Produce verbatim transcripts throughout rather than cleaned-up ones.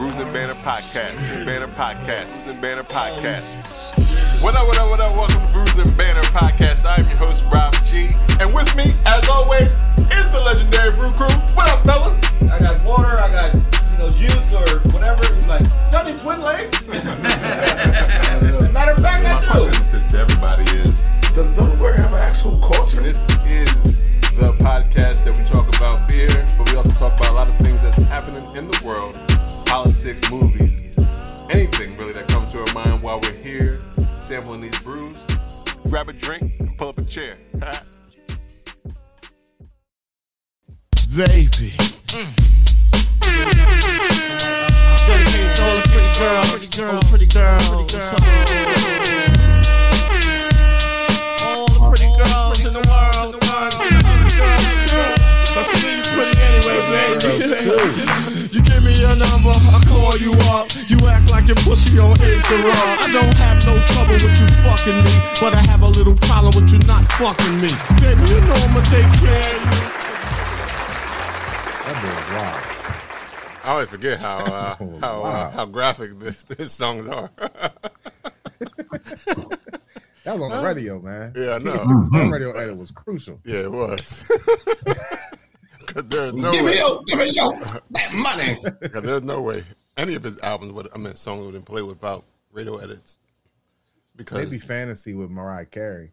Bruising Banner Podcast. Banner Podcast. Bruising Banner Podcast. What up, what up, what up? Welcome to Bruising Banner Podcast. I'm your host, Rob G. And with me, as always, is the legendary Brew Crew. What up, fellas? I got water, I got, you know, juice or whatever. It's like, y'all need twin legs? Matter of fact, I do. My question to everybody is, does Delaware have an actual culture? This is the podcast that we talk about beer, but we also talk about a lot of things that's happening in the world, politics, movies, anything really that comes to our mind while we're here sampling these brews. Grab a drink and pull up a chair. Baby. Mm. Pretty girl, pretty girl, pretty girl, pretty girl. You give me your number, I call you up. You act like your pussy on interrupt. I don't have no trouble with you fucking me, but I have a little problem with you not fucking me. Baby, you know I'ma take care of you. That boy's wild. I always forget how uh, how, uh, how graphic this this songs are. That was on the radio, man. Yeah, I know. The radio edit was crucial. Yeah, it was. There's no give way. Me yo, give me yo, that money. There's no way any of his albums would, I mean, songs wouldn't play without radio edits. Because maybe Fantasy with Mariah Carey.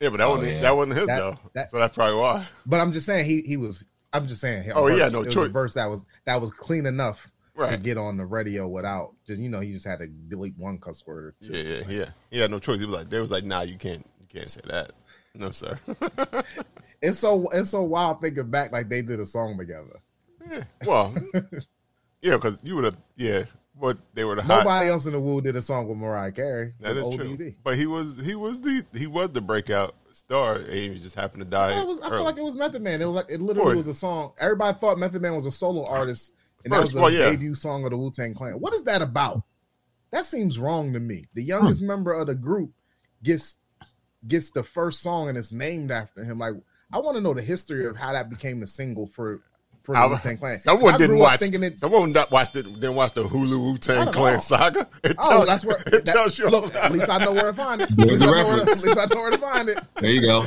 Yeah, but that oh, wasn't yeah. that wasn't his that, though. That, so that's probably why. But I'm just saying he he was. I'm just saying. Oh verse, yeah, no choice. Verse that was that was clean enough right. to get on the radio without. You know, he just had to delete one cuss word or two. Yeah, yeah, like, yeah. He had no choice. He was like, they was like, nah, you can't, you can't say that. No, sir. It's so it's so wild thinking back like they did a song together. Yeah. Well, yeah, because you would have, yeah, but they were the nobody hot. else in the world did a song with Mariah Carey. That is O D D. True. But he was he was the he was the breakout star. And he just happened to die. I, was, I feel like it was Method Man. It was like it literally was a song. Everybody thought Method Man was a solo artist, and First, that was the well, yeah. debut song of the Wu-Tang Clan. What is that about? That seems wrong to me. The youngest hmm. member of the group gets gets the first song, and it's named after him. Like, I want to know the history of how that became a single for for the Wu-Tang Clan. Someone didn't watch. It, someone not watched it, didn't watch the Hulu Wu-Tang Clan saga. It oh, tells, that's where it that, tells you. Look, at least I know where to find it. There's a reference. To, at least I know where to find it. There you go.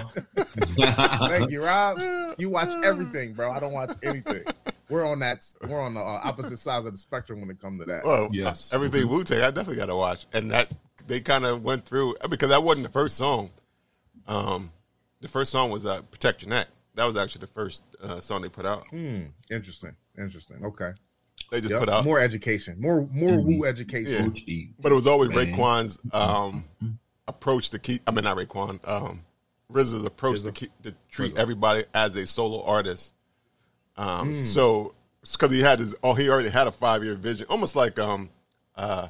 Thank you, Rob. You watch everything, bro. I don't watch anything. We're on that. We're on the uh, opposite sides of the spectrum when it comes to that. Well, yes, everything mm-hmm. Wu-Tang. I definitely got to watch, and that they kind of went through because that wasn't the first song. Um. The first song was uh, Protect Your Neck. That was actually the first uh, song they put out. Mm, interesting. Interesting. Okay. They just yep. put out. More education. More more mm-hmm. Wu education. Yeah. But it was always Man. Raekwon's um, approach to keep, I mean, not Raekwon, um, RZA's approach RZA. to keep, to treat RZA. everybody as a solo artist. Um, mm. So, because he had his, oh, he already had a five-year vision, almost like um, uh,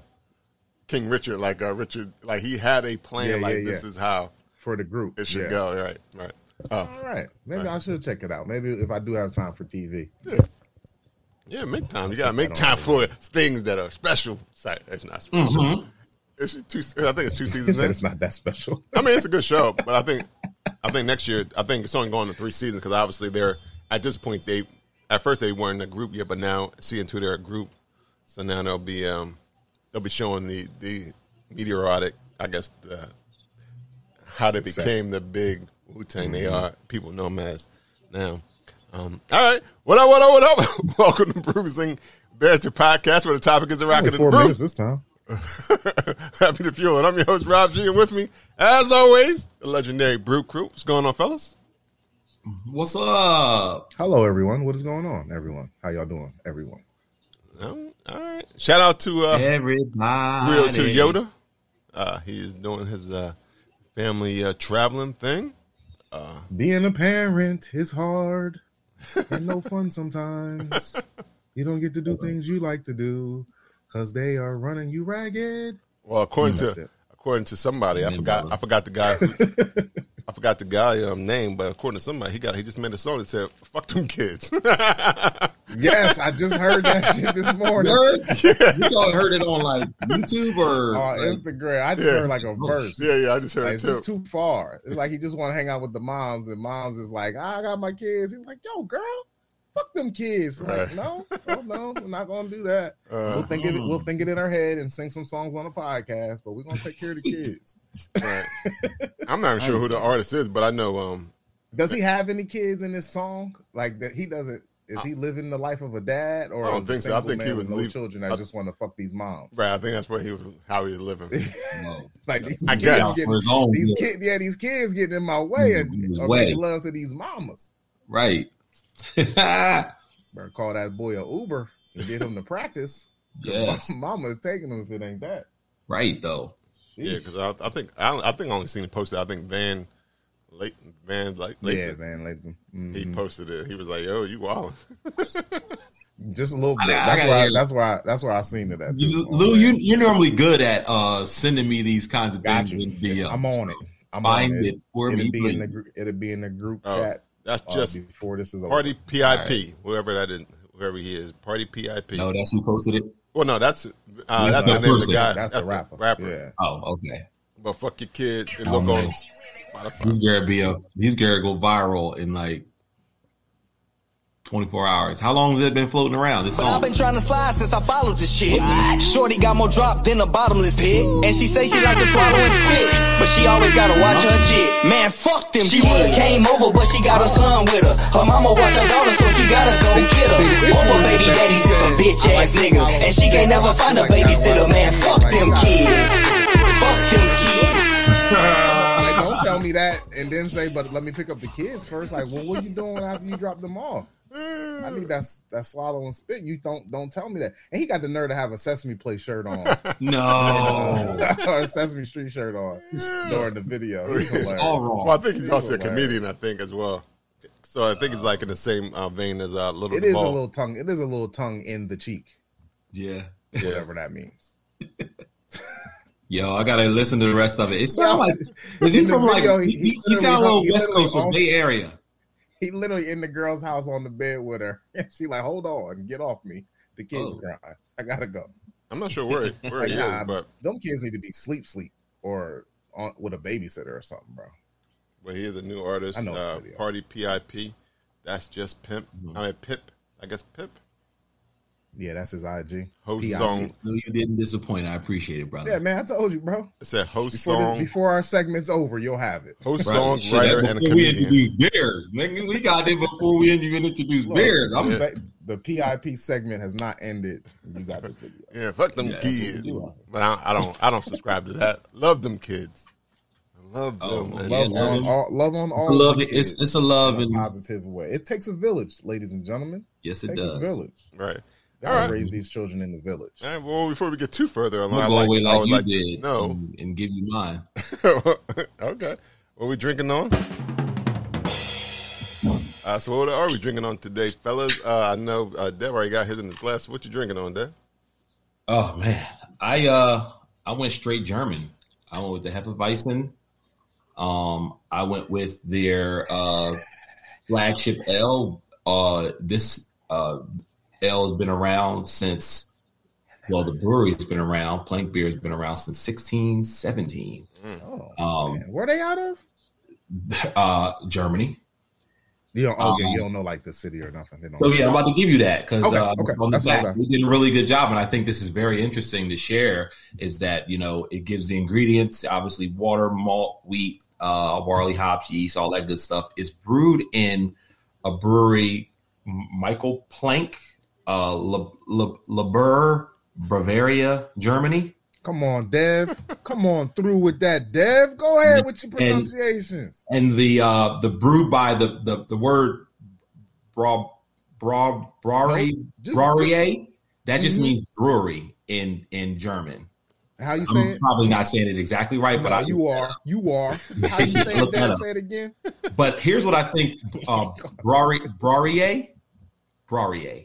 King Richard, like uh, Richard, like he had a plan, yeah, like yeah, this yeah. is how. For the group, it should yeah. go right, right. Oh. All right, maybe All right. I should check it out. Maybe if I do have time for T V, yeah, yeah, make time. You gotta make time for it. Things that are special. Sorry, it's not special. Mm-hmm. It's two. I think it's two seasons. It's not that special. I mean, it's a good show, but I think, I think next year, I think it's only going to three seasons because obviously they're at this point they, at first they weren't a group yet, but now season two they're a group, so now they'll be um they'll be showing the the meteoric, I guess. The, How they Success. became the big Wu-Tang mm-hmm. they are. People know them as now. Um, all right. What up, what up, what up? Welcome to Bruising Banner Podcast, where the topic is a rocket and bruise. This time. Happy to fuel it. I'm your host, Rob G, and with me, as always, the legendary Brew Crew. What's going on, fellas? What's up? Hello, everyone. What is going on, everyone? How y'all doing, everyone? Um, all right. Shout out to uh, everybody. Real to Yoda. Uh, he is doing his... Uh, Family uh, traveling thing. Uh, Being a parent is hard and no fun sometimes. You don't get to do things you like to do because they are running you ragged. Well, according mm, to according to somebody, I forgot I forgot the guy. Who, I forgot the guy um, name, but according to somebody, he got he just made a song that said "Fuck them kids." Yes, I just heard that shit this morning. You, yeah. you all heard it on like YouTube or uh, like, Instagram? I just yeah. heard like a verse. Yeah, yeah, I just heard like, it too. It's too far. It's like he just want to hang out with the moms, and moms is like, "I got my kids." He's like, "Yo, girl, fuck them kids. Like, no, oh no, we're not gonna do that. Uh, we'll think it. We'll think it in our head and sing some songs on a podcast, but we're gonna take care of the kids. Right. I'm not even sure who the artist is, but I know. Um, does he have any kids in this song? Like that, he doesn't. Is he living the life of a dad, or I don't think so. I think he was no children. I just want to fuck these moms. Right, I think that's what he was. How he was living. Like these I guess getting, his own these kids, yeah, these kids getting in my way and making love to these mamas. Right. Better call that boy a Uber and get him to practice. Yes, mama is taking him if it ain't that. Right though. Jeez. Yeah, because I, I think I, I think I only seen it posted. I think Van. Leighton, Van like yeah, Van Leighton. Mm-hmm. He posted it. He was like, "Yo, you wildin'." Just a little bit. I, I, that's, I why I, that's why. I, that's why I seen it. At you, Lou, you, you're normally good at uh, sending me these kinds of Got things. Yes, I'm on it. I'm Find on it. it for it'll me. Be in the, it'll be in the group oh, chat. That's just uh, before this is over. Party P I P. Right. Whoever that is, whoever he is, Party P I P. No, that's who posted it. Well, no, that's uh, that's, that's no the name of the guy. That's, that's the rapper. The rapper. Yeah. Oh, okay. But fuck your kids and look on. He's gonna be a he's gonna go viral in like twenty-four hours. How long has it been floating around? This song. I've been trying to slide since I followed this shit. What? Shorty got more drop than a bottomless pit, and she say she like to swallow and spit, but she always gotta watch her jit. Man, fuck them. She woulda came over, but she got her son with her. Her mama watch her daughter, so she gotta go get her. Both her baby daddies is a bitch ass nigga, and she can't never find a babysitter. Man, fuck them kids. Fuck them kids. Tell me that and then say, but let me pick up the kids first. Like, well, what are you doing after you drop them off? I think that's that swallow and spit. You don't don't tell me that. And he got the nerve to have a Sesame Place shirt on. No, or a Sesame Street shirt on during the video. It's all wrong. Well, I think he's, he's also hilarious. A comedian, I think, as well. So I think it's like in the same uh, vein as uh, Little. It is ball. a little tongue. It is a little tongue in the cheek. Yeah, whatever that means. Yo, I gotta listen to the rest of it. It sounds like is he from video, like he, he, he sound a little he West Coast from Bay Area. He literally in the girl's house on the bed with her. She like, hold on, get off me. The kids oh. crying. I gotta go. I'm not sure where where he is, but them kids need to be sleep sleep or on, with a babysitter or something, bro. Well, he is a new artist. I know uh, Party P I P. That's just pimp. Mm-hmm. I mean Pip. I guess Pip. Yeah, that's his I G. Host song. No, you didn't disappoint. I appreciate it, brother. Yeah, man, I told you, bro. It's a host before song. This, before our segment's over, you'll have it. Host song, writer, and a comedian. We introduce Bears, nigga. We got there before we even introduced Bears. I'm yeah. The P I P segment has not ended. You got the video. Yeah, fuck them yeah, kids. But I, I don't. I don't subscribe to that. Love them kids. I love them. Oh, love, yeah, on all, love on all. Love it. It's, it's a love in a positive way. It takes a village, ladies and gentlemen. Yes, it, it takes does. A village, right. All right. Raise these children in the village. All right, well, before we get too further along, we'll go away like, like you like did no. and, and give you mine. Okay. What are we drinking on? Uh, so what are we drinking on today, fellas? Uh, I know uh, Dev already got his in his glass. What you drinking on, Dev? Oh, man. I uh, I went straight German. I went with the Hefeweizen. Um, I went with their uh, flagship ale. Uh, this... Uh, Ale has been around since, well, the brewery has been around. Plank Beer has been around since sixteen seventeen. Oh, um, man. Where are they out of? Uh, Germany. You don't, okay, um, you don't know like the city or nothing. They don't so know. Yeah, I'm about to give you that because okay, uh, okay. on the back, we did a really good job, and I think this is very interesting to share. Is that you know it gives the ingredients, obviously water, malt, wheat, uh, barley, hops, yeast, all that good stuff. It's brewed in a brewery, Michael Plank. Uh, Le, Le, Le Burr, Bavaria, Germany. Come on, Dev. Come on through with that, Dev. Go ahead with your pronunciations. And, and the uh, the brew by the the, the word bra bra brare brare that just mm-hmm. means brewery in in German. How you say I'm it? Probably not saying it exactly right, no, but I you are. You are. How you say it? Dad, say it again. But here's what I think: uh, brare brare brare.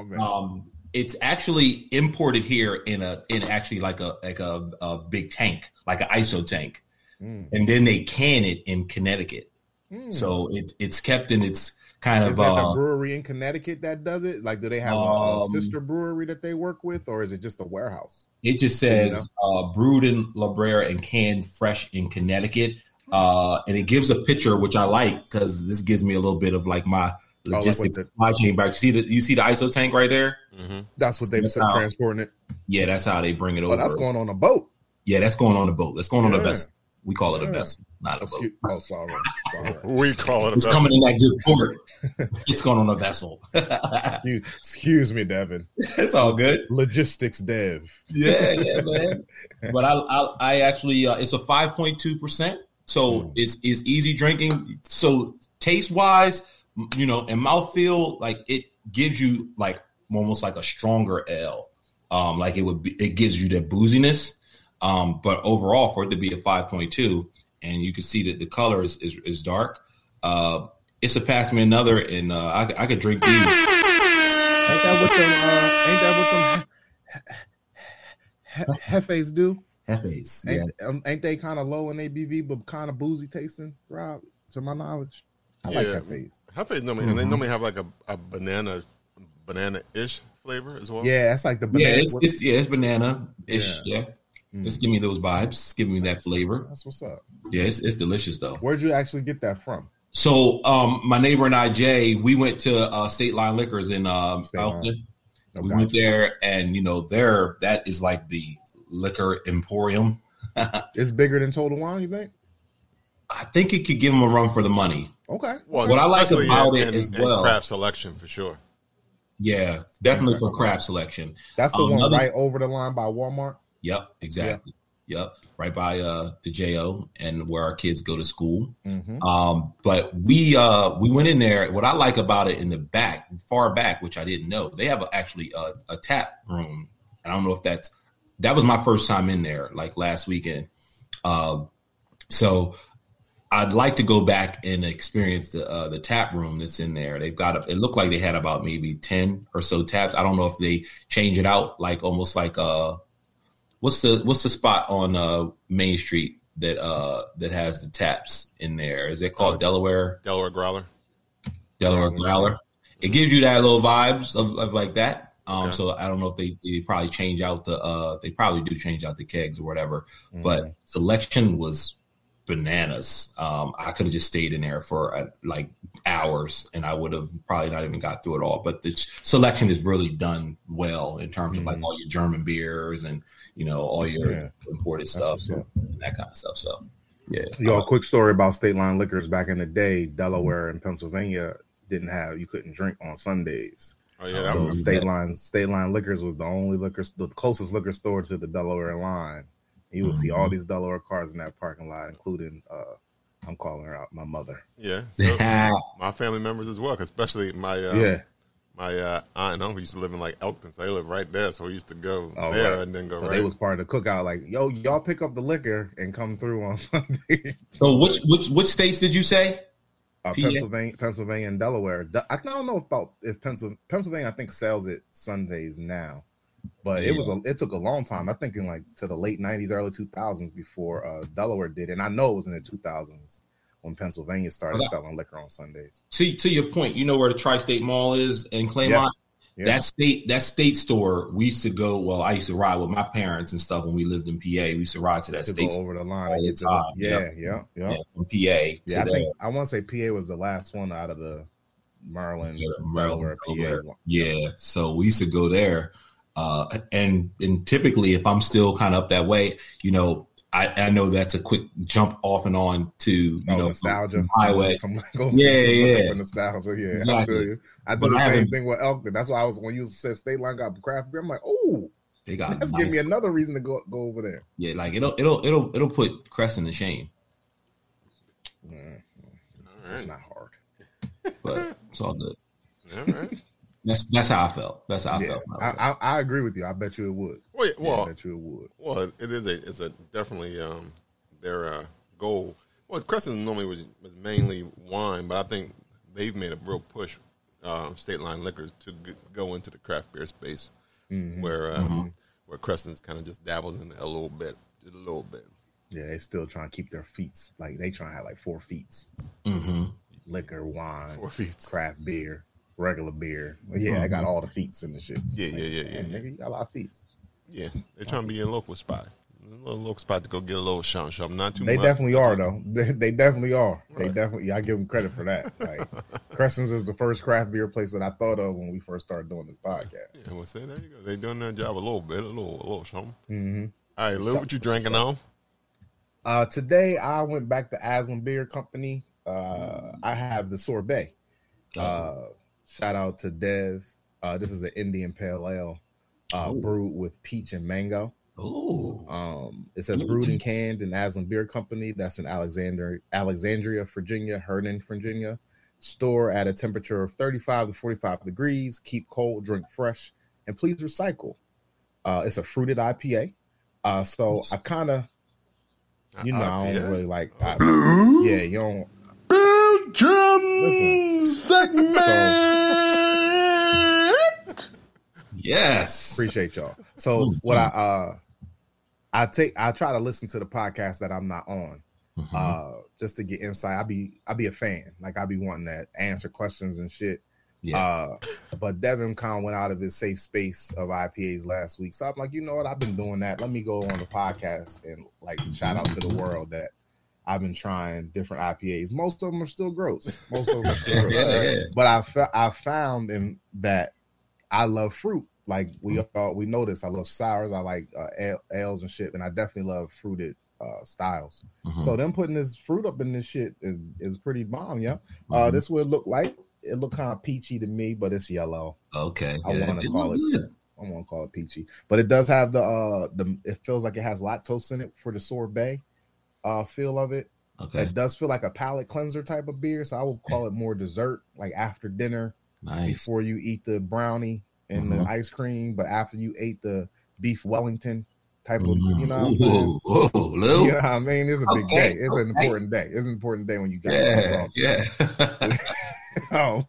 Um, it's actually imported here in a in actually like a like a, a big tank, like an I S O tank, mm. and then they can it in Connecticut. Mm. So it it's kept in its kind is of that uh, a brewery in Connecticut that does it. Like, do they have um, a sister brewery that they work with, or is it just a warehouse? It just says you know? uh, brewed in La Brera and canned fresh in Connecticut, uh, and it gives a picture which I like because this gives me a little bit of like my logistics, oh, like supply chain back. You see the you see the I S O tank right there. Mm-hmm. That's what they were transporting it. Yeah, that's how they bring it over. Oh, that's going on a boat. Yeah, that's going on a boat. That's going on yeah. a vessel. We call it yeah. a vessel, not a boat. Oh, sorry. sorry. We call it a it's vessel. It's coming in that good port. It's going on a vessel. excuse, excuse me, Devin. It's all good. Logistics dev. Yeah, yeah, man. But I I, I actually, uh, it's a five point two percent. So mm. it's, it's easy drinking. So taste-wise, you know, and mouthfeel, like it gives you like almost like a stronger ale. Um, like it would be, it gives you that booziness. Um, but overall, for it to be a five point two, and you can see that the color is is, is dark. Uh, it surpassed me another, and uh, I, I could drink these. Ain't that what them? Uh, ain't that what them? Hefes do. Hefes. Ain't, yeah. um, ain't they kind of low in A B V, but kind of boozy tasting? Rob, to my knowledge, I yeah. like hefes. Hefes normally, mm-hmm. and they normally have like a, a banana, banana ish flavor as well. Yeah, that's like the banana. Yeah, it's, it's, yeah, it's banana ish. Yeah. yeah. Just give me those vibes. Give me that flavor. That's what's up. Yeah, it's, it's delicious, though. Where'd you actually get that from? So um, my neighbor and I, Jay, we went to uh, State Line Liquors in um, Oakland. No, we gotcha. went there, and, you know, there, that is like the liquor emporium. It's bigger than Total Wine, you think? I think it could give them a run for the money. Okay. Well, what I like about yeah, it and, as and well. Craft selection, for sure. Yeah, definitely okay. for craft selection. That's the um, one another, right over the line by Walmart? Yep, exactly. Yeah. Yep, right by uh, the J O and where our kids go to school. Mm-hmm. Um, but we uh, we went in there. What I like about it in the back, far back, which I didn't know, they have a, actually a, a tap room. And I don't know if that's that was my first time in there, like last weekend. Uh, so I'd like to go back and experience the uh, the tap room that's in there. They've got a, it looked like they had about maybe ten or so taps. I don't know if they change it out, like almost like a. What's the what's the spot on uh, Main Street that uh, that has the taps in there? Is it called Delaware? Delaware Growler. Delaware Growler. It gives you that little vibes of, of like that. Um, okay. So I don't know if they, they probably change out the uh, they probably do change out the kegs or whatever. Mm. But selection was bananas. Um, I could have just stayed in there for uh, like hours, and I would have probably not even got through it all. But the selection is really done well in terms mm-hmm. of like all your German beers and you know all your yeah. imported stuff and that kind of stuff. So yeah, y'all. Um, quick story about State Line Liquors back in the day. Delaware and Pennsylvania didn't have you couldn't drink on Sundays. Oh yeah, so State Line State Line Liquors was the only liquor the closest liquor store to the Delaware line. You will mm-hmm. see all these Delaware cars in that parking lot, including, uh, I'm calling her out, my mother. Yeah. So my family members as well, especially my uh, yeah. my uh, aunt and uncle used to live in, like, Elkton. So they live right there. So we used to go oh, there right. and then go so right. So they was part of the cookout. Like, yo, y'all pick up the liquor and come through on Sunday. So which which which states did you say? Uh, Pennsylvania, Pennsylvania and Delaware. De- I don't know about if Pennsylvania, Pennsylvania, I think, sells it Sundays now. But yeah. it was a, it took a long time. I think in like to the late nineties, early two thousands before uh, Delaware did, and I know it was in the two thousands when Pennsylvania started well, selling liquor on Sundays. To to your point, you know where the Tri-State Mall is in Claymont. Yeah. Yeah. That state that state store we used to go. Well, I used to ride with my parents and stuff when we lived in P A. We used to ride to that to state go over the line all the time. The, yeah, yep. yeah, yeah, yeah. From P A. Yeah, to I the, think I want to say P A was the last one out of the Maryland, yeah, Maryland, Delaware, P A. Yeah, so we used to go there. Uh, and and typically, if I'm still kind of up that way, you know, I, I know that's a quick jump off and on to you oh, know nostalgia highway. Some, go yeah, yeah, nostalgia. Yeah, exactly. I, you. I do but the I same thing with Elkton. That's why I was when you said State Line got craft beer. I'm like, oh, they got. That's nice. Give me another reason to go go over there. Yeah, like it'll it'll it'll it'll put Crescent to shame. Mm, it's not hard, but it's all good. All right. That's that's how I felt. That's how I yeah, felt. I, I, I agree with you. I bet you it would. Well, yeah, well yeah, I bet you it would. Well, it is a it's a definitely um, their uh, goal. Well, Crescent normally was, was mainly wine, but I think they've made a real push, uh, State Line Liquors, to g- go into the craft beer space, mm-hmm. where um, mm-hmm. where Crescent's kind of just dabbles in it a little bit, a little bit. Yeah, they still trying to keep their feats. Like they trying to have like four feats: mm-hmm. liquor, wine, four feats. Craft beer. Regular beer. Well, yeah, mm-hmm. I got all the feats and the shit. So yeah, like, yeah, yeah, yeah. Nigga, you got a lot of feats. Yeah, they're trying to be in local spot. A little local spot to go get a little shum shum. Not too they much. They definitely are, though. They, they definitely are. Right. They definitely. Yeah, I give them credit for that. Like, Crescent's is the first craft beer place that I thought of when we first started doing this podcast. Yeah, well, say there you go. They doing their job a little bit, a little, a little shum. Mm-hmm. All right, Lou, what you drinking on? Uh, today I went back to Aslin Beer Company. Uh, I have the sorbet. Uh, shout out to Dev. Uh, this is an Indian Pale Ale uh, brewed with peach and mango. Ooh. Um, it says brewed and canned in Aslin Beer Company. That's in Alexander, Alexandria, Virginia, Herndon, Virginia. Store at a temperature of thirty-five to forty-five degrees. Keep cold, drink fresh, and please recycle. Uh, it's a fruited I P A. Uh, so I kind of, you know, I don't really like, I, yeah, you don't. Big Jim segment. So, yes, appreciate y'all. So what I uh, I take I try to listen to the podcast that I'm not on, mm-hmm. uh, just to get insight. I be I be a fan, like I be wanting to answer questions and shit. Yeah. Uh, but Devin Khan went out of his safe space of I P As last week, so I'm like, you know what? I've been doing that. Let me go on the podcast and like shout out to the world that I've been trying different I P As. Most of them are still gross. Most of them are still gross. Yeah. But I fe- I found in that I love fruit. Like we all, we noticed, I love sours. I like uh, ale, ales and shit, and I definitely love fruited uh, styles. Mm-hmm. So them putting this fruit up in this shit is is pretty bomb, yeah. Mm-hmm. Uh, this is what it looked like. It looked kind of peachy to me, but it's yellow. Okay, I yeah, want to call it. Good. I want to call it peachy, but it does have the uh the. It feels like it has lactose in it for the sorbet. Uh, feel of it. Okay. It does feel like a palate cleanser type of beer, so I would call it more dessert, like after dinner, nice. Before you eat the brownie and mm-hmm. the ice cream, but after you ate the beef Wellington type of, mm-hmm. you know what I'm saying? Whoa, whoa, you know what I mean? It's a okay. big day. It's okay. an important day. It's an important day when you got it. Yeah. yeah. oh,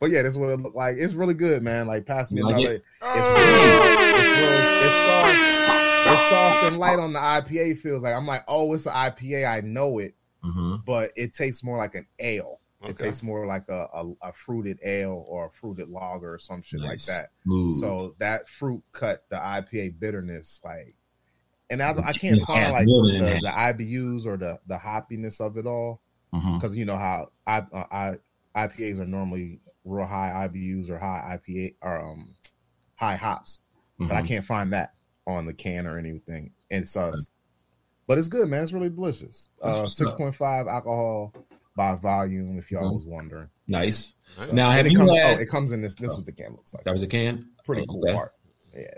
but yeah, that's what it looked like. It's really good, man. Like, pass me another. Like it? It's really, it's, really, it's soft. It's soft and light on the I P A feels like. I'm like, oh, it's an I P A. I know it, mm-hmm. but it tastes more like an ale. Okay. It tastes more like a, a, a fruited ale or a fruited lager or some shit nice. Like that. Smooth. So that fruit cut the I P A bitterness. Like, and I, I can't find like the, the I B Us or the, the hoppiness of it all because mm-hmm. you know how I, uh, I I P As are normally real high I B Us or high I P A or um high hops, mm-hmm. but I can't find that on the can or anything, and sus, but it's good, man. It's really delicious. Uh, six point five alcohol by volume, if y'all mm-hmm. was wondering. Nice. So, now, have it, you comes, had... oh, it comes in this. This is what the can looks like. That was a can. Pretty oh, cool okay. art. Yeah.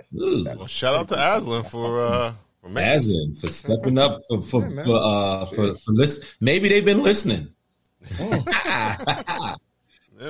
Well, shout out to Aslin cool. for uh, for Aslin for stepping up for for yeah, for, uh, for for list. Maybe they've been listening. yeah,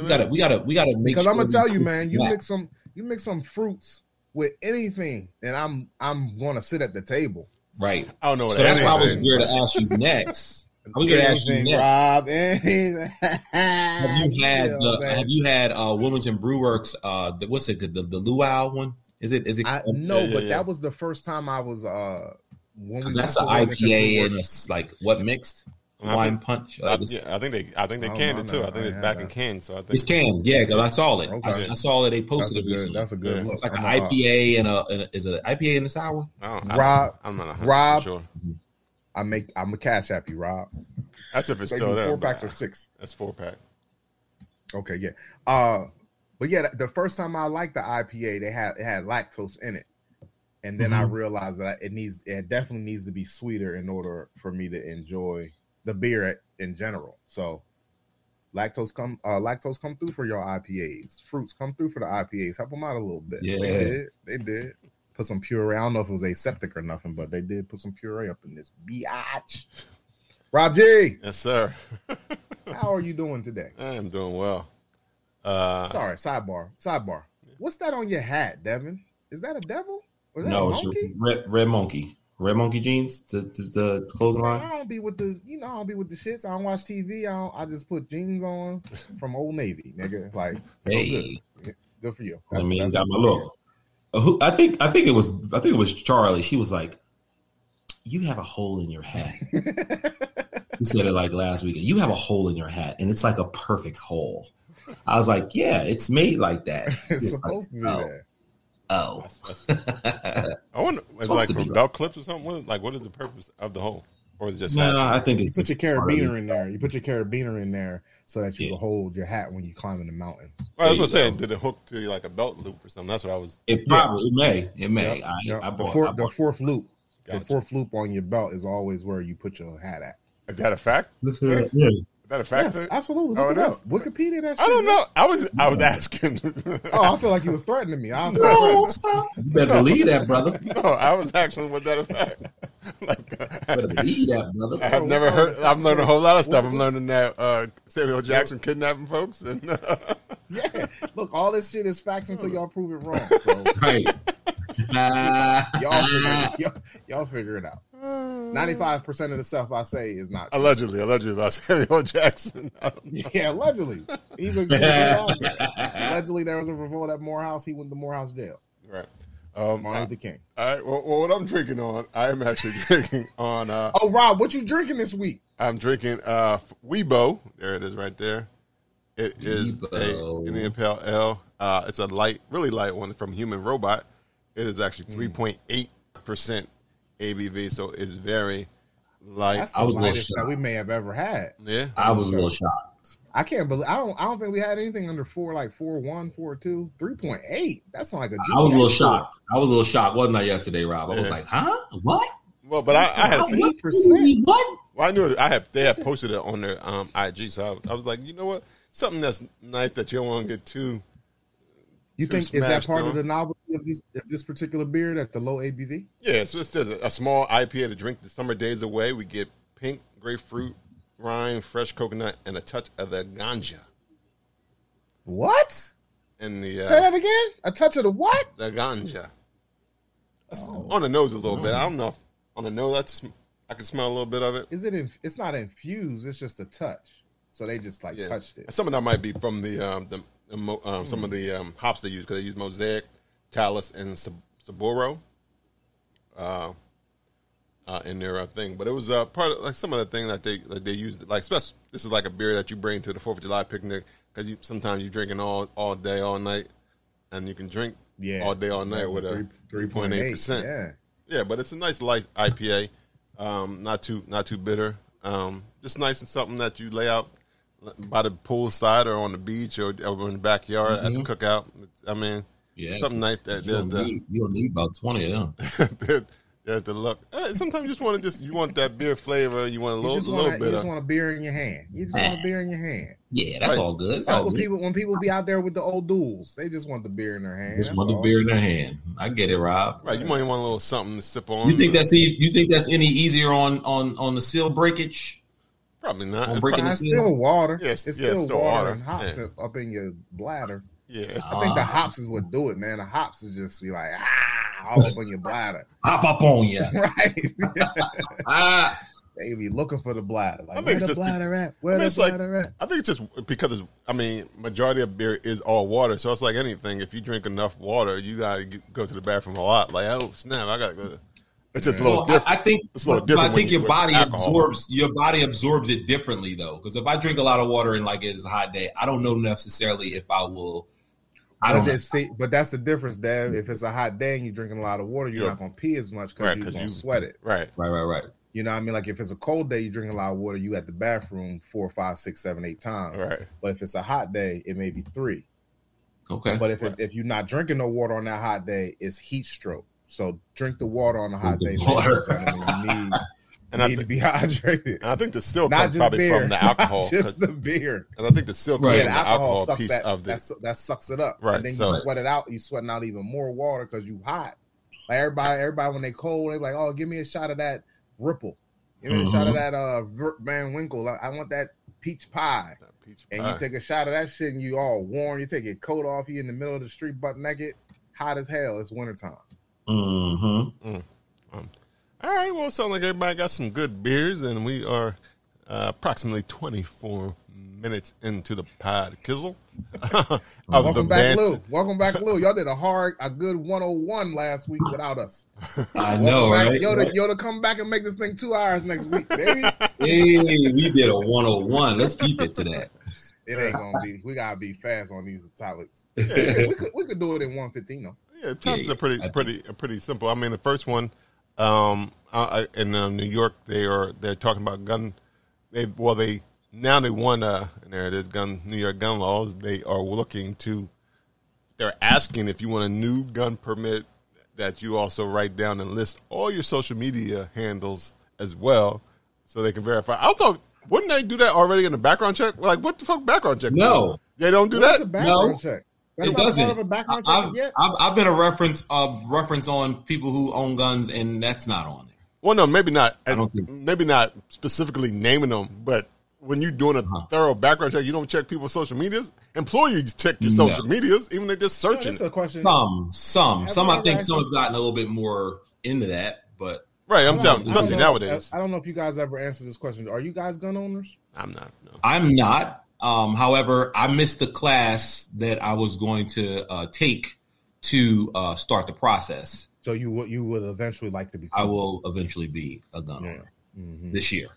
we gotta we gotta we gotta make because sure I'm gonna tell you, man. You that. mix some you mix some fruits. With anything, and I'm I'm going to sit at the table, right? I don't know. What so that's why I was here to ask you next. I was going to ask you next. Rob, have you had the, Have you had uh, Wilmington Brew Works? Uh, the, what's it? The, the the luau one? Is it? Is it? I, no, yeah, but yeah. that was the first time I was. Uh, because that's an I P A and it's like what mixed. Wine I mean, punch. Like I, yeah, I think they. I think they oh, canned no, it too. No, I think it's back that. in canned. So I think it's canned. Yeah, because I saw it. Okay. I, I saw that they posted it recently. That's a good. Look. It's like I'm an not, I P A and a, and a. Is it an I P A in the sour? I don't, Rob, I don't, I'm not Rob, sure. I make. I'm a cash app you, Rob. That's if it's they still there. Four that, packs or six. That's four pack. Okay. Yeah. Uh, but yeah, the first time I liked the I P A, they had it had lactose in it. And then mm-hmm. I realized that it needs. It definitely needs to be sweeter in order for me to enjoy the beer in general. So lactose come uh, lactose come through for your I P As. Fruits come through for the I P As. Help them out a little bit. Yeah. They did. They did. Put some puree. I don't know if it was aseptic or nothing, but they did put some puree up in this biatch. Rob G. Yes, sir. How are you doing today? I am doing well. Uh, Sorry, sidebar. Sidebar. What's that on your hat, Devin? Is that a devil? Or is that no, a monkey? It's red, red monkey. Red Monkey Jeans, the the, the clothing line. I don't be with the, you know, I don't be with the shits. I don't watch T V. I don't, I just put jeans on from Old Navy, nigga. Like, hey, good. good for you. That's, I mean, got my look. Who I think I think it was I think it was Charlie. She was like, "You have a hole in your hat." He said it like last weekend. You have a hole in your hat, and it's like a perfect hole. I was like, "Yeah, it's made like that." It's, it's supposed like, to be oh. there. Oh. That's, that's, I wonder, it's like from dog clips or something? What, like, what is the purpose of the whole? Or is it just no, fashion? I think it's you put your carabiner in there. You put your carabiner in there so that you yeah. can hold your hat when you climb in the mountains. Well, I was going to say, did it hook to like a belt loop or something? That's what I was. It probably yeah. it may. It may. Yep. I, yep. I, I bought, the, four, I the fourth loop. Gotcha. The fourth loop on your belt is always where you put your hat at. Is that a fact? Yeah. yeah. Is that a fact? Yes, absolutely. Look oh, it up. Wikipedia that shit. I don't know. I was I was asking. Oh, I feel like you was threatening me. I was no, stop. You better no. believe that, brother. No, I was asking was that a fact. Like, uh, better believe that, brother. I've never heard. I'm learning a whole lot of stuff. I'm learning that uh, Samuel Jackson kidnapping folks. And uh, yeah, look, all this shit is facts until y'all prove it wrong. So. Right. Uh, y'all, figure, y'all, y'all figure it out. ninety-five percent of the stuff I say is not true. Allegedly, allegedly by Samuel Jackson. Yeah, allegedly. He's a good allegedly, there was a revolt at Morehouse. He went to Morehouse jail. Right. Um, Martin Luther King. All right. Well, well, what I'm drinking on, I am actually drinking on. Uh, oh, Rob, what you drinking this week? I'm drinking uh, Weibo. There it is right there. It is Weibo. A Indian Pale Ale. Uh, it's a light, really light one from Human Robot. It is actually three point eight percent mm. A B V, so it's very light. That's the I was lightest that we may have ever had. Yeah, I was so, a little shocked. I can't believe I don't. I don't think we had anything under four, like four one, four two, three point eight. That's not like a. G- I was a little shocked. I was a little shocked. Wasn't I yesterday, Rob? I yeah. was like, huh, what? Well, but I, I had eight percent. What? Well, I knew it. I have. They had posted it on their um, I G, so I, I was like, you know what? Something that's nice that you don't want to get too. You think is that part on. Of the novelty of this, of this particular beer at the low A B V? Yeah, so it's just a, a small I P A to drink the summer days away. We get pink grapefruit, rind, fresh coconut, and a touch of the ganja. What? And the uh, say that again? A touch of the what? The ganja. Oh. On the nose a little no. bit. I don't know. If, on the nose, that's I can smell a little bit of it. Is it? Inf- it's not infused. It's just a touch. So they just like yeah. touched it. Some of that might be from the um, the. Um, mm. Some of the um, hops they use because they use Mosaic, Talus, and Saburo uh, uh, in their uh, thing. But it was uh, part of like some of the thing that they that they used. Like especially, this is like a beer that you bring to the Fourth of July picnic because you, sometimes you're drinking all all day all night, and you can drink yeah. all day all night with a three point eight percent. Yeah, yeah. But it's a nice light I P A, um, not too not too bitter. Um, just nice and something that you lay out. By the poolside or on the beach or over in the backyard mm-hmm. at the cookout. I mean, yeah, something nice that you'll need, the, need about twenty of them. There's, there's the look. Hey, sometimes you just want to just you want that beer flavor. You want a little, you just wanna, little bit. You just of, want a beer in your hand. You just want a beer in your hand. Yeah, that's right. all good. That's, that's all what good. People when people be out there with the old duels, they just want the beer in their hand. Just that's want the beer in their hand. I get it, Rob. Right, you might want a little something to sip on. You think that's you think that's any easier on on on the seal breakage? Probably not. It's, probably, it's still water. Yes, it's yeah, still, still water, water and hops yeah. up in your bladder. Yeah, I think the hops is what do it, man. The hops is just be like ah, all up on your bladder. Hop up on you, right? Ah, they be looking for the bladder. Like, I think where the bladder be, at? Where I mean, the bladder like, at? I think it's just because it's, I mean, majority of beer is all water, so it's like anything. If you drink enough water, you gotta get, go to the bathroom a lot. Like oh snap, I gotta go. It's just a little well, different. I think, it's a little different I think your body alcohol. absorbs your body absorbs it differently though. Because if I drink a lot of water and like it's a hot day, I don't know necessarily if I will. I don't just see, but that's the difference, Dev. If it's a hot day and you're drinking a lot of water, you're yeah. not gonna pee as much because right, you're gonna you, sweat it. Right, right, right, right. You know what I mean? Like if it's a cold day, you drink a lot of water, you at the bathroom four, five, six, seven, eight times. Right. But if it's a hot day, it may be three. Okay. But if right. it's, if you're not drinking no water on that hot day, it's heat stroke. So drink the water on a hot day. Water. You need, and you I need think, to be hydrated. I think the silk comes probably beer, from the alcohol. Just the beer. And I think the silk right. yeah, the alcohol, alcohol piece that, of this. That sucks it up. Right. And then so, you sweat it out. You're sweating out even more water because you hot. Like everybody, everybody when they cold, they're like, oh, give me a shot of that Ripple. Give me mm-hmm. a shot of that uh, Van Winkle. I, I want that peach pie. That peach and pie. You take a shot of that shit and you all warm. You take your coat off. You in the middle of the street butt naked. Hot as hell. It's wintertime. Mm-hmm. Mm. Um, all right, well, it sounds like everybody got some good beers, and we are uh, approximately twenty-four minutes into the pod kizzle. Welcome back, band. Lou. Welcome back, Lou. Y'all did a hard, a good one oh one last week without us. I Welcome know, back. Right? Yo, to, yo to come back and make this thing two hours next week, baby. Hey, we did a one oh one. Let's keep it to that. It ain't gonna be. We gotta be fast on these topics. Yeah, we could we could do it in one fifteen though. Yeah, topics yeah, are pretty pretty pretty simple. I mean, the first one, um, I, in uh, New York, they are they're talking about gun. They well, they now they won. Uh, and there it is, gun New York gun laws. They are looking to. They're asking if you want a new gun permit that you also write down and list all your social media handles as well, so they can verify. I thought. Wouldn't they do that already in the background check? Like, what the fuck background check? No. They don't do what that? Background no. Check? That's it doesn't. Of a background check I've, yet? I've, I've been a reference uh, reference on people who own guns, and that's not on there. Well, no, maybe not. I don't think maybe not specifically naming them, but when you're doing a huh. thorough background check, you don't check people's social medias? Employees check your no. social medias, even if they're just searching. No, that's a question. Some. Some. Have some, I think someone's gotten a little bit more into that, but... Right, I'm telling you, especially I know, nowadays. I don't know if you guys ever answered this question. Are you guys gun owners? I'm not. No. I'm not. Um, however, I missed the class that I was going to uh, take to uh, start the process. So you would you would eventually like to be? I will eventually be a gun yeah. owner mm-hmm. this year.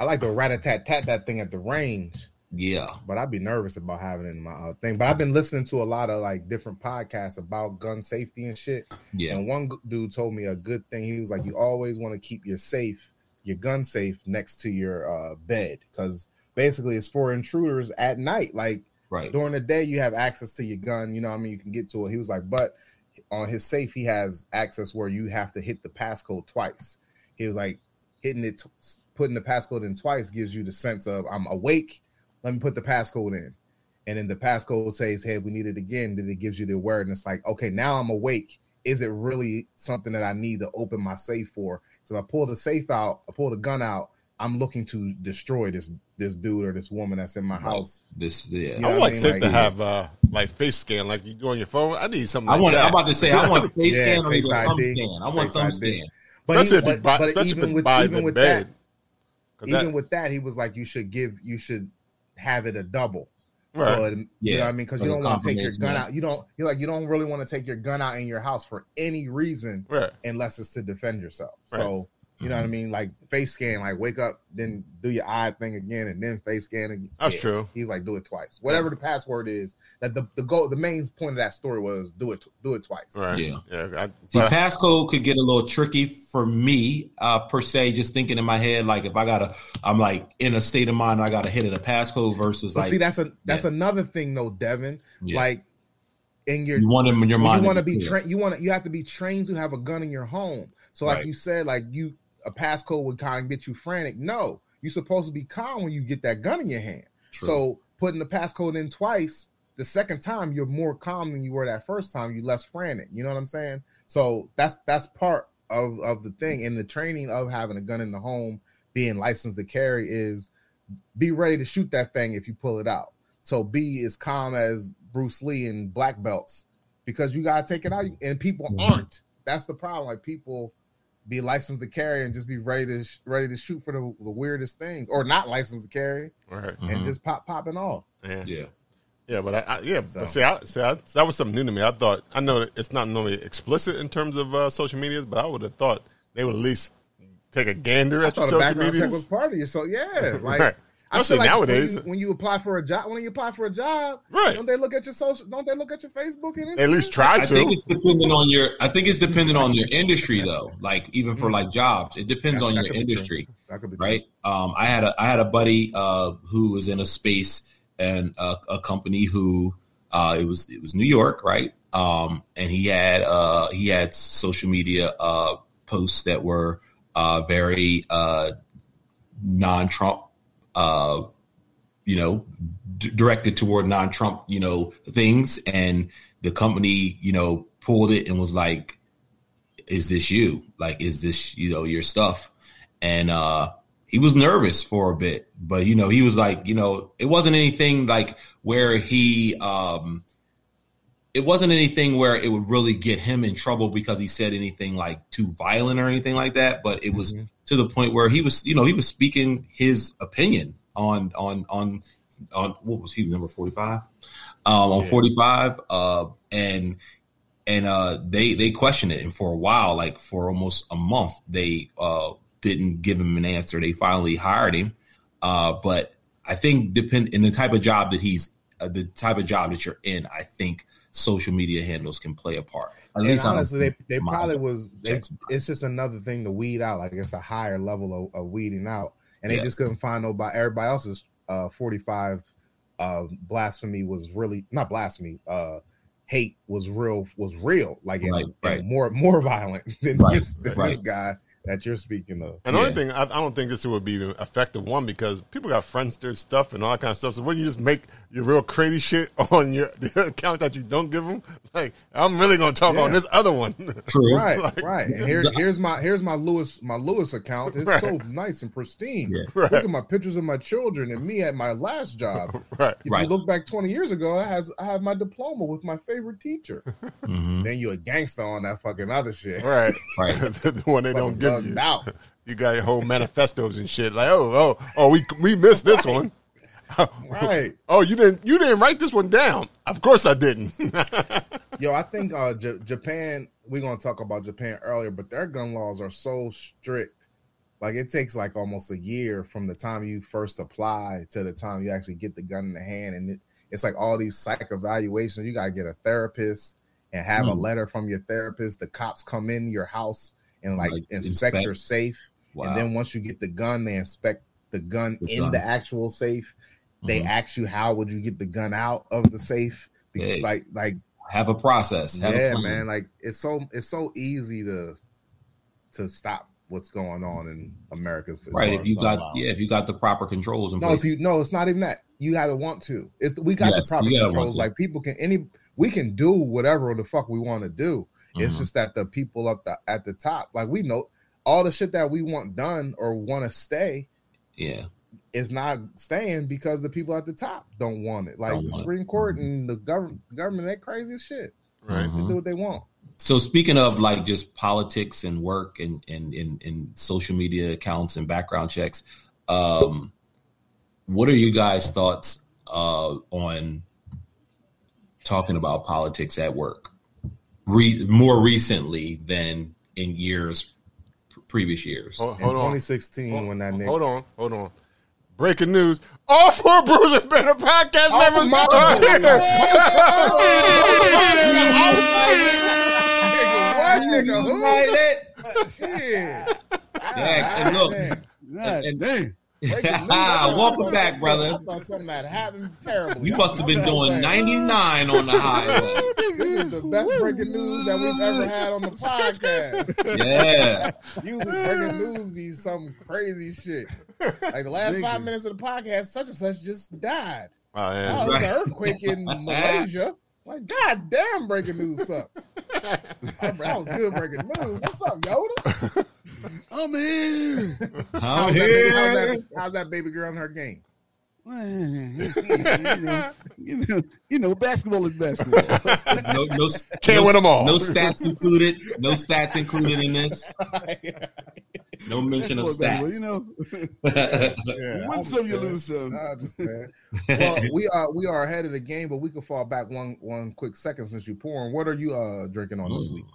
I like to rat-a-tat-tat that thing at the range. Yeah, but I'd be nervous about having it in my uh, thing. But I've been listening to a lot of like different podcasts about gun safety and shit. Yeah, and one dude told me a good thing. He was like, "You always want to keep your safe, your gun safe, next to your uh, bed, because basically it's for intruders at night. Like right. during the day, you have access to your gun. You know, what I mean, you can get to it." He was like, "But on his safe, he has access where you have to hit the passcode twice." He was like, "Hitting it, t- putting the passcode in twice gives you the sense of I'm awake." Let me put the passcode in. And then the passcode says, hey, we need it again. Then it gives you the awareness like, okay, now I'm awake. Is it really something that I need to open my safe for? So if I pull the safe out, I pull the gun out, I'm looking to destroy this this dude or this woman that's in my house. This, yeah. You know I would like I mean? safe like, to yeah. have uh, like face scan, like you do on your phone. I need something like I want, that. I'm about to say, I want face yeah, scan or face I D. Thumb scan. I want face thumb I D. scan. But especially even, if you buy, but especially even if it's by the bed. That, even that, with that, he was like, you should give, you should, have it a double, right? So it, yeah. You know what I mean? Because you don't want to take your gun man. out. You don't. You like. You don't really want to take your gun out in your house for any reason, right? Unless it's to defend yourself. Right. So you mm-hmm. know what I mean? Like face scan. Like wake up, then do your eye thing again, and then face scan. Again. That's yeah. true. He's like, do it twice. Whatever yeah. the password is. That the the goal. The main point of that story was do it. Do it twice. Right. Yeah. yeah I, See, I, passcode could get a little tricky for me uh, per se. Just thinking in my head, like if I gotta, I'm like in a state of mind. I gotta hit it a passcode versus but like. See, that's a that's yeah. another thing though, Devin. Yeah. Like in your you want in your mind. You want to be trained. You want you have to be trained to have a gun in your home. So like right. you said, like you. A passcode would kind of get you frantic. No, you're supposed to be calm when you get that gun in your hand. True. So putting the passcode in twice, the second time you're more calm than you were that first time. You're less frantic. You know what I'm saying? So that's that's part of, of the thing. And the training of having a gun in the home, being licensed to carry is be ready to shoot that thing if you pull it out. So be as calm as Bruce Lee in black belts because you got to take it out. And people aren't. That's the problem. Like people... be licensed to carry and just be ready to sh- ready to shoot for the, the weirdest things, or not licensed to carry, right? Mm-hmm. And just pop popping off. Yeah, yeah, yeah but I, I yeah, so. but see, I, see I, that was something new to me. I thought I know it's not normally explicit in terms of uh, social medias, but I would have thought they would at least take a gander I at your social medias. Was part of you, so yeah, like. Right. I feel like nowadays when you, when you apply for a job, when you apply for a job, right. don't they look at your social? Don't they look at your Facebook and Instagram? At least try to. I think it's dependent on your. I think it's dependent on your industry, though. Like even for like jobs, it depends that, on that your industry, right? Um, I had a I had a buddy uh, who was in a space and a, a company who uh, it was it was New York, right? Um, and he had uh, he had social media uh, posts that were uh, very uh, non-Trump. Uh, you know, d- directed toward non-Trump, you know, things. And the company, you know, pulled it and was like, is this you? Like, is this, you know, your stuff? And uh, he was nervous for a bit, but, you know, he was like, you know, it wasn't anything like where he, um, it wasn't anything where it would really get him in trouble because he said anything like too violent or anything like that. But it mm-hmm. was to the point where he was, you know, he was speaking his opinion on, on, on, on what was he number forty-five um, on yeah. forty-five. Uh, and, and uh, they, they questioned it. And for a while, like for almost a month, they uh, didn't give him an answer. They finally hired him. Uh, but I think depend in the type of job that he's uh, the type of job that you're in, I think social media handles can play a part. At and least honestly, they, they probably was. They, it's just another thing to weed out. Like it's a higher level of, of weeding out, and they yes. just couldn't find nobody. Everybody else's uh, forty-five uh, blasphemy was really not blasphemy. Uh, hate was real. Was real. Like right, and, right. And more more violent than, right, this, than right. this guy that you're speaking of. And the yeah. only thing, I, I don't think this would be an effective one because people got Friendster stuff and all that kind of stuff. So wouldn't you just make your real crazy shit on your the account that you don't give them? Like, I'm really going to talk yeah. on this other one. True. Right, like, right. And here, here's my here's my Lewis my Lewis account. It's right. so nice and pristine. Yeah. Right. Look at my pictures of my children and me at my last job. Right. If right. you look back twenty years ago, I, has, I have my diploma with my favorite teacher. Mm-hmm. Then you're a gangster on that fucking other shit. Right. Right. The one they don't give. You, you got your whole manifestos and shit. Like, oh, oh, oh, we we missed this right. one. Right. Oh, you didn't you didn't write this one down. Of course I didn't. Yo, I think uh, J- Japan, we're going to talk about Japan earlier, but their gun laws are so strict. Like, it takes like almost a year from the time you first apply to the time you actually get the gun in the hand. And it, it's like all these psych evaluations. You got to get a therapist and have mm. a letter from your therapist. The cops come in your house and like, like inspect, inspect your safe. Wow. And then once you get the gun, they inspect the gun the in gun. the actual safe. Mm-hmm. They ask you, how would you get the gun out of the safe? Because hey, like, like have a process. Have yeah, a man. Like it's so, it's so easy to, to stop what's going on in America. Right. If you got, yeah, if you got the proper controls. In no, place. If you, no, it's not even that. You got to want to, it's we got yes, the proper controls. Like people can, any, we can do whatever the fuck we want to do. It's mm-hmm. just that the people up the, at the top, like we know all the shit that we want done or want to stay yeah, is not staying because the people at the top don't want it. Like the Supreme it. Court mm-hmm. and the government, government, that crazy shit. Right. Mm-hmm. They do what they want. So speaking of like just politics and work and, and, and, and social media accounts and background checks, um, what are you guys' thoughts uh, on talking about politics at work? Re- more recently than in years, p- previous years. Hold, hold in twenty sixteen, on. when that nigga. Hold on, hold on. Breaking news. All four Bruising Banner Podcast oh, members my are here. And look. And, and, welcome back, brother. I thought something had happened terrible. You must have been doing ninety-nine on the highway. This is the best breaking news that we've ever had on the podcast. Yeah. Usually breaking news be some crazy shit. Like the last five minutes of the podcast, such and such just died. Oh, yeah. Oh, it was an earthquake in Malaysia. Like, God damn, breaking news sucks. I, I was good breaking news. What's up, Yoda? I'm here. I'm how's here. That baby, how's, that, how's that baby girl in her game? you, know, you, know, you know, basketball is basketball. no, no, Can't no, win them all. No stats included. No stats included in this. No mention of stats. Basketball, you know, yeah, you win some, you lose some. Well, we are we are ahead of the game, but we can fall back one one quick second since you pouring. What are you uh, drinking on this week?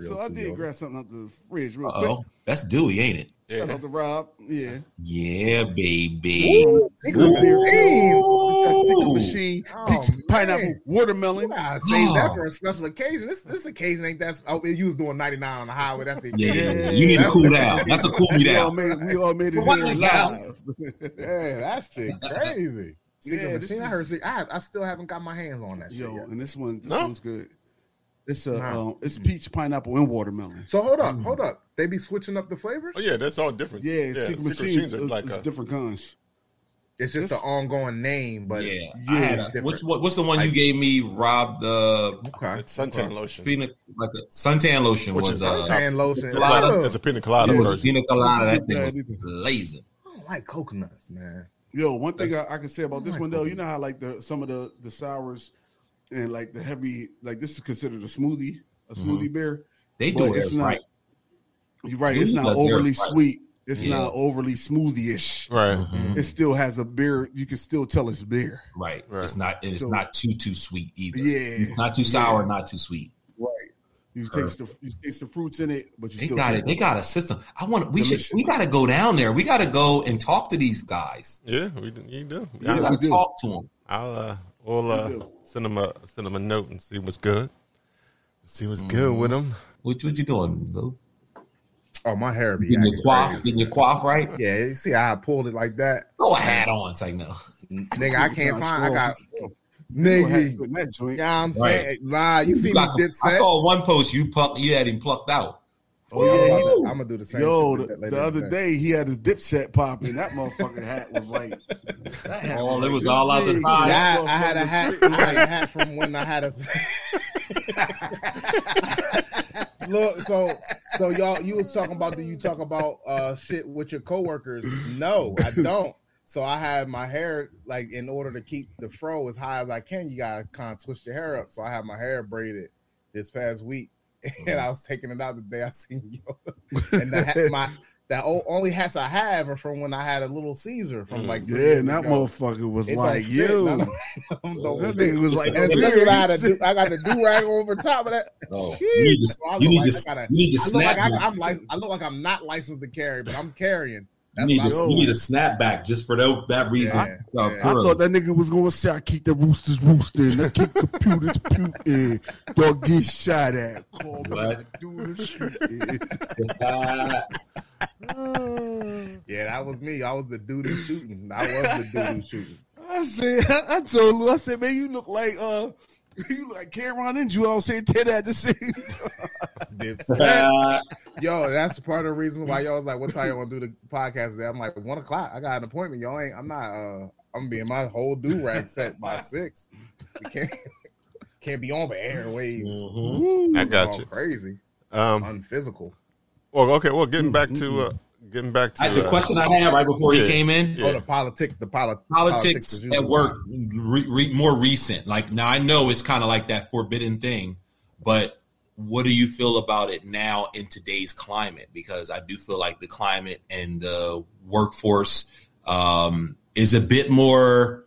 So I did grab something out the fridge real quick. Oh, that's Dewey, ain't it? Shout yeah. out to Rob. Yeah. Yeah, baby. Ooh, secret machine. machine. Oh, peach, pineapple, watermelon. I saved oh. that for a special occasion. This this occasion ain't that. Oh, you was doing ninety-nine on the highway. That's the occasion. Yeah, yeah, you need to cool down. That's a cool me down. We all made, we all made it here live. Yeah, that shit crazy. Yeah, machine, is, I, heard, I, I still haven't got my hands on that yo, shit. Yo, and this one, this no? one's good. It's a nah. um, it's peach, pineapple, and watermelon. So hold up, mm. hold up. They be switching up the flavors? Oh yeah, that's all different. Yeah, yeah secret, secret machines, machines are it's, like it's a, different kinds. It's just an ongoing name, but yeah, yeah. A, which what, what's the one like, you gave me, Rob? The okay, it's suntan okay. lotion, pina, like a suntan lotion which was suntan uh, suntan lotion. It's, like a, it's a pina colada. Yeah, it was a pina colada. That thing was blazing. I don't like coconuts, man. Yo, one thing like, I, I can say about this like one though, coconut. You know how like the some of the the sours. And like the heavy, like this is considered a smoothie, a smoothie mm-hmm. beer. They do it right. You're right. Smoothie it's not overly sweet. It's yeah. not overly smoothie-ish. Right. Mm-hmm. It still has a beer. You can still tell it's beer. Right. right. It's not. It's so, not too too sweet either. Yeah. Not too sour. Yeah. Not too sweet. Right. You taste the you taste the fruits in it, but you they still got it. They got a system. I want. We Delicious. should. We got to go down there. We got to go and talk to these guys. Yeah, we you do. Yeah, we got to talk to them. I'll uh, we'll uh, we send them a send them a note and see what's good. See what's mm. good with them. What what you doing, Lou? Oh, my hair be getting your quaff, getting your quaff right. Yeah, you see how I pulled it like that. Throw a hat on. It's like no, nigga, I can't find. I got. Nigga, you know I'm saying, nah. You, you see me dip set? I saw one post you pluck, you had him plucked out. Oh Ooh. yeah, I'm gonna do the same. Yo, the, the other the day he had his Dipset popping. That motherfucking hat was like, that hat oh, was it like, was all out the side. Yeah, I, I had a hat, I had a hat from when I had a. Look, so so y'all, you was talking about do you talk about uh shit with your coworkers? No, I don't. So I have my hair, like, in order to keep the fro as high as I can, you got to kind of twist your hair up. So I had my hair braided this past week, and mm-hmm. I was taking it out the day I seen you. And the, my, the old, only hats I have are from when I had a Little Caesar. From like Yeah, and that ago. motherfucker was it like, you. I don't, I don't that nigga was like, and what I, had do, I got the do-rag over top of that. Oh, you need to snap. I look like I'm not licensed to carry, but I'm carrying. You need, a, you need a snapback just for that, that reason. Yeah, I, uh, yeah. I thought that nigga was going to say, I keep the roosters roosting. I keep computers putin. Don't get shot at. Call me like, dude, shooting. Yeah, that was me. I was the dude who's shooting. I was the dude who's shooting. I said, I, I told Lou, I said, man, you look like, uh, you look like Cameron and Jewel saying Ted at the same time. Yo, that's part of the reason why y'all was like, what time y'all want to do the podcast today? I'm like, one o'clock. I got an appointment. Y'all ain't, I'm not, uh, I'm being my whole do-rag set by six. We can't, can't be on the airwaves. Mm-hmm. Woo, I got you. Crazy. Um, Unphysical. Well, okay. Well, getting back to, uh, Getting back to I, the uh, question I had right before yeah, he came in. Yeah. Oh, the politic, the poli- politics, politics at work, re, re, more recent. Like now, I know it's kind of like that forbidden thing, but what do you feel about it now in today's climate? Because I do feel like the climate and the workforce um, is a bit more.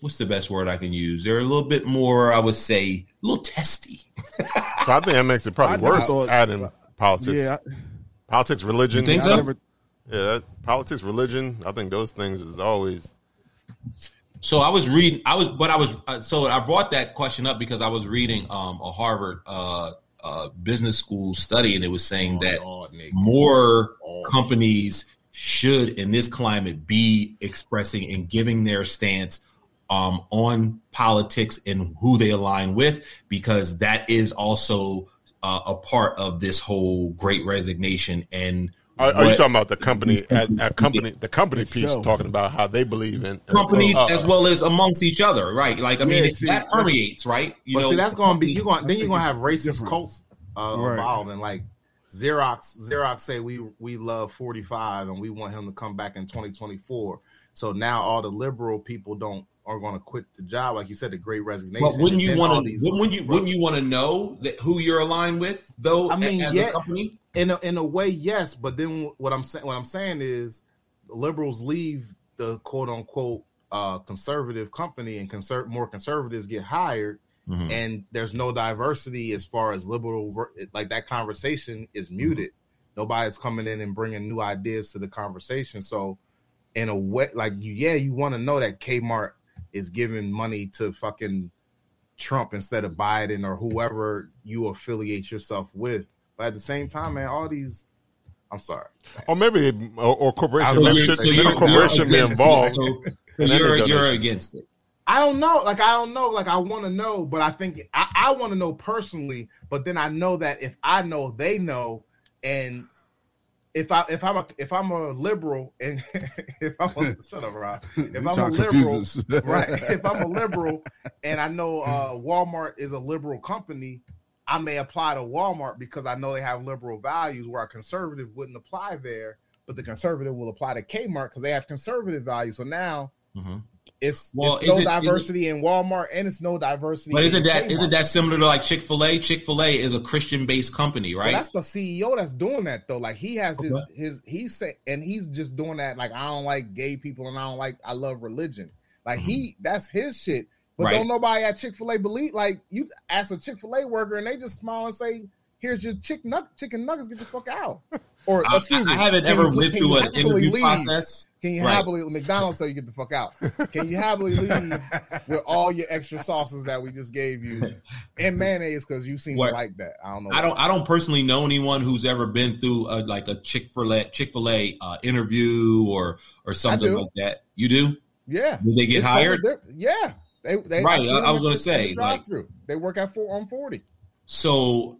What's the best word I can use? They're a little bit more, I would say, a little testy. So I think that makes it probably I worse. Thought, adding politics, yeah. Politics, religion. You think so? Never, yeah, politics, religion. I think those things is always. So I was reading. I was, but I was. Uh, so I brought that question up because I was reading um, a Harvard uh, uh, business school study, and it was saying oh, that oh, more oh. companies should, in this climate, be expressing and giving their stance um, on politics and who they align with, because that is also. Uh, a part of this whole great resignation. And are, are you talking about the company at, at company the company itself. Piece talking about how they believe in, in companies uh, as well as amongst each other, right? Like I mean, yeah, see, that permeates, right? You know, see, that's going to be you going then you're going to have racist different. cults uh, right. involved, and like Xerox Xerox say we we love forty-five and we want him to come back in twenty twenty-four. So now all the liberal people don't. Are going to quit the job, like you said, the great resignation. But wouldn't you want to? Wouldn't you? Wouldn't you want to know that who you're aligned with, though? I mean, as yeah, a company, in a, in a way, yes. But then what I'm saying, what I'm saying is, liberals leave the quote unquote uh, conservative company, and conser- more conservatives get hired, mm-hmm. and there's no diversity as far as liberal. Like that conversation is muted. Mm-hmm. Nobody's coming in and bringing new ideas to the conversation. So, in a way, like you, yeah, you want to know that Kmart. Is giving money to fucking Trump instead of Biden or whoever you affiliate yourself with. But at the same time, man, all these, I'm sorry. Or maybe, or, or corporation, maybe should, so should a corporation be involved? So, so you're, you're against it. I don't know. Like, I don't know. Like, I want to know, but I think I, I want to know personally, but then I know that if I know, they know. And If I if I'm a if I'm a liberal and if I'm a, shut up Rob if I'm a liberal right if I'm a liberal and I know uh, Walmart is a liberal company, I may apply to Walmart because I know they have liberal values where a conservative wouldn't apply there, but the conservative will apply to Kmart because they have conservative values. So now mm-hmm. it's, well, it's no it, diversity it, in Walmart and it's no diversity. But isn't that Kmart. Isn't that similar to like Chick-fil-A? Chick-fil-A is a Christian-based company, right? Well, that's the C E O that's doing that though. Like he has his okay. his he's say, and he's just doing that. Like I don't like gay people and I don't like I love religion. Like mm-hmm. he that's his shit. But right. don't nobody at Chick-fil-A believe, like, you ask a Chick-fil-A worker and they just smile and say, here's your chick nug- chicken nuggets, get the fuck out. Or I, excuse me. I haven't ever went through an interview leave? process. Can you right. happily, McDonald's say you get the fuck out. Can you happily leave with all your extra sauces that we just gave you and mayonnaise because you seem to like that? I don't know. I don't, I don't personally know anyone who's ever been through a, like a Chick-fil-A, Chick-fil-A uh, interview or or something like that. You do? Yeah. Do they get it's hired? Yeah. They, they, right. I, I was going to say. Like, they work at four on forty. So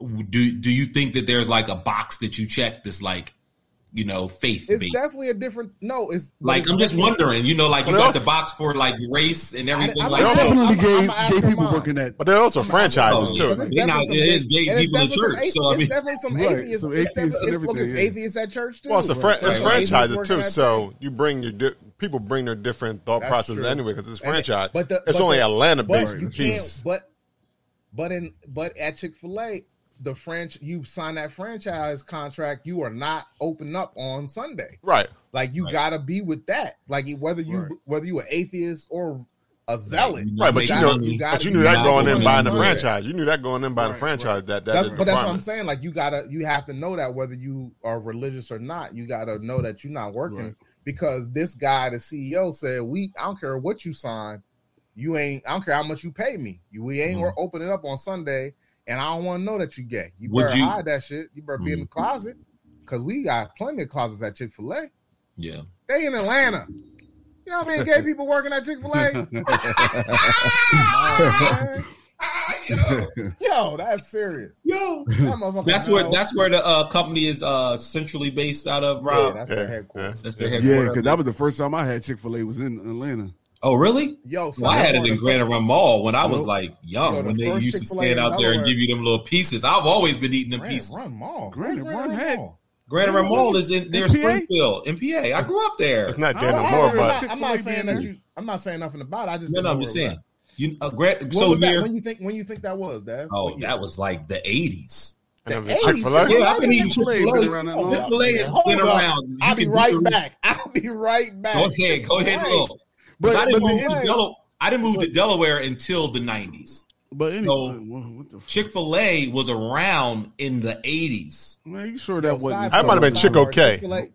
do do you think that there's like a box that you check that's like, you know, faith? It's definitely a different. No, it's like, it's I'm just wondering, you know, like you got the box for like race and everything. I, I, like that. Definitely gay, gay people on. working at. But there are also franchises, too. It is gay people in church. Atheist, so I mean, it's definitely some right, atheists. Some atheists it's, and everything, it's yeah. atheists at church, too. Well, it's, a fr- right. it's franchises, too. So you bring your di- people bring their different thought That's processes true. anyway because it's franchise. But the, it's but only the, Atlanta based piece. But but in but at Chick-fil-A, the French, you sign that franchise contract, you are not open up on Sunday. Right. Like, you right. got to be with that. Like, whether you right. whether you an atheist or a zealot. Right, but you, gotta, you, gotta, but you knew that going in buying the franchise. You knew that going in buying the franchise. That, that that's, But that's what I'm saying. Like, you gotta, you have to know that whether you are religious or not. You got to know that you're not working. Right. Because this guy, the C E O, said, "We, I don't care what you sign. You ain't, I don't care how much you pay me. We ain't mm-hmm. opening up on Sunday. And I don't want to know that you gay. You would better you, hide that shit. You better be mm. in the closet, because we got plenty of closets at Chick-fil-A. Yeah, they in Atlanta. You know what I mean? Gay people working at Chick-fil-A. yo, yo, that's serious. Yo, that that's where knows. that's where the uh, company is uh, centrally based out of. Rob, yeah, that's yeah. their headquarters. That's their headquarters. Yeah, because that was the first time I had Chick-fil-A was in Atlanta. Oh, really? Yo, so well, I had it in Granite Run Mall when I was like young, yo, the when they used to stand out there and give you them little pieces. I've always been eating them Granite pieces. Run Mall. Granite, Granite Run had. Granite Run Mall is in near Springfield, N P A. I grew up there. It's not Granite Run Mall, but I'm not saying that you. I'm not saying nothing about it. I just no, no. I'm just saying. You, uh, Grant, so near, when you think when you think that was, Dad? Oh, that was like the eighties. Chick-fil-A? Yeah, I've been eating Chick-fil-A. Chick-fil-A has been around. I'll be right back. I'll be right back. Go ahead. Go ahead. Look. But, I, didn't but move to Del- I didn't move but, to Delaware until the nineties. But anyway, so Chick-fil-A was around in the eighties. Man, you sure that wasn't? That might have been Chick-fil-A. Chick-fil-A.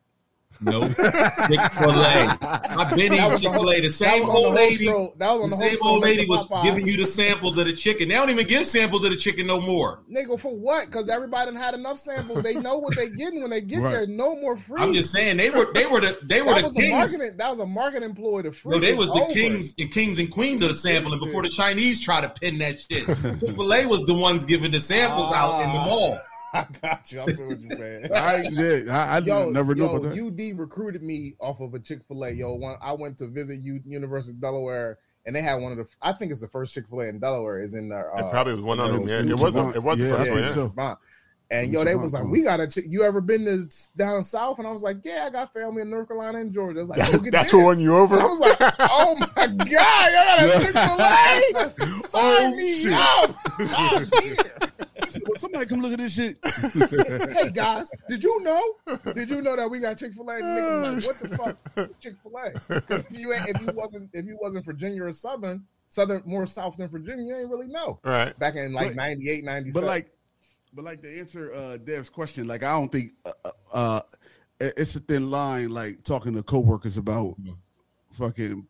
No, Chick-fil-A. I've been eating Chick-fil-A. The same old lady, the same old lady was giving you the samples of the chicken. They don't even give samples of the chicken no more. Nigga, for what? Because everybody done had enough samples. They know what they getting when they get right. there. No more free. I'm just saying they were they were the they were the kings. That was a marketing employee to free. No, they was the kings and kings and queens of the sampling before the Chinese tried to pin that shit. Chick-fil-A was the ones giving the samples ah. out in the mall. I got you. I feel what you're saying. I, yeah, I, I yo, never knew yo, about that. U D recruited me off of a Chick-fil-A. Yo, one, I went to visit U, University of Delaware, and they had one of the. I think it's the first Chick-fil-A in Delaware. Is in there. Uh, it probably was one of them. Yeah, it was. It was yeah, the first one. Yeah. And yo, they was like, "We got a. You ever been to down south?" And I was like, "Yeah, I got family in North Carolina and Georgia." I was like, "Look at this." That's what won you over. And I was like, "Oh my god, I got a Chick-fil-A! Sign oh, me shit. up! I'm here." Somebody come look at this shit. Hey guys, did you know? Did you know that we got Chick-fil-A? And niggas like, what the fuck, Chick-fil-A? Because if you ain't, if you wasn't, if you wasn't Virginia or Southern, Southern more South than Virginia, you ain't really know. Right. Back in like ninety-eight, ninety-seven. But like, but like to answer uh, Dev's question, like I don't think uh, uh, it's a thin line. Like talking to coworkers about mm. fucking.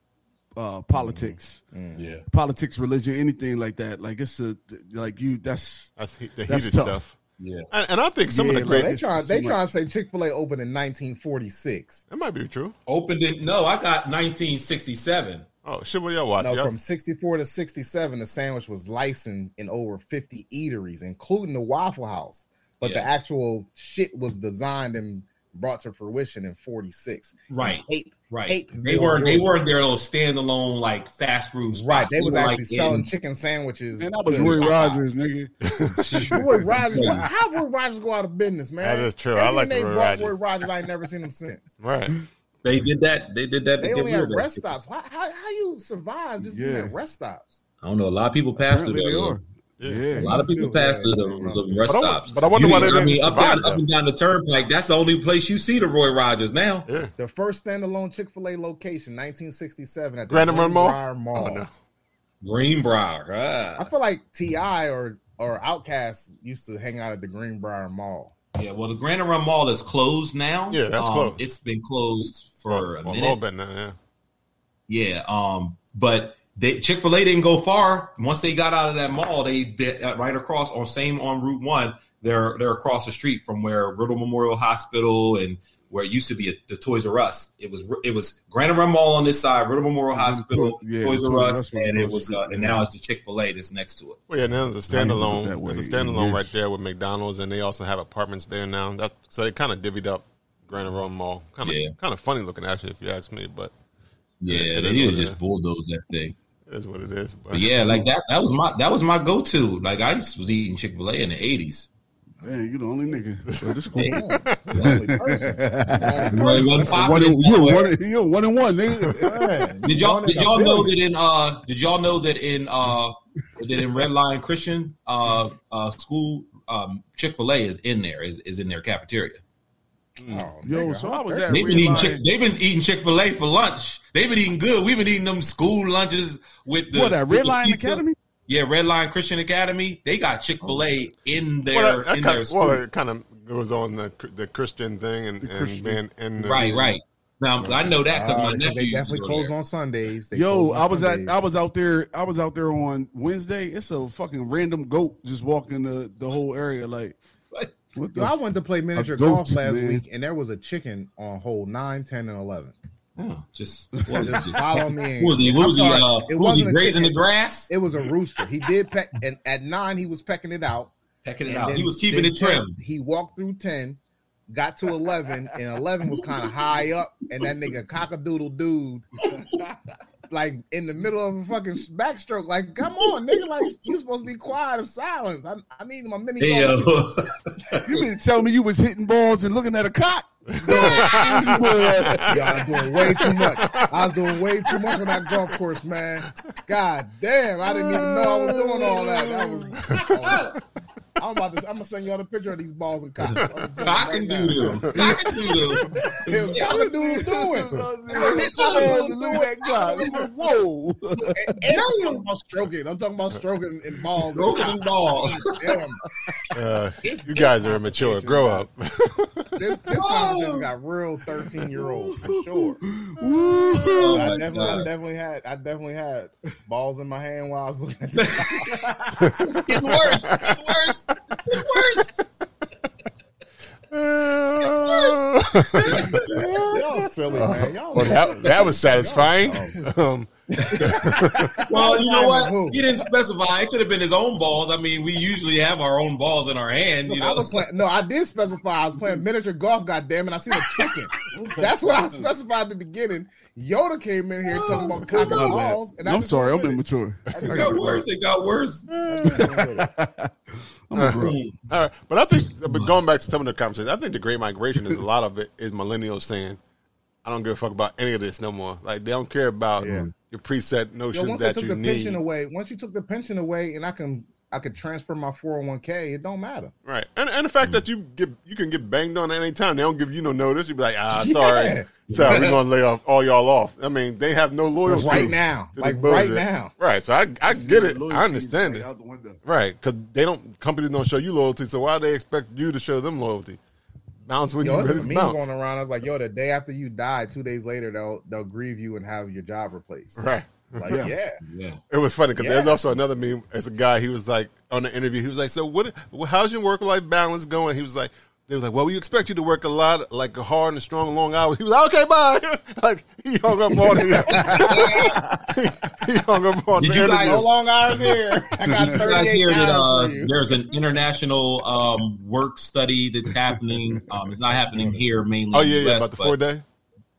Uh, politics, mm. yeah, politics, religion, anything like that. Like it's a like you. That's that's the heated that's stuff. Yeah, and, and I think some yeah, of the great they try they try to say Chick-fil-A opened in nineteen forty-six. That might be true. Opened it? No, I got nineteen sixty-seven. Oh shit! What y'all watching? No, y'all? From sixty-four to sixty-seven, the sandwich was licensed in over fifty eateries, including the Waffle House. But yeah. the actual shit was designed and brought to fruition in forty-six. Right. Eight. Right, Eight they weren't they weren't their little standalone like fast food spots. Right, they was actually like selling in, chicken sandwiches. Man, that was Roy Rogers, nigga. Roy Rogers, how Roy Rogers go out of business, man? That is true. Every I like they Roy Rogers. Roy Rogers. I ain't never seen him since. Right, they did that. They did that. They to only get rid had rest stops. How, how how you survive just yeah. being at rest stops? I don't know. A lot of people pass through there. Yeah, a lot of people pass through the, the rest but stops. But I wonder you, why they didn't I mean, up, down, up and down the turnpike. That's the only place you see the Roy Rogers now. Yeah. The first standalone Chick-fil-A location, nineteen sixty-seven at the Granite Run Mall. Mall. Oh, no. Greenbrier. Ah. I feel like T I or or Outkast used to hang out at the Greenbrier Mall. Yeah, well, the Granite Run Mall is closed now. Yeah, that's um, closed. It's been closed for oh, a minute. A little bit now, yeah. Yeah, um, but they, Chick-fil-A didn't go far. Once they got out of that mall, they did right across or same on Route one. They're they're across the street from where Riddle Memorial Hospital and where it used to be a, the Toys R Us. It was it was Granite Run Mall on this side, Riddle Memorial Hospital, yeah, Toys R Us, and it was uh, and now it's the Chick-fil-A that's next to it. Well, yeah, now there's a standalone. There's a standalone right there with McDonald's, and they also have apartments there now. That, so they kind of divvied up Granite Run Mall. Kind of yeah. kind of funny looking actually, if you ask me. But yeah, yeah they need to just bulldoze that thing. That's what it is. But, but yeah, like that. That was my that was my go to. Like I just was eating Chick-fil-A in the eighties. Man, you the only nigga. So this cool. Yeah. The only person. You're one, one and one, nigga. Did y'all did y'all know that in uh did y'all know that in uh that in Red Lion Christian uh uh school um Chick-fil-A is in there, is is in their cafeteria. Oh, yo, so I was at they've been eating Chick- they've been eating Chick-fil-A for lunch. They've been eating good. We've been eating them school lunches with the what at Red Lion Academy? Yeah, Red Lion Christian Academy. They got Chick-fil-A in their well, that, that in their of, school. Well, it kind of goes on the the Christian thing and, Christian. and being in the, right, right. Now yeah. I know that because my uh, nephew they definitely close on Sundays. They Yo, on I was Sundays. at I was out there I was out there on Wednesday. It's a fucking random goat just walking the the whole area like. What? What the Yo, f- I went to play miniature golf last man. week, and there was a chicken on hole nine, ten, and eleven. Oh, just, well, just follow me. Who was he? Who was he? Uh, it was he grazing the grass? It was a rooster. He did peck, and at nine he was pecking it out. Pecking it out. Then, he was keeping it trim. He walked through ten, got to eleven, and eleven was kind of high up. And that nigga cockadoodle dude, like in the middle of a fucking backstroke. Like, come on, nigga! Like you supposed to be quiet and silence. I, I need my mini. You mean to tell me you was hitting balls and looking at a cock? No, I was doing way too much. I was doing way too much on that golf course, man. God damn, I didn't even know I was doing all that. I was. Oh, I'm about to. I'm gonna send y'all the picture of these balls and cocks. Cock and doodle. Cock and doodle. It was cock and doodle doing. Whoa! And I'm talking about stroking. I'm talking about stroking and balls. Stroking balls. Uh, you guys are immature. Grow up. This this conversation got real thirteen year old for sure. Oh, I, definitely, I definitely had. I definitely had balls in my hand while I was looking at this. It's getting worse. It's getting worse. It's worse. Y'all silly, man. Y'all well, that, that was satisfying. Um, well, you know what? He didn't specify. It could have been his own balls. I mean, we usually have our own balls in our hand. You know? I was playing, no, I did specify. I was playing miniature golf, goddammit. I seen a chicken. That's what I specified at the beginning. Yoda came in here talking about cock and balls. And I'm sorry. I'm immature. It got worse. It got worse. I'm uh, all right. But I think, but going back to some of the conversations, I think the Great Migration is a lot of it is millennials saying, I don't give a fuck about any of this no more. Like, they don't care about yeah. your preset notions Yo, that you need. Once I took the need. pension away, once you took the pension away and I can I could transfer my four oh one k, it don't matter. Right. And and the fact mm-hmm. that you get you can get banged on at any time. They don't give you no notice. You'd be like, ah, sorry. Yeah. Sorry, we're going to lay off all y'all off. I mean, they have no loyalty. Right now. Like right now. Right. So I, I get it. I understand it. Right. Because they don't, companies don't show you loyalty. So why do they expect you to show them loyalty? Bounce when yo, you ready to me bounce. Going around, I was like, yo, the day after you die, two days later, they'll they'll grieve you and have your job replaced. Right. Like, yeah. yeah. yeah. It was funny because yeah. there's also another meme. As a guy, he was like, on the interview, he was like, so what? How's your work-life balance going? He was like, they was like, well, we expect you to work a lot, like a hard and strong, long hours. He was like, okay, bye. Like, he hung up on these. he, he hung up on Did the you guys no long hours here? I got thirty-eight hours. Did you guys hear that uh, there's an international um, work study that's happening? Um, it's not happening here mainly. Oh, yeah, yeah, U S, about the four-day?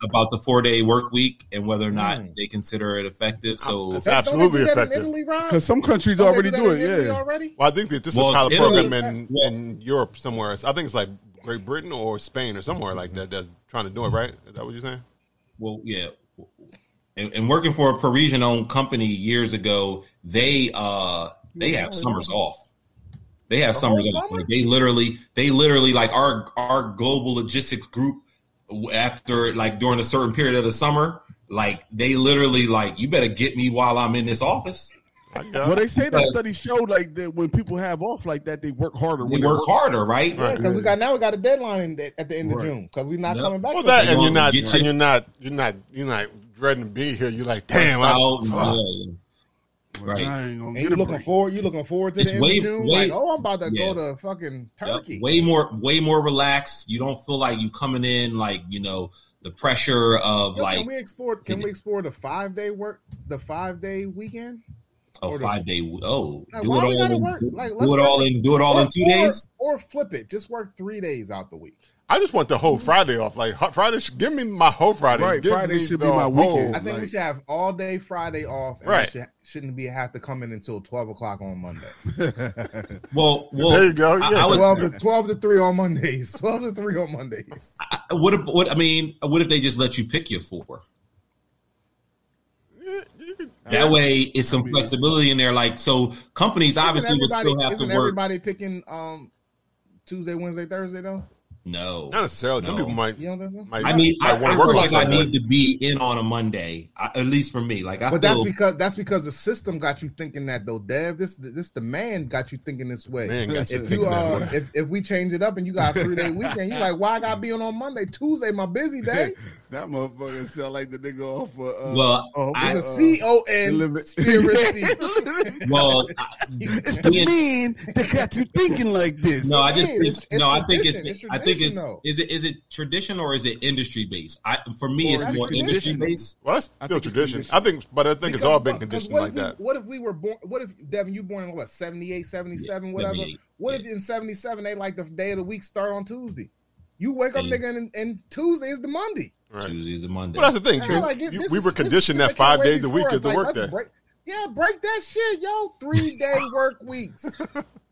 About the four-day work week and whether or not mm. they consider it effective. So it's absolutely effective. Because some countries don't already do, do it. Italy yeah. Already? Well, I think that this well, is a pilot program in, yeah. in Europe somewhere. I think it's like Great Britain or Spain or somewhere like that that's trying to do it. Right? Is that what you're saying? Well, yeah. And, and working for a Parisian-owned company years ago, they uh they have summers off. They have the summers off. Summer? Like they literally, they literally like our our global logistics group. After like during a certain period of the summer, like they literally like you better get me while I'm in this office. Well, they say that study showed like that when people have off like that, they work harder. They, they work, work harder, right? Right. Because we got now we got a deadline in the, at the end right. of June because we're not yep. coming back. Well, that, and you're not, you. and you're not, you're not, you're not dreading to be here. You're like, damn, I don't know. Right. I ain't gonna ain't you looking forward? You looking forward to it's the way, way, like, oh, I'm about to yeah. go to fucking Turkey. Yep. Way more, way more relaxed. You don't feel like you coming in like you know the pressure of Yo, like. Can we explore? Can we explore the five day work? The five day weekend. Oh, or five the, day. Oh, like, do it all. In, work? Like, do it all in. Do it all or, in two or, days. Or flip it. Just work three days out the week. I just want the whole Friday off. Like Friday, give me my whole Friday. Right, give Friday should be my weekend. Whole, I think like, we should have all day Friday off. And right, we should, shouldn't be have to come in until twelve o'clock on Monday. well, well, there you go. Yeah, I, I would, twelve to twelve to three on Mondays. Twelve to three on Mondays. I, what? If, what? I mean, what if they just let you pick your four? Yeah, you could, that yeah, way, it's some flexibility in there. Like so, companies obviously will still have to work. Everybody picking um, Tuesday, Wednesday, Thursday though. No, not necessarily. No. Some people might. You know what I'm might I mean, might I, I feel like I need to be in on a Monday, I, at least for me. Like, I but feel, that's because that's because the system got you thinking that though, Dev. This this demand got you thinking this way. Man got you if you uh, if if we change it up and you got a three day weekend, you like, why I gotta be on on Monday, Tuesday, my busy day? That motherfucker sound like the nigga off of uh, well, oh, I, it's a C O N conspiracy. Well, I, it's the man that got you thinking like this. No, I just think, it's, no, it's I think it's, it's I think. Is, is it is it tradition or is it industry based? I for me, well, it's more industry based. Well, that's still tradition. I think, but I think because, it's all been conditioned like we, that. What if we were born? What if Devin, you born in what seventy-eight, seventy-seven, yeah, whatever? seventy-eight, what yeah. if in seventy-seven they like the day of the week start on Tuesday? You wake up, and, nigga, and, and Tuesday is the Monday. Right. Tuesday is the Monday. Well, that's the thing. True. Like, you, we is, were conditioned that five days a week is the like, work day. Break, yeah, break that shit, yo. Three day work weeks.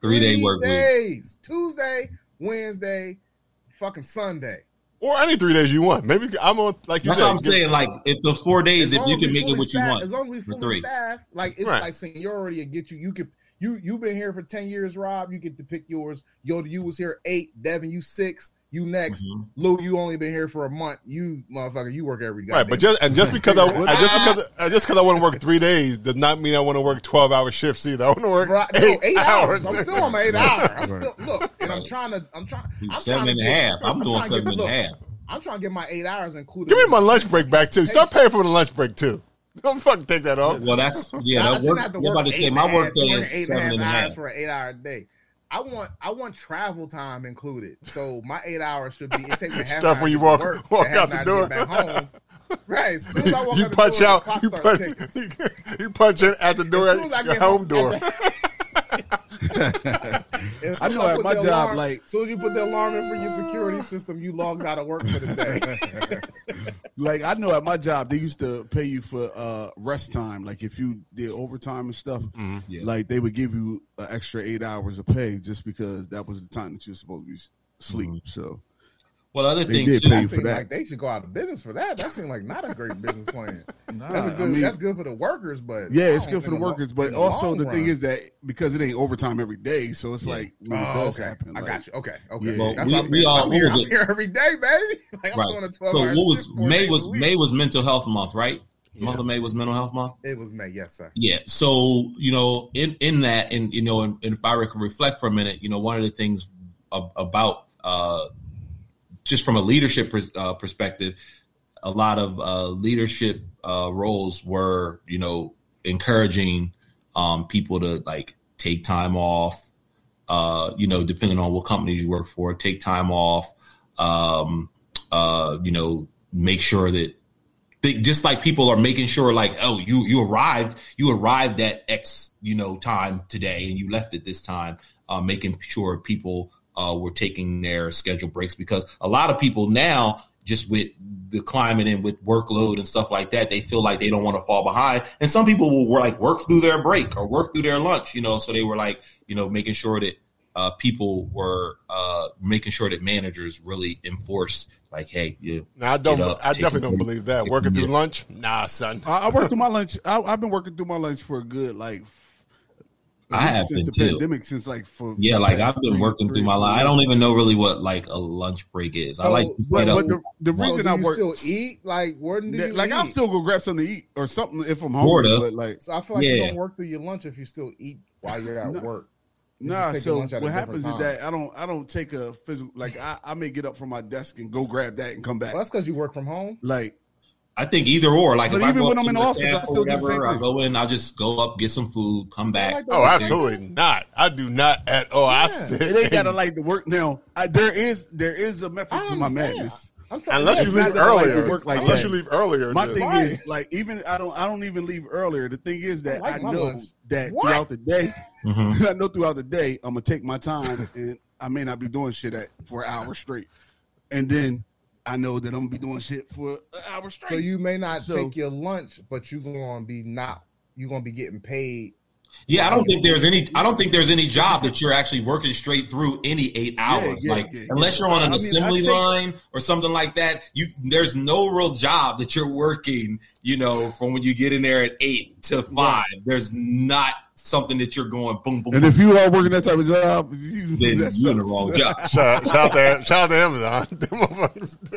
Three day work weeks. Tuesday, Wednesday. Fucking Sunday, or any three days you want. Maybe I'm on like you that's said, what I'm saying. It. Like if the four days, if you can make it what staff, you want, as long as we fully three. Staff, like it's right. like seniority to get you. You could you you've been here for ten years, Rob. You get to pick yours. Yoda, you was here eight. Devin, you six. You next, mm-hmm. Lou. You only been here for a month. You motherfucker. You work every goddamn. Right, but just and just because I and just because I, just because I want to work three days does not mean I want to work twelve hour shifts either. I want to work right, eight, no, eight hours. hours. I'm still on my eight hour. I'm still look, and I'm trying to. I'm trying. I'm seven trying to and a half. I'm, I'm doing seven get, and a half. I'm trying to get my eight hours included. Give me my lunch break back too. Start paying for the lunch break too. Don't fucking take that off. Well, that's yeah. That work, work I'm about to say my half, work day is eight seven and a half hours for an eight hour day. I want I want travel time included, so my eight hours should be. It takes me half stuff when you walk work, walk out the door. Back home. Right, as soon as I walk you out the punch door, out, the clock you punch ticking. You punch in at the door, as as at your home door. I know I at my job, alarm, like as soon as you put the alarm in for your security system, you logged out of work for the day. Like I know at my job, they used to pay you for uh, rest time. Like if you did overtime and stuff, mm-hmm. yeah. like they would give you an extra eight hours of pay just because that was the time that you were supposed to be sleep. Mm-hmm. So, well, other they things did pay you for that. Like they should go out of business for that. That seemed like not a great business plan. Nah, that's, a good, I mean, that's good for the workers, but yeah, it's good for the workers. But the also, the run. Thing is that because it ain't overtime every day, so it's yeah. like when oh, it does okay. happen. I like, got you. Okay, okay. Yeah. Well, that's we, what we all I'm here, I'm here every day, baby. Like right. I'm doing a twelve. So what was May was May was mental health month, right? Yeah. Month of May was mental health month. It was May, yes, sir. Yeah. So you know, in in that, and you know, and, and if I could reflect for a minute, you know, one of the things ab- about uh, just from a leadership pers- uh, perspective, a lot of uh, leadership uh, roles were, you know, encouraging um, people to like take time off. Uh, you know, depending on what companies you work for, take time off. Um, uh, you know, make sure that they, just like people are making sure, like, oh, you you arrived, you arrived at X, you know, time today, and you left at this time. Uh, making sure people. Uh, we're taking their scheduled breaks because a lot of people now, just with the climate and with workload and stuff like that, they feel like they don't want to fall behind. And some people will were like work through their break or work through their lunch, you know. So they were like, you know, making sure that uh, people were uh, making sure that managers really enforce, like, hey, yeah. No, I don't. Up, I definitely don't break, believe that working through lunch. Nah, son. I, I work through my lunch. I, I've been working through my lunch for a good like. I have since been the too. Pandemic since like for yeah, like I've been three, working three, through my life. I don't even know really what like a lunch break is. I oh, like to but, but the, the reason well, I work still eat like where do you like eat? I'll still go grab something to eat or something if I'm hungry. But like so I feel like yeah. you don't work through your lunch if you still eat while you're at no, work. You nah, so what happens time. is that I don't I don't take a physical like I, I may get up from my desk and go grab that and come back. Well, that's because you work from home. Like I think either or, like but if even I go when I'm in office, I still whatever, do the same thing. I go in, I'll just go up, get some food, come back. Like oh, absolutely thing. not. I do not at all. Yeah. I said it ain't gotta like the work now. I, there is there is a method to my madness. Unless you leave earlier. Unless you leave earlier. My dude. thing Why? is like even I don't I don't even leave earlier. The thing is that I, like I know lunch. that what? throughout the day, mm-hmm. I know throughout the day I'm gonna take my time and I may not be doing shit at for an hour straight, and then. I know that I'm gonna be doing shit for an hour straight. So you may not so, take your lunch, but you're gonna be not. You're gonna be getting paid. Yeah, I don't think there's any. I don't think there's any job that you're actually working straight through any eight hours. Yeah, yeah, like yeah, unless you're on an I assembly mean, think, line or something like that, you there's no real job that you're working. You know, from when you get in there at eight to five, yeah. there's not. Something that you're going boom, boom. And boom. If you are working that type of job, you then that's you're in the wrong job. Shout, shout, to, shout out to Amazon. Them motherfuckers do.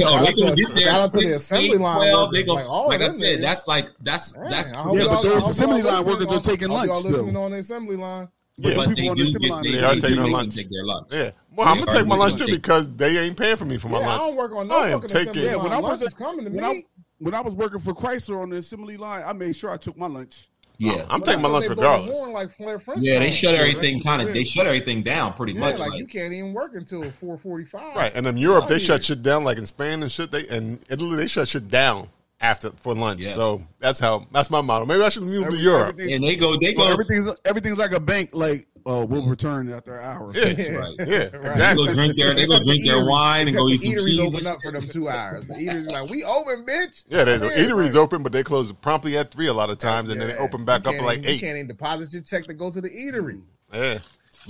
Yo, they gonna get there. Shout six, out to the assembly eight, line. twelve, they gonna, like, like I said, is. that's like that's Dang, that's. Yeah, but those assembly line workers are taking lunch. Y'all listening on the assembly line? Yeah, but they do get they, they, they, they lunch. Take their lunch. Yeah, well, I'm gonna take my lunch too because they ain't paying for me for my lunch. I don't work on no fucking assembly line. When I was just coming to me, when I was working for Chrysler on the assembly line, I made sure I took my lunch. Yeah, I'm but taking my lunch regardless. Horn, like yeah, they shut everything kind of. They shut everything down pretty yeah, much. Like, like you can't even work until four forty-five. Right, and in Europe oh, they yeah. shut shit down. Like in Spain and shit, they and Italy they shut shit down after for lunch. Yes. So that's how that's my model. Maybe I should move Every, to Europe. And they go, they go. Well, everything's everything's like a bank. Like uh, we'll return after an hour. Yeah, yeah. right. Yeah, exactly. They go drink their they go drink their wine and go eat some cheese. The eateries open up for them two hours. The eateries like we open, bitch. Yeah, they, the eateries open, but they close promptly at three a lot of times, yeah, and then they open back up at like eight. You can't even deposit your check to go to the eatery. Yeah.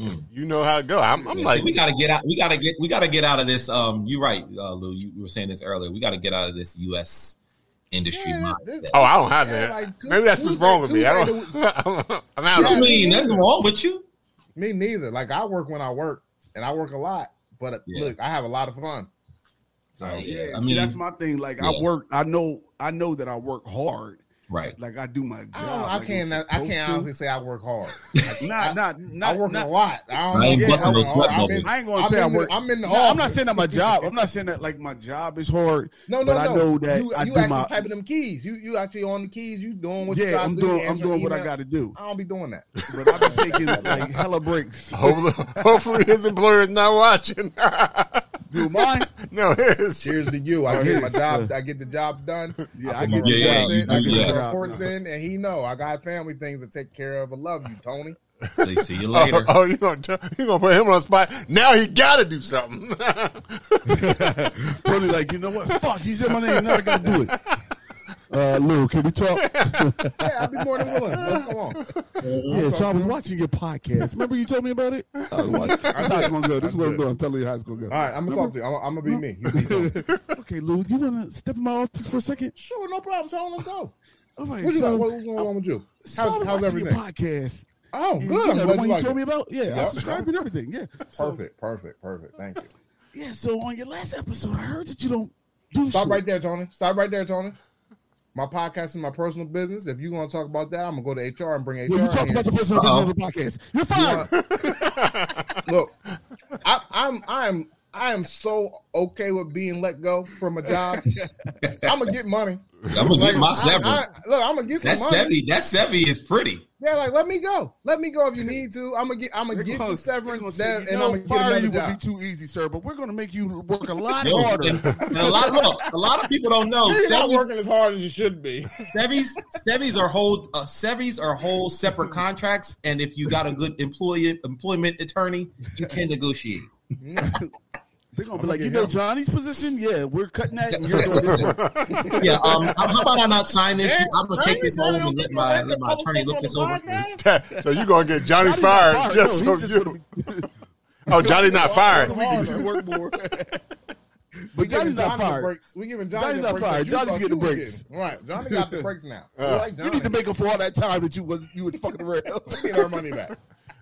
Mm. You know how it go. I'm, I'm yeah, like, so we gotta get out. We gotta get. We gotta get out of this. Um, you're right, uh, Lou. You were saying this earlier. We gotta get out of this U S industry yeah, mindset. Oh, I don't have yeah, that. Like two, Maybe that's two, what's wrong two, with me. I don't. I'm out. What you mean? Nothing wrong with you. Me neither. Like I work when I work, and I work a lot. But yeah. look, I have a lot of fun. So uh, yeah, I mean, see, that's my thing. Like yeah. I work. I know. I know that I work hard. Right. Like I do my job. I, I like can't. I can't to. honestly say I work hard. Like, not, not, not. I work not, a lot. I, don't, I ain't yeah, busting no sweat bubbles. I ain't gonna I'm say I work. The, I'm in the. No, office. I'm not saying that my job. I'm not saying that like my job is hard. No, no, but no. I know that you, I you do actually my, typing them keys. You, you actually on the keys. You doing what? Yeah, you I'm doing. Do, I'm doing what I got to do. I don't be doing that. But I've been taking like hella breaks. Hopefully, hopefully his employer is not watching. Do mine? No, his. Cheers to you. I get my job. I get the job done. Yeah, I get the job. Sports in, and he know I got family things to take care of. I love you, Tony. Say, see you later. Oh, oh you gonna tell, you gonna put him on the spot? Now he gotta do something. Tony, like you know what? Fuck, he said my name. Now I gotta do it. Uh, Lou, can we talk? Yeah, I'll be more than willing. Let's go on. Yeah, yeah so I was watching your podcast. Remember you told me about it? I was watching. That's how it's gonna go. This is where I'm going. I'm telling you how it's gonna go. All right, I'm gonna Remember? talk to you. I'm, I'm gonna be me. You be okay, Lou, you wanna step in my office for a second? Sure, no problem. Tell him let's go. All right, what so, what's going on with you? How's, so how's everything? Your podcast. Oh, good. You know, the one you, like you told it. me about. Yeah, yep. I subscribed and everything. Yeah, so, perfect, perfect, perfect. Thank you. Yeah, so on your last episode, I heard that you don't do. Stop shit. right there, Tony. Stop right there, Tony. My podcast is my personal business. If you want to talk about that, I'm gonna go to H R and bring H R. Well, you talked about the personal Uh-oh. business of the podcast. You're fired. You know, look, I, I'm, I'm, I am so okay with being let go from a job. I'm gonna get money. I'm gonna like, get my severance. Look, I'm gonna get some that money. That sevi is pretty. Yeah, like let me go. Let me go if you need to. I'm gonna get. I'm gonna get the severance, say, and know, I'm gonna get another job. Would be too easy, sir. But we're gonna make you work a lot no, harder. And, and a lot. Look, a lot of people don't know. You're not working as hard as you should be. Sevis, sevis are whole. Uh, sevis are whole separate contracts, and if you got a good employee, employment attorney, you can negotiate. They're gonna be like, you know, Johnny's position. Yeah, we're cutting that. And you're doing this yeah. Um. How about I not sign this? Yeah, I'm gonna take this home and let my let my attorney look this over. So you're gonna get Johnny, Johnny fired, fired just no, so just you. Be... oh, Johnny's not fired. So But Johnny not fired. We giving Johnny not fired. Johnny's getting the breaks. Right. Johnny got the breaks now. Uh, like you need to make up for all that time that you was you was fucking around. We get our money back.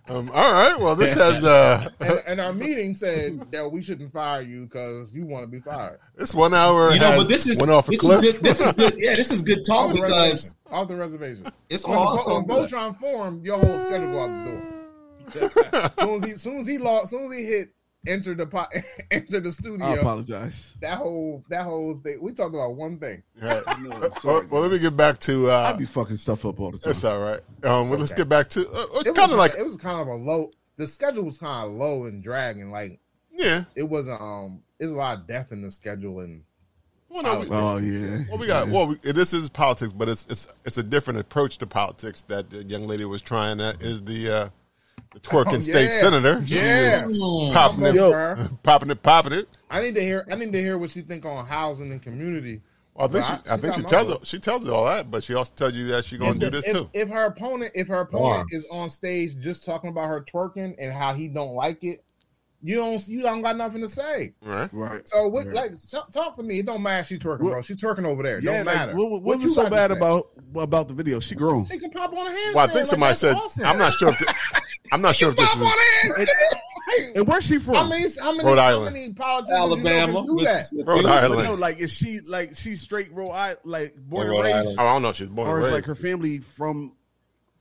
Um, all right. Well, this has. Uh, and, and our meeting said that we shouldn't fire you because you want to be fired. It's one hour. You know, but this is went off a cliff. Is good, this is good. Yeah, this is good talk off because off the reservation. It's when all the, on Voltron form. Your whole schedule go out the door. soon as he, soon as he lost, soon as he hit enter the po- enter the studio. I apologize. That whole that whole thing. We talked about one thing. Right. No, well, well, let me get back to. Uh, I be fucking stuff up all the time. That's all right. Um, well, okay. Let's get back to. Uh, it's it kind of like it was kind of a low. The schedule was kind of low and dragging. Like yeah, it wasn't. Um, it's was a lot of depth in the schedule and. Well, no, we, oh yeah. Well, we got. Yeah. Well, we, this is politics, but it's it's it's a different approach to politics that the young lady was trying. That is the. Uh, The twerking oh, yeah. state senator, yeah, yeah. popping it, popping it, popping it. I need to hear. I need to hear what she think on housing and community. Well, I think but she, I, I think she tells her, she tells you all that, but she also tells you that she's gonna do this if, too. If her opponent, if her opponent wow. is on stage just talking about her twerking and how he don't like it, you don't you don't got nothing to say, right? Right. So what, right. like talk, talk to me. It don't matter. If she twerking, what, bro. She twerking over there. It yeah, don't matter. Like, what, what, what was so bad about about the video? She grown. She can pop on her hands. Well, I think like, somebody said. Awesome. I'm not sure. if the, I'm not sure if this was. And, and where's she from? I mean, how many, Rhode how many politicians Alabama, do that? Rhode you Island. Know, like, is she like she's straight Rhode Island, like born and raised? Oh, I don't know. If she's born and raised. Or is like her family from?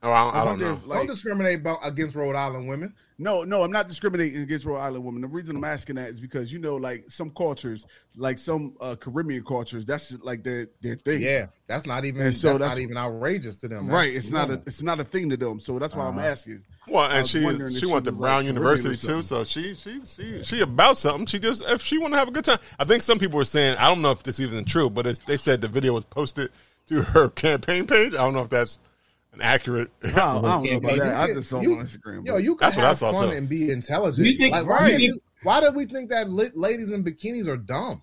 Oh, I don't, I don't know. Like, don't discriminate about, against Rhode Island women. No, no, I'm not discriminating against Rhode Island women. The reason I'm asking that is because you know, like some cultures, like some uh, Caribbean cultures, that's just like their their thing. Yeah, that's not even so that's, that's not even outrageous to them. That's right? It's normal. not a it's not a thing to them. So that's why uh-huh. I'm asking. Well, and she she, she went to Brown like University too, so she she she yeah. she about something. She just if she want to have a good time. I think some people were saying I don't know if this is even true, but it's, they said the video was posted to her campaign page. I don't know if that's. Accurate. Wow, I don't know about that. I just saw you, on Instagram. Yo, you can that's have what I saw fun too. And be intelligent. You think, like, why, you think, why do we think that ladies in bikinis are dumb?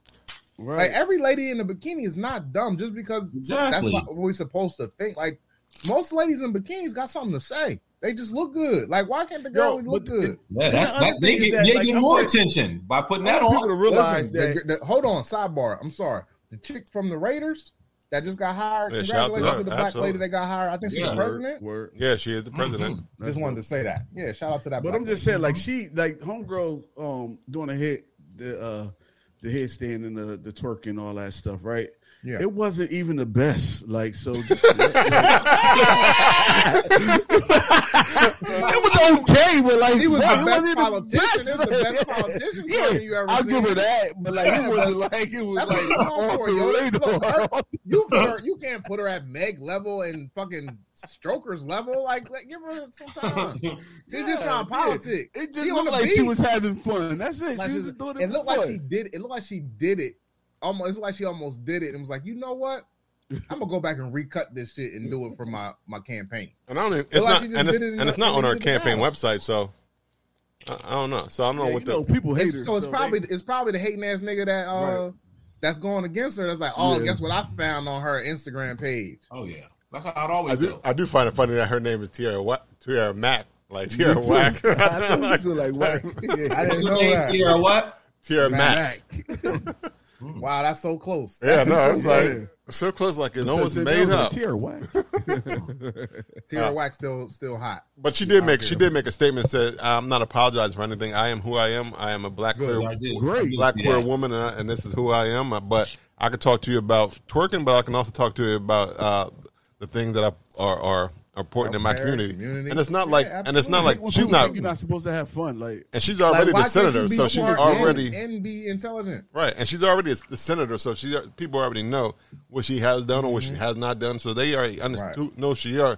Right. Like every lady in a bikini is not dumb just because exactly. that's what we're supposed to think. Like most ladies in bikinis got something to say. They just look good. Like why can't the girl yo, look good? It, yeah, that's that, they get, that, they like, get more like, attention by putting that on. To realize Listen, that, the, the, hold on, sidebar. I'm sorry. The chick from the Raiders. That just got hired. Yeah, Congratulations to, to the Absolutely. black lady that got hired. I think she's yeah, the president. Word. Yeah, she is the president. Mm-hmm. Just wanted to say that. Yeah, shout out to that. But black I'm just lady. saying, like she, like homegirl, um, doing a hit, the uh, the headstand and the the twerk and all that stuff, right? Yeah. It wasn't even the best. Like so, just, like, it was okay, but like he was what? the best it politician. It was the best politician yeah, you ever I'll seen. I'll give her that, but like it wasn't like it was That's like for, yo. Look, her, you her, you can't put her at Meg level and fucking Stroker's level. Like, like give her some time. She's yeah, just trying politics. It, it just she looked like beat. she was having fun. That's it. Like she was just doing it. It looked fun. like she did. It looked like she did it. Almost, it's like she almost did it and was like, you know what? I'm gonna go back and recut this shit and do it for my, my campaign. And I don't even, it's like not, and it's, it and and it's not on our campaign website, so I, I don't know. So I don't know yeah, what the know, people hate. Her, so it's so probably they, it's probably the hating ass nigga that uh right. that's going against her. That's like, oh, yeah. guess what I found on her Instagram page. Oh yeah, that's how I'd always I do. Go. I do find it funny that her name is Tierra what Tierra Mack, like Tierra Whack. I like whack. I didn't know that. Tierra what? Tierra Mack. Mack. Wow, that's so close. Yeah, that no, it's so like crazy. so close. Like it no one's made up. Tierra Wax, Tierra uh, Wax still still hot. But she did make she did make a statement. Said, "I'm not apologizing for anything. I am who I am. I am a black Good, queer, Great. black yeah. queer woman, and, I, and this is who I am. But I could talk to you about twerking, but I can also talk to you about uh, the things that I, are are." important in my community. community, and it's not like, yeah, and it's not like well, she's not. You're not supposed to have fun, like, and she's already like, the senator, so she's already and, and be intelligent, right? And she's already the senator, so she people already know what she has done mm-hmm. or what she has not done, so they already understand. Right. No, she are.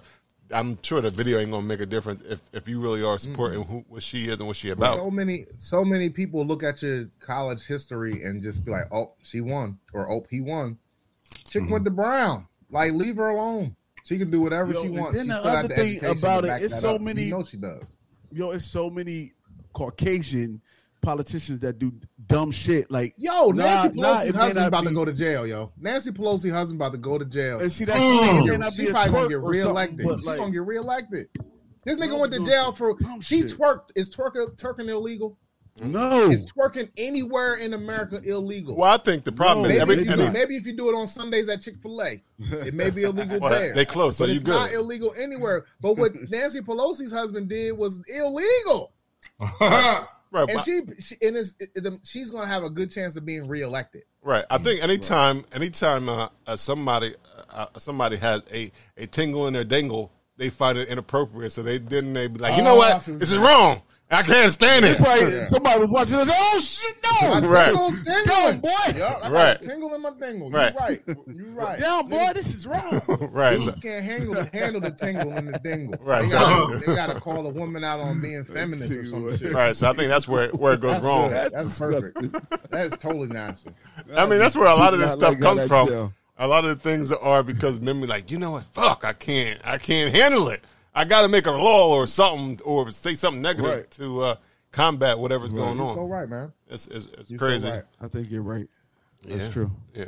I'm sure the video ain't gonna make a difference if, if you really are supporting mm-hmm. who what she is and what she about. So many, so many people look at your college history and just be like, "Oh, she won," or "Oh, he won." Chick mm-hmm. went to Brown. Like, leave her alone. She can do whatever yo, she wants. And then the other the thing about it, it's so up. many. You know she does. Yo, it's so many Caucasian politicians that do dumb shit. Like yo, Nancy nah, Pelosi's nah, husband about be... to go to jail. Yo, Nancy Pelosi's husband about to go to jail. And see that mm. may not she be probably gonna get reelected. Like, She's gonna get reelected. This nigga went to jail for she shit. twerked. Is twerking twerking illegal? No. Is twerking anywhere in America illegal? Well, I think the problem no, is maybe, every, if you, any, maybe if you do it on Sundays at Chick-fil-A, it may be illegal well, there. They close, so you good. It's not illegal anywhere. But what Nancy Pelosi's husband did was illegal. right, and but, she, she and it's, it, she's going to have a good chance of being reelected. Right. I think anytime right. anytime uh, uh, somebody uh, somebody has a, a tingle in their dangle, they find it inappropriate. So they didn't. They be like, oh, you know what? This is wrong. I can't stand it. Probably, yeah. Somebody was watching this. Oh shit! No, right? Down, boy. Yep, I right. Tingle in my tingle. Right. You right. You right. Down, boy. This is wrong. right. You can't handle handle the tingle and the dingle. Right. They gotta, they gotta call a woman out on being feminist or some shit. Right. So I think that's where where it goes that's wrong. Good. That's perfect. That is totally nonsense. I mean, that's where a lot of this stuff like comes from. Itself. A lot of the things are because men be like, you know what? Fuck, I can't. I can't handle it. I got to make a law or something or say something negative right. to uh, combat whatever's right. going on. You're so right, man. It's, it's, it's crazy. So right. I think you're right. That's yeah. true. Yeah.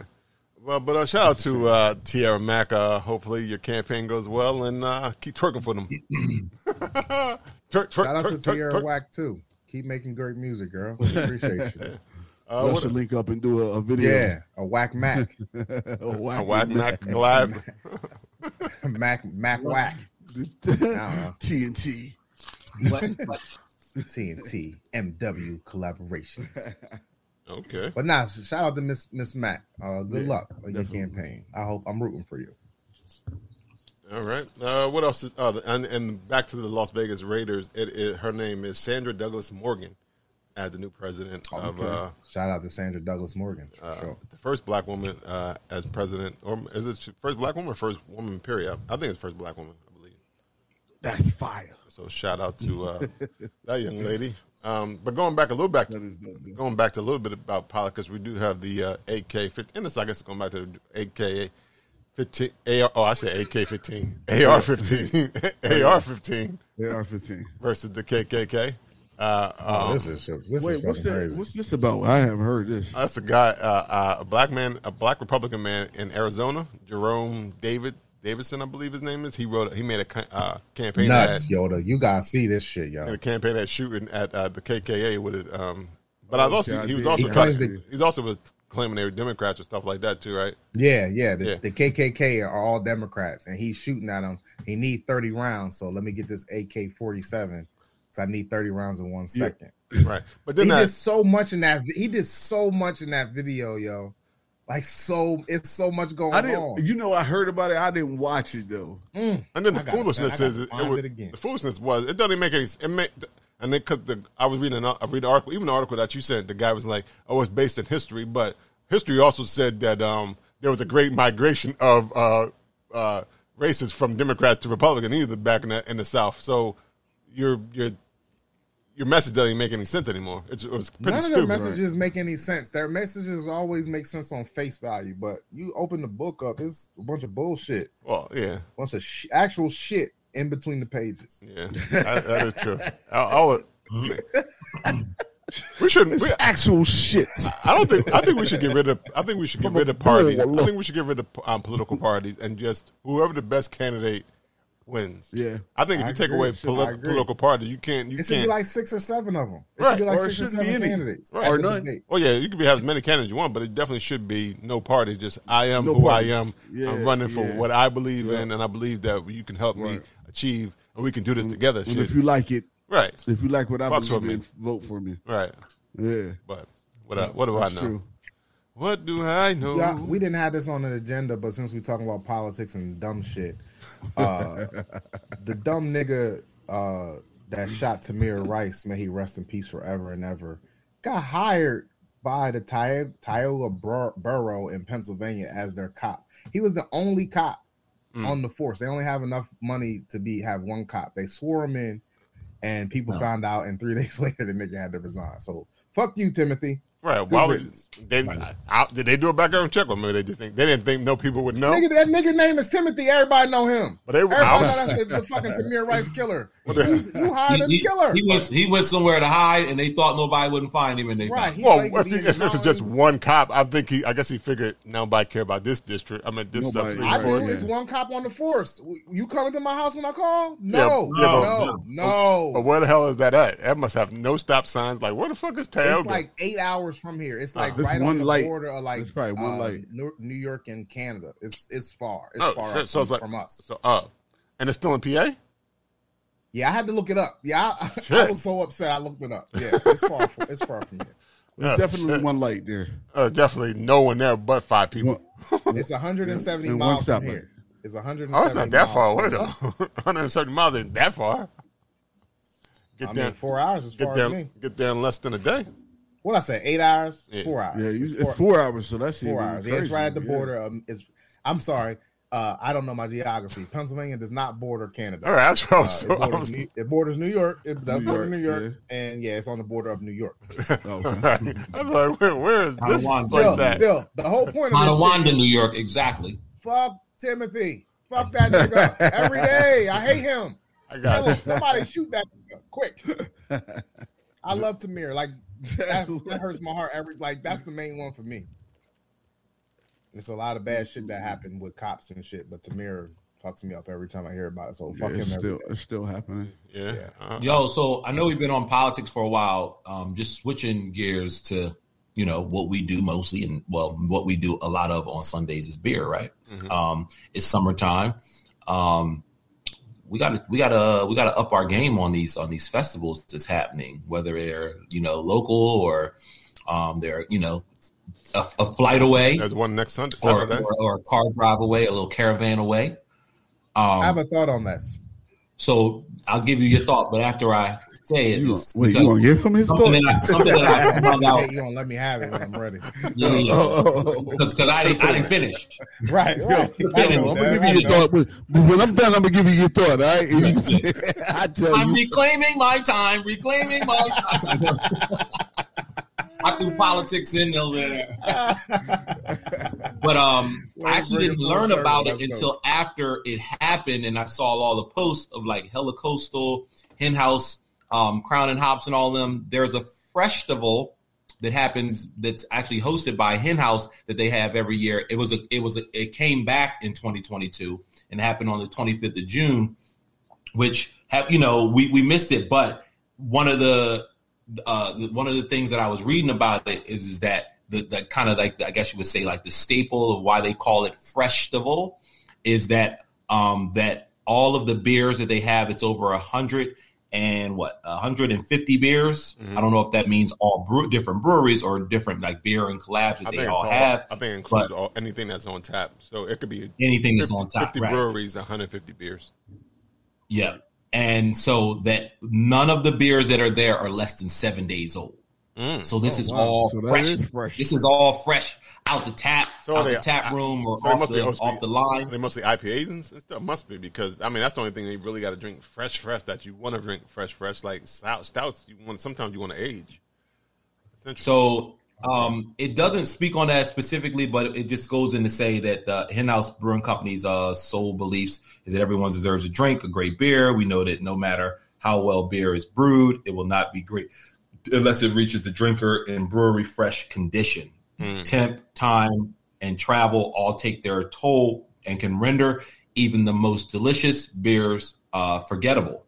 Well, but uh, shout That's out to uh, Tierra Mack. Uh, hopefully your campaign goes well and uh, keep twerking for them. twerk, twerk, shout out twerk, to Tierra twerk, Mack, too. Keep making great music, girl. We appreciate you. Uh, we should link up and do a, a video. Yeah, a whack Mac. a whack, a whack Mac live. Mac, Mac whack. T N T. What? What? T N T M W collaborations. Okay. But nah, shout out to Miss Miss Matt. Uh, good yeah, luck on definitely. your campaign. I hope I'm rooting for you. All right. Uh, what else? Is, uh, and, and back to the Las Vegas Raiders. It, it, her name is Sandra Douglas Morgan as the new president oh, of. Okay. Uh, shout out to Sandra Douglas Morgan. For uh, sure. The first black woman uh, as president. Or is it first black woman or first woman, period? I think it's first black woman. That's fire. So shout out to uh, that young lady. Um, but going back a little back, to, going back to a little bit about politics, we do have the uh, A K fifteen. And it's, I guess going back to A K fifteen. A R, oh, I said A K fifteen. A R fifteen. A R fifteen. A R fifteen. Versus the K K K. Uh, um, oh, this is, this wait, is what's, that, what's this about? I haven't heard this. That's a guy, uh, uh, a black man, a black Republican man in Arizona, Jerome David. Davidson, I believe his name is. He wrote. He made a uh, campaign. Nuts, ad, Yoda. You gotta see this shit, yo. A campaign at shooting at uh, the K K K with it. Um, but oh, I was also God, he was also he trying, to, he's also was claiming they were Democrats or stuff like that too, right? Yeah, yeah. The, yeah. the K K K are all Democrats, and he's shooting at them. He need thirty rounds, so let me get this A K forty-seven. I need thirty rounds in one second. Yeah. Right, but then he I, did so much in that. He did so much in that video, yo. Like, so, it's so much going I didn't, on. You know, I heard about it. I didn't watch it, though. Mm. And then the foolishness is, it, it was, it the foolishness was, it doesn't make any sense. And then, because the, I was reading an I read an article, even the article that you sent, the guy was like, oh, it's based in history. But history also said that um, there was a great migration of uh, uh, races from Democrats to Republican, either back in the, in the South. So you're, you're, your message doesn't even make any sense anymore. It's, it was pretty None stupid. None of their messages right? make any sense. Their messages always make sense on face value, but you open the book up, it's a bunch of bullshit. Well, yeah. A bunch of sh- actual shit in between the pages. Yeah, I, that is true. I, I would, we shouldn't. We, actual shit. I don't think, I think we should get rid of, I think we should get rid of parties. I think we should get rid of um, political parties and just whoever the best candidate wins. Yeah, I think if I you agree, take away polit- political party, you can't. You it should can't. be like six or seven of them. It right. should be like or six it shouldn't or seven be any. Candidadates. Right. Or none. Oh yeah, you could be have as many candidates you want, but it definitely should be no party. Just I am no who parties. I am. Yeah, I'm running for yeah. what I believe yeah. in, and I believe that you can help right. me achieve, and we can do this and, together. And if you like it, right. If you like what I Fox believe in, me. vote for me. Right. Yeah. But what? I, what do That's I know? True. What do I know? Yeah, we didn't have this on an agenda, but since we're talking about politics and dumb shit, uh, the dumb nigga uh, that shot Tamir Rice, may he rest in peace forever and ever, got hired by the Ty- Tioga Bur- Borough in Pennsylvania as their cop. He was the only cop mm. on the force. They only have enough money to be have one cop. They swore him in, and people no. found out, and three days later, the nigga had to resign. So, fuck you, Timothy. Right. Why would they, right. I, I, did they do a background check? Or maybe they just think they didn't think no people would know. Nigga, that nigga's name is Timothy. Everybody know him. But they everybody I was, know that's the fucking Tamir Rice killer. You, you hired a killer. He, he went he went somewhere to hide, and they thought nobody wouldn't find him. And they right. Well, if, he, if it was just one cop, I think he. I guess he figured nobody care about this district. I mean, this sub. I think there's one cop on the force. You coming to my house when I call? No, yeah, no, yeah, but, no, no. But where the hell is that at? That must have no stop signs. Like where the fuck is Taylor? It's like eight hours from here. It's like uh, right on the light. border of like probably one uh, light. New York and Canada. It's it's far. It's oh, far sure. so from, it's like, from us. So uh, and it's still in P A. Yeah, I had to look it up. Yeah, I, I was so upset I looked it up. Yeah, it's far from, it's far from here. There's uh, definitely shit. one light there. Uh, definitely no one there but five people. It's one hundred seventy and miles from here. It's one hundred seventy miles. Oh, it's not that far away, though. one hundred seventy miles isn't that far. Get I there mean, four hours is far as me. Get there in less than a day. What I say, eight hours? Yeah. Four hours. Yeah, it's four, it's four hours, so that's four hours. Crazy. It's right at the yeah. border. Um, it's, I'm sorry. Uh, I don't know my geography. Pennsylvania does not border Canada. All right, that's what I'm so, uh, it, borders New, it borders New York. It does border New York, yeah. and yeah, it's on the border of New York. Oh, okay. I'm like, where, where is this place still, at? Still, the whole point of Tonawanda, New York, exactly. Fuck Timothy. Fuck that nigga. Every day, I hate him. I got Hell, somebody shoot that nigga quick. I love Tamir. Like that, that hurts my heart. Every like that's the main one for me. It's a lot of bad shit that happened with cops and shit, but Tamir fucks me up every time I hear about it. So fuck yeah, him. It's still, it's still happening. Yeah. yeah. Uh-huh. Yo, so I know we've been on politics for a while. Um, just switching gears to, you know, what we do mostly, and well, what we do a lot of on Sundays is beer, right? Mm-hmm. Um, it's summertime. Um, we gotta, we gotta, we gotta up our game on these on these festivals that's happening, whether they're you know local or um, they're you know. A, a flight away. There's one next Sunday, or, or, or a car drive away, a little caravan away. Um, I have a thought on this. So I'll give you your thought, but after I say it, you, wait, you gonna give him his something thought? That I, something that I found out. Hey, you don't let me have it when I'm ready. Yeah, yeah. Because I didn't, I didn't finish. Right, right. Yo, I know, I'm gonna give you your thought. When, when I'm done, I'm gonna give you your thought. All right? I tell I'm you. reclaiming my time. Reclaiming my time. I threw politics in there, but um, well, I actually didn't learn about it until go. after it happened, and I saw all the posts of like Hella Coastal, Henhouse, um, Crown and Hops, and all them. There's a festival that happens that's actually hosted by Henhouse that they have every year. It was a, it was a, it came back in twenty twenty-two and happened on the twenty-fifth of June, which have you know we we missed it, but one of the Uh, one of the things that I was reading about it is, is that the, the kind of like, I guess you would say like the staple of why they call it Freshtival is that, um, that all of the beers that they have, it's over a hundred and what, one hundred fifty beers. Mm-hmm. I don't know if that means all brew, different breweries or different like beer and collabs that I they all have. I think it includes all, anything that's on tap. So it could be anything that's on tap. fifty right. breweries, one hundred fifty beers. Yeah. And so that none of the beers that are there are less than seven days old. Mm. So this oh, is wow. all so fresh. Is fresh. This is all fresh out the tap, so out they, the tap room, or so off, the, mostly, off the line. They mostly I P As and stuff. Must be because I mean that's the only thing they really got to drink fresh, fresh that you want to drink fresh, fresh like stouts. You want sometimes you want to age. So um, it doesn't speak on that specifically, but it just goes in to say that the uh, Henhouse Brewing Company's uh, sole beliefs is that everyone deserves a drink, a great beer. We know that no matter how well beer is brewed, it will not be great unless it reaches the drinker in brewery fresh condition. Mm. Temp, time, and travel all take their toll and can render even the most delicious beers uh, forgettable.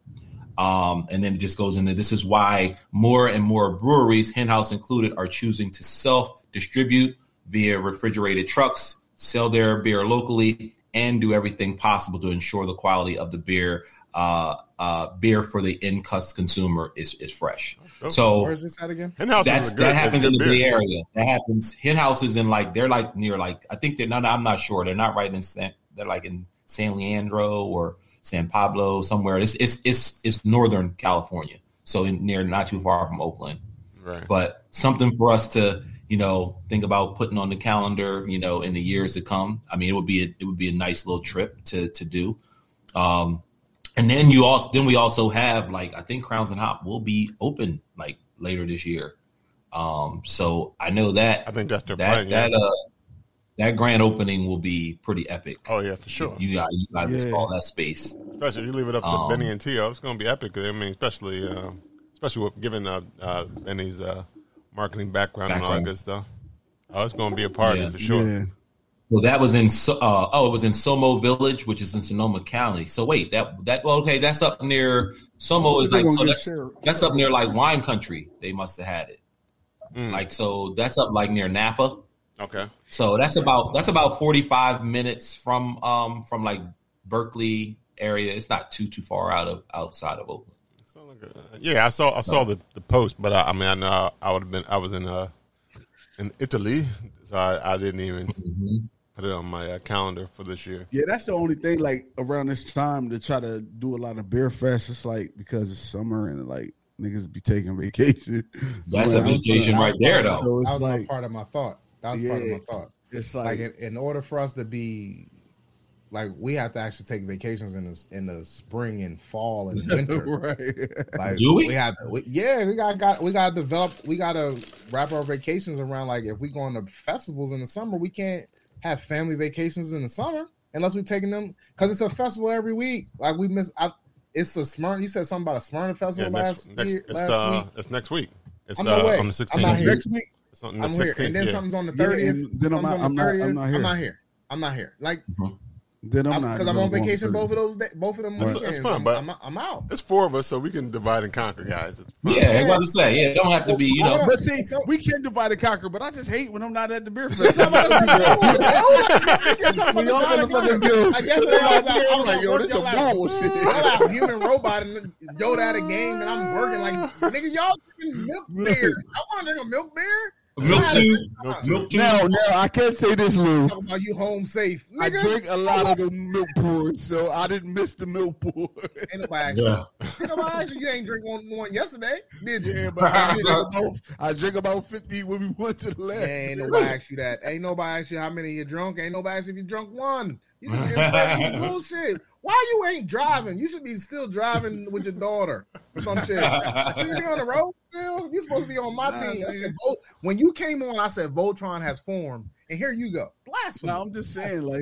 Um, and then it just goes into this is why more and more breweries, Henhouse included, are choosing to self-distribute via refrigerated trucks, sell their beer locally, and do everything possible to ensure the quality of the beer uh, uh, beer for the end consumer is, is fresh. Oh, so where is this at again? That's, that happens in the Bay Area. That happens. Henhouse is in like they're like near like I think they're not. I'm not sure. They're not right in San, they're like in San Leandro or San Pablo, somewhere. It's it's it's, it's northern California, so in, near not too far from Oakland. Right. But something for us to you know think about putting on the calendar, you know, in the years to come. I mean, it would be a, it would be a nice little trip to to do. Um, and then you also then we also have like I think Crowns and Hop will be open like later this year. Um, so I know that I think that's their that plan, that yeah. uh, that grand opening will be pretty epic. Oh yeah, for sure. You got you got to call that space. Especially if you leave it up to um, Benny and Tio, it's going to be epic. I mean, especially uh, especially with, given uh, uh, Benny's uh, marketing background, background and all that good stuff. Oh, it's going to be a party yeah. for sure. Yeah. Well, that was in uh, oh, it was in Somo Village, which is in Sonoma County. So wait, that that well, okay, that's up near Somo is like so that's, that's up near like wine country. They must have had it. Mm. Like so, that's up like near Napa. Okay. So that's about that's about forty-five minutes from um from like Berkeley area. It's not too too far out of outside of Oakland. Like a, yeah, I saw I saw the, the post, but I, I mean I know I would have been I was in uh in Italy, so I, I didn't even mm-hmm. put it on my uh, calendar for this year. Yeah, that's the only thing like around this time to try to do a lot of beer fest. It's like because it's summer and like. Niggas be taking vacation. That's but a vacation was, right there, though. So that was like, part of my thought. That was yeah, part of my thought. It's like, like in, in order for us to be, like, we have to actually take vacations in the in the spring and fall and winter. Right? Like, do we? we have to, we, yeah, we got got we got to develop. We got to wrap our vacations around. Like, if we go on to festivals in the summer, we can't have family vacations in the summer unless we're taking them because it's a festival every week. Like we miss. I, It's a Smyrna. You said something about a Smyrna festival yeah, next, last next, year. It's, last uh, week. It's next week. It's I'm uh, on the sixteenth. I'm not here. Next week. It's on the I'm sixteenth, here. And then yeah. something's on the thirtieth. Yeah, and then I'm not, I'm, not, I'm not here. I'm not here. I'm not here. Like, then I'm not because I'm on vacation. Both of those. Day, both of them. That's, weekends. That's fun, I'm, but I'm, I'm out. It's four of us, so we can divide and conquer, guys. It's fun. Yeah, I was about to say. Yeah, it don't have to be. You know, but see, we can divide and conquer. But I just hate when I'm not at the beer fest. We all motherfuckers go. I guess I was like, yo, this is bullshit. I'm a human robot and Yoda at a game, and I'm working like nigga. Y'all drinking milk beer? I want to drink a milk beer. Milk tea. Milk tea. No, no, I can't say this, Lou. Are you home safe? Nigga? I drink a lot of the milk pour, so I didn't miss the milk pour. Ain't nobody yeah. you. Know, you ain't drink one, one yesterday, did you? Yeah, but I, did about, I drink about fifty when we went to the left. Ain't nobody ask you that. Ain't nobody ask you how many you drunk. Ain't nobody ask you if you drunk one. You just insane bullshit. Why you ain't driving? You should be still driving with your daughter or some shit. You on the road still? You supposed to be on my nah, team. Said, when you came on, I said Voltron has formed, and here you go. Blasphemy. No, I'm just saying, like,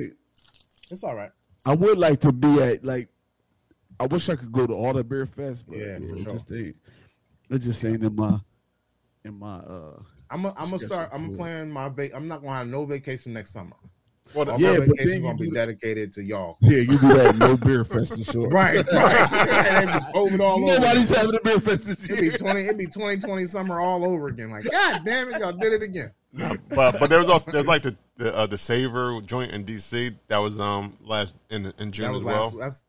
it's all right. I would like to be at like. I wish I could go to all the beer fest, but yeah, yeah, it sure. just ain't. It just ain't in my, in my. Uh, I'm a, I'm gonna start. I'm planning my. Va- I'm not gonna have no vacation next summer. Well, the yeah, but then gonna be dedicated to y'all. Yeah, you do that no beer fest for sure. Right, right. And COVID all Nobody's over. Having a beer fest this year. It'd be twenty. It'd be twenty twenty summer all over again. Like, God damn it, y'all did it again. No, but but there was also there's like the the, uh, the Savor joint in D C that was um last in in June that was as well. Last, that's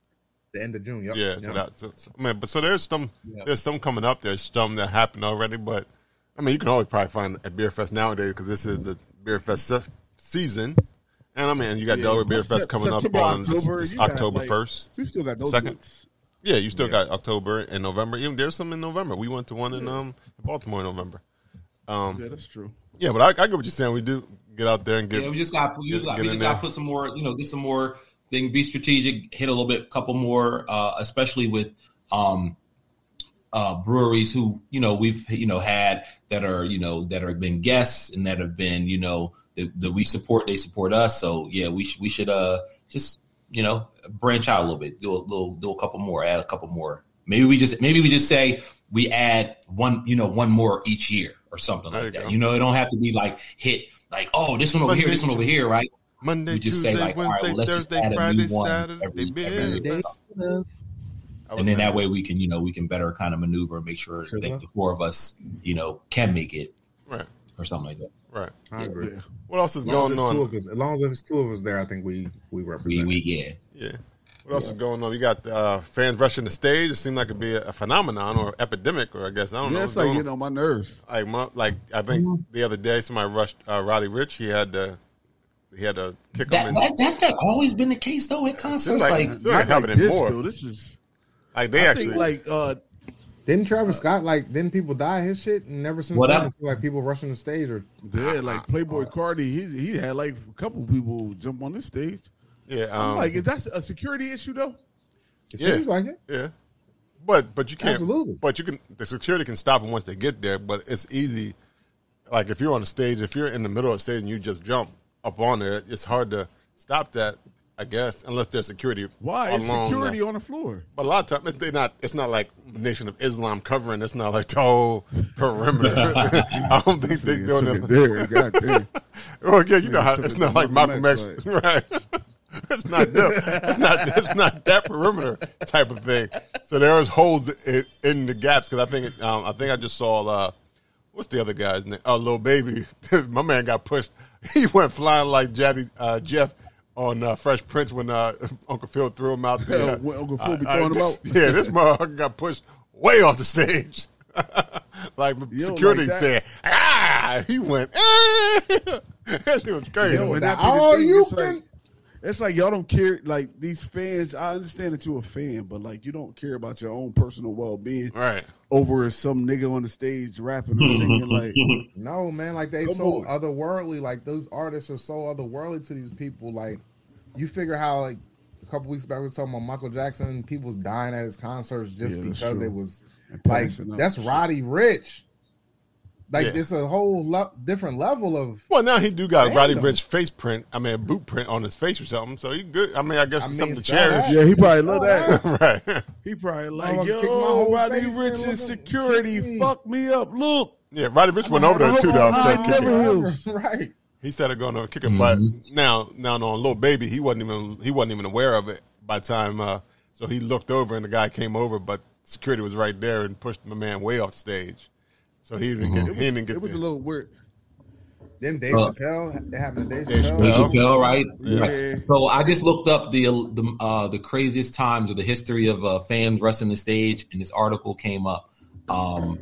the end of June. Yep. Yeah. Yep. So that so, so, man, but so there's some yep. there's some coming up. There's some that happened already, but I mean you can always probably find a beer fest nowadays because this is the beer fest se- season. And I mean, you got yeah, Delaware Beer Fest coming up on October, this, this October got, like, first. You still got those second. Months. Yeah, you still yeah. got October and November. Even there's some in November. We went to one in yeah. um Baltimore in November. Um, yeah, that's true. Yeah, but I, I get what you're saying. We do get out there and get. Yeah, we just got. We, get, got, we just got to put some more. You know, get some more thing. Be strategic. Hit a little bit. Couple more, uh, especially with um, uh, breweries who you know we've you know had that are you know that have been guests and that have been you know. That we support, they support us. So yeah, we should we should uh just you know branch out a little bit, do a little, do a couple more, add a couple more. Maybe we just maybe we just say we add one, you know, one more each year or something there like you that. Go. You know, it don't have to be like hit like oh this one over Monday, here, this one over here, right? Monday, we just Tuesday, say like Wednesday, all right, well, let's Thursday, just add a Friday, new one Saturday, every, every day, and then that way we can you know we can better kind of maneuver and make sure sure that well. The four of us you know can make it right or something like that. Right, I agree. Yeah. What else is going on? As long as there's two of us there, I think we we represent. We, we yeah, yeah. What else yeah. is going on? You got uh, fans rushing the stage. It seemed like it'd be a, a phenomenon or epidemic, or I guess I don't yeah, know. It's like getting on my nerves. Like, my, like I think mm-hmm. the other day somebody rushed uh, Roddy Ricch. He had to he had to kick that, him. In. That, that's not always been the case though at concerts. Like, like, not like this, more. Though. This is like they I actually think, like. Uh, Didn't Travis Scott like? Didn't people die his shit? And ever since then, it's like people rushing the stage or yeah, like Playboy uh, Cardi, he he had like a couple people jump on this stage. Yeah, um, I'm like is that a security issue though? It yeah, seems like it. Yeah, but but you can't. Absolutely. But you can. The security can stop them once they get there. But it's easy like if you're on the stage, if you're in the middle of the stage and you just jump up on there, it's hard to stop that, I guess, unless there's security. Why is security that. on the floor? But a lot of times, they not. It's not like Nation of Islam covering. It's not like the whole perimeter. I don't think they're doing it there. God damn. Well, yeah, you know how it's not like Malcolm X, right? It's not them. It's not. It's not that perimeter type of thing. So there's holes in, in the gaps because I think. It, um, I think I just saw. Uh, what's the other guy's name? Oh, Lil Baby. My man got pushed. He went flying like Jaddy, uh, Jeff. On uh, Fresh Prince when uh, Uncle Phil threw him out there. Yeah, Uncle Phil be throwing I, I, him out? Yeah, this motherfucker got pushed way off the stage. Like you security like said, ah! He went, ah! That shit was crazy. Yo, that oh, you it's, been... like, it's like y'all don't care. Like, these fans, I understand that you're a fan, but, like, you don't care about your own personal well-being. Right. Over some nigga on the stage rapping or singing. Like, no, man. Like, they so on. otherworldly. Like, those artists are so otherworldly to these people. Like, you figure how, like, a couple weeks back we were talking about Michael Jackson. People was dying at his concerts just yeah, because it was, like, that's Roddy Rich. Like, yeah. It's a whole lo- different level of... Well, now he do got random. Roddy Rich face print, I mean, boot print on his face or something, so he good. I mean, I guess I mean, something to cherish. That. Yeah, he probably love that. Right. He probably like, yo, Roddy Rich's security fucked me up, look. Yeah, Roddy Rich went over there, too, though. Right. He started going to kick him, mm-hmm. but now, now on Lil Baby, he wasn't even he wasn't even aware of it by the time. Uh, so he looked over, and the guy came over, but security was right there and pushed my man way off the stage. So he didn't mm-hmm. get. He didn't get. It was there. A little weird. Then Dave uh, Chappelle, it happened to Dave, Dave Chappelle. Dave Chappelle, right? Yeah. Yeah. So I just looked up the the uh, the craziest times or the history of uh, fans rushing the stage, and this article came up. Um,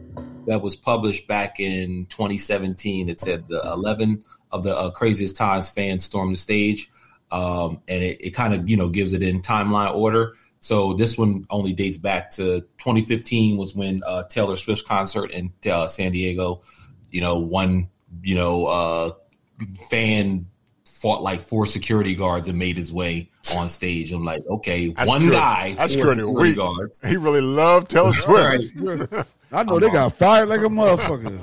that was published back in twenty seventeen. It said the eleven of the uh, craziest times fans stormed the stage, um, and it, it kind of, you know, gives it in timeline order. So this one only dates back to twenty fifteen was when uh, Taylor Swift's concert in uh, San Diego, you know, one, you know, uh, fan fought like four security guards and made his way on stage. I'm like, okay, that's one true. guy, that's four security we, guards. He really loved Taylor Swift. Right. I know I'm they on. got fired like a motherfucker.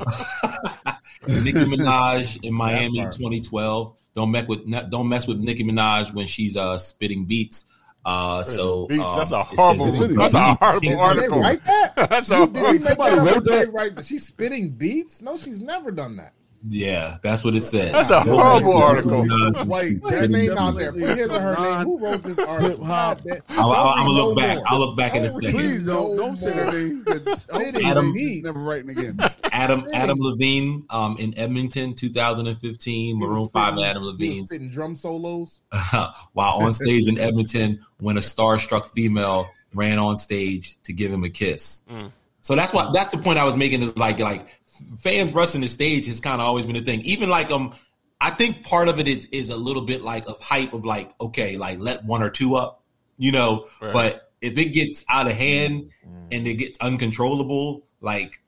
Nicki Minaj in Miami in twenty twelve. Don't mess with don't mess with Nicki Minaj when she's uh, spitting beats. Uh, so beats, um, that's a horrible. Says, that's a horrible article. Did they write that? That's a horrible. Somebody wrote that. Right? She's spitting beats. No, she's never done that. Yeah, that's what it said. That's a horrible article. Wait, that name out there. Here's her name. Who wrote this article? I'll, I'll, I'll, I'll look back. I'll look back in a second. Please don't don't say that name. Adam never writing again. Adam Adam Levine, um, in Edmonton, twenty fifteen. Maroon Five and Adam Levine. He was sitting drum solos while on stage in Edmonton when a starstruck female ran on stage to give him a kiss. Mm. So that's why that's the point I was making is like like. Fans rushing the stage has kind of always been a thing. Even like um, I think part of it is is a little bit like of hype of like, okay, like let one or two up, you know. Right. But if it gets out of hand mm. and it gets uncontrollable, like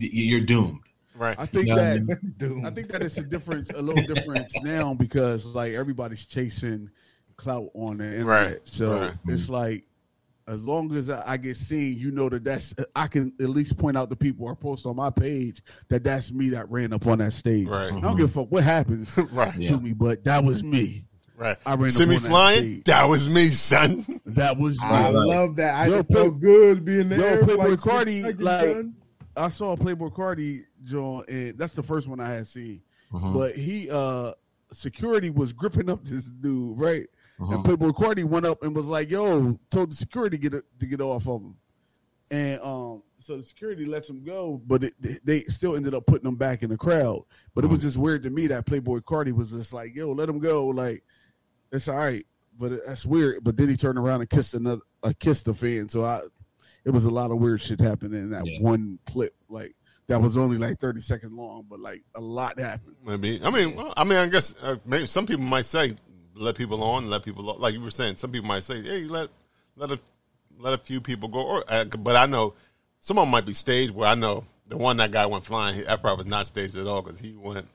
you're doomed. Right. I think you know that I, mean? I think that it's a difference, a little difference now because like everybody's chasing clout on the internet, right. so right. it's like. As long as I get seen, you know that that's I can at least point out the people or post on my page that that's me that ran up on that stage. Right. Mm-hmm. I don't give a fuck what happens right. to yeah. me, but that was me. Right. I ran See me flying. That, that was me, son. That was me. I love that. I feel so good being there. Yo, Playboy like Carti, like I saw a Playboy Carti John, and that's the first one I had seen. Mm-hmm. But he, uh, security was gripping up this dude, right? Uh-huh. And Playboy Carti went up and was like, yo, told the security to get, to get off of him. And um, so the security lets him go, but it, they still ended up putting him back in the crowd. But uh-huh. it was just weird to me that Playboy Carti was just like, yo, let him go. Like, it's all right, but it, that's weird. But then he turned around and kissed another, uh, kissed the fan. So I, it was a lot of weird shit happening in that yeah. one clip. Like, that was only like thirty seconds long, but like a lot happened. Maybe. I mean, well, I mean, I guess uh, maybe some people might say, let people on, let people on. Like you were saying, some people might say, hey, let let a, let a few people go. Or, uh, but I know some of them might be staged where I know the one that guy went flying. That probably was not staged at all because he went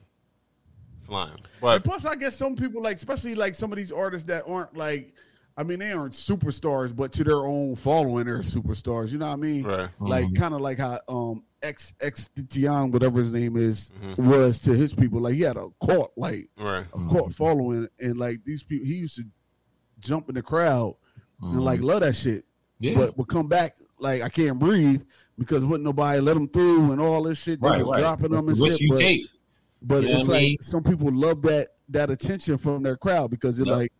flying. But and plus, I guess some people, like especially like some of these artists that aren't like I mean, they aren't superstars, but to their own following, they're superstars. You know what I mean? Right. Like mm-hmm. kind of like how um X X Dion, whatever his name is, mm-hmm. was to his people. Like he had a cult, like right. a cult mm-hmm. following, and like these people, he used to jump in the crowd mm-hmm. and like love that shit. Yeah. But would come back like I can't breathe because wouldn't nobody let him through and all this shit. They right, was right. dropping them and what shit. You but, take? But you it's like mean? Some people love that that attention from their crowd because it yep. like.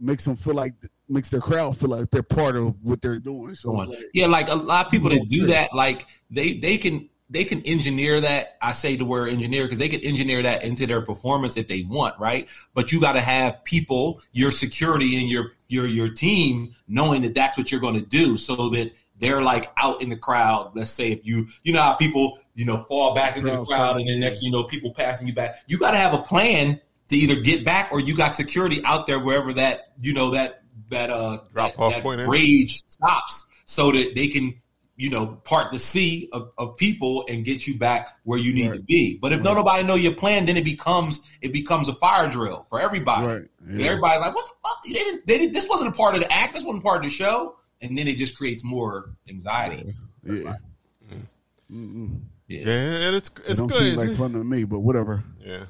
makes them feel like makes their crowd feel like they're part of what they're doing. So like, yeah, like a lot of people that do that, like they they can they can engineer that. I say the word engineer because they can engineer that into their performance if they want, right? But you got to have people, your security and your your your team knowing that that's what you're going to do, so that they're like out in the crowd. Let's say if you you know how people you know fall back into the crowd and then next you know people passing you back. You got to have a plan to either get back or you got security out there wherever that, you know, that that uh Drop that, off that point rage in. Stops so that they can, you know, part the sea of, of people and get you back where you need right. to be. But if right. nobody know your plan, then it becomes it becomes a fire drill for everybody. Right. Yeah. Everybody's like, what the fuck? They didn't, they didn't, this wasn't a part of the act. This wasn't part of the show. And then it just creates more anxiety. Yeah. Yeah. Mm-hmm. Yeah. yeah. And it's, it's it good. Seem like it's fun to me, but whatever. Yeah.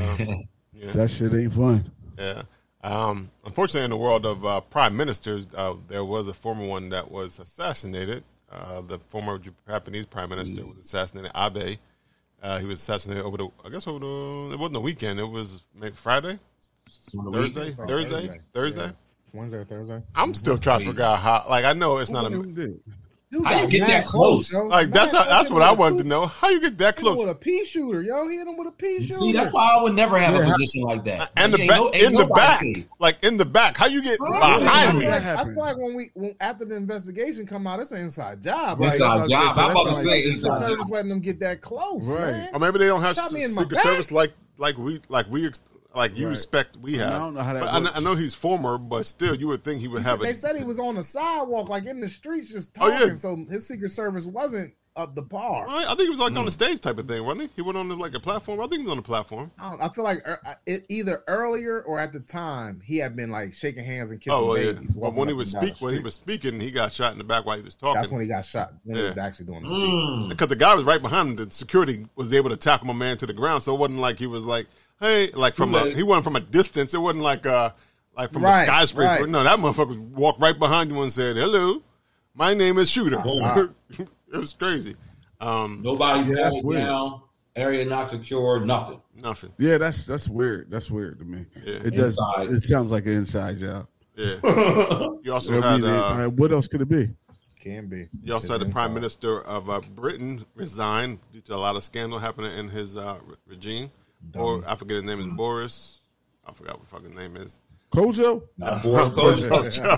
Um, Yeah. That shit ain't fun. Yeah. Um, unfortunately, in the world of uh, prime ministers, uh, there was a former one that was assassinated. Uh, the former Japanese prime minister mm. was assassinated, Abe. Uh, he was assassinated over the, I guess, over the, it wasn't a weekend. It was maybe Friday, Thursday, Thursday, Thursday, Thursday. Yeah. Wednesday or Thursday. I'm still trying to figure out how, like, I know it's Who not a. Dude, how you get that close? close like that's how, that's what I wanted to know. How you get that close? Hit him with a pea shooter, yo, he hit him with a pea shooter. See, that's why I would never have yeah. a position like that. And like, the back, no, in the back, see. like in the back. How you get behind I mean, me? Like, I feel like when we when, after the investigation come out, it's an inside job. Inside like, job. So I'm about to say like, inside job. Service letting them get that close, right? Man. Or maybe they don't have Secret Service like like we like we. Like you right. respect, we have. I don't know how that. I, I know he's former, but still, you would think he would he have. Said, a, they said he was on the sidewalk, like in the streets, just talking. Oh, yeah. So his Secret Service wasn't up the par. Right. I think he was like mm. on the stage type of thing, wasn't he? He went on the, like a platform. I think he was on the platform. I, don't, I feel like er, it, either earlier or at the time he had been like shaking hands and kissing oh, well, babies. Yeah. Well, when he was speak, when he was speaking, he got shot in the back while he was talking. That's when he got shot. When yeah. he was actually doing the mm. because the guy was right behind him. The security was able to tackle my man to the ground, so it wasn't like he was like. Hey, like from a, he wasn't from a distance. It wasn't like uh like from right, a skyscraper. Right. No, that motherfucker walked right behind you and said, "Hello, my name is Shooter." Oh, wow. It was crazy. Um, Nobody yeah, pulled down. Area not secure. Nothing. Nothing. Yeah, that's that's weird. That's weird to me. Yeah. It does. Inside. It sounds like an inside job. Yeah. You also had uh, what else could it be? Can be. You also had the inside. Prime Minister of uh, Britain resign due to a lot of scandal happening in his uh, regime. Or I forget his name is mm-hmm. Boris. I forgot what fucking name is. Kojo? Nah, Boris Kojo.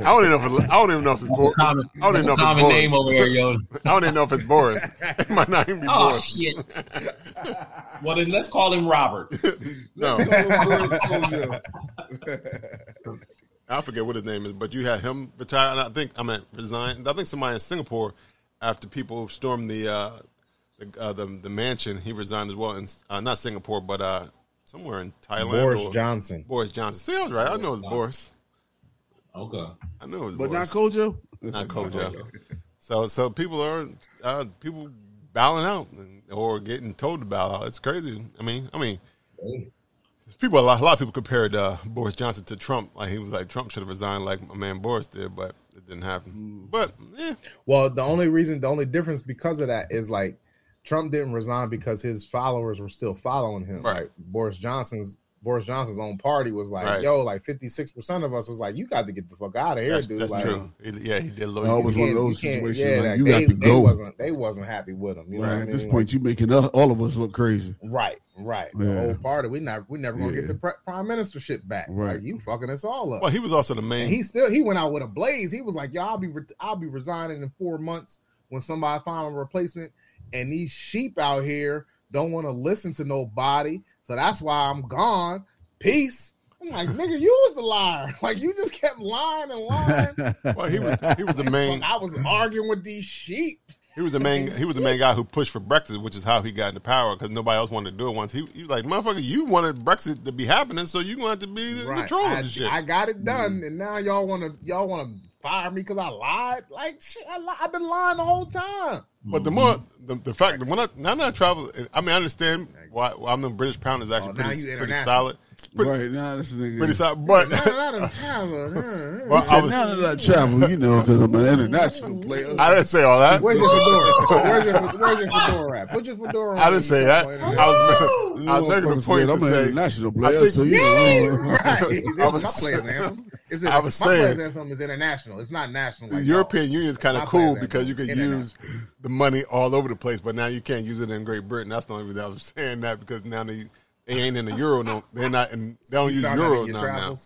I don't even know if it's, I don't even know if it's Boris. I don't even know if it's common name over here, yo. I don't even know if it's Boris. It might not even be oh, Boris. Oh shit. Well then, let's call him Robert. No. I forget what his name is, but you had him retire. And I think I mean resign. I think somebody in Singapore, after people stormed the. Uh, The, uh, the the mansion, he resigned as well in uh, not Singapore, but uh, somewhere in Thailand. Boris or, Johnson. Boris Johnson. See, I was right. I know it was Boris. Okay, I know it was but Boris. Not Kojo. Not Kojo. so so people are uh, people bowing out and, or getting told to bow out. It's crazy. I mean, I mean, people a lot, a lot of people compared uh, Boris Johnson to Trump. Like he was like Trump should have resigned like my man Boris did, but it didn't happen. But yeah. Well, the only reason, the only difference because of that is like. Trump didn't resign because his followers were still following him. Right. Like Boris Johnson's Boris Johnson's own party was like, right. yo, like fifty-six percent of us was like, you got to get the fuck out of here, that's, dude. That's like, true. Yeah, he did. Low. It was one of those situations. Yeah, like, you they, got to go. They wasn't, they wasn't happy with him. You right. know what At I mean? This like, point, you're making us, all of us look crazy. Right, right. Yeah. The whole party, we not, we never going to yeah. get the pre- prime ministership back. Right. Like, you fucking us all up. Well, he was also the main. And he still, he went out with a blaze. He was like, yo, I'll be, re- I'll be resigning in four months when somebody find a replacement. And these sheep out here don't want to listen to nobody. So that's why I'm gone. Peace. I'm like, nigga, you was the liar. Like, you just kept lying and lying. Well, he was, he was the main. I was arguing with these sheep. He was the main. He was the main guy who pushed for Brexit, which is how he got into power because nobody else wanted to do it. Once he, he was like, "Motherfucker, you wanted Brexit to be happening, so you gonna have to be the right. control of this shit." I got it done, mm-hmm. and now y'all want to y'all want to fire me because I lied. Like shit, I li- I've been lying the whole time. But mm-hmm. the more the, the fact that when I now that I travel, I mean, I understand why. why I'm the British pound is actually oh, pretty pretty solid. Pretty, right now, this nigga. Pretty solid, but not a lot of travel. Huh? Well, I was not a lot of travel, you know, because I'm an international player. I didn't say all that. Where's your fedora? Where's your, where's your fedora at? Put your fedora on. I didn't say that. I was, I was making a point. I'm an international player, think, so you know. Right. I was, my player's anthem. It's I was my saying, player's anthem is international. It's not national. Like the European Union is kind of cool because you can use the money all over the place, but now you can't use it in Great Britain. That's the only reason I was saying that because now they. They ain't in the euro. No, they're not. In, they don't you use euros now. now.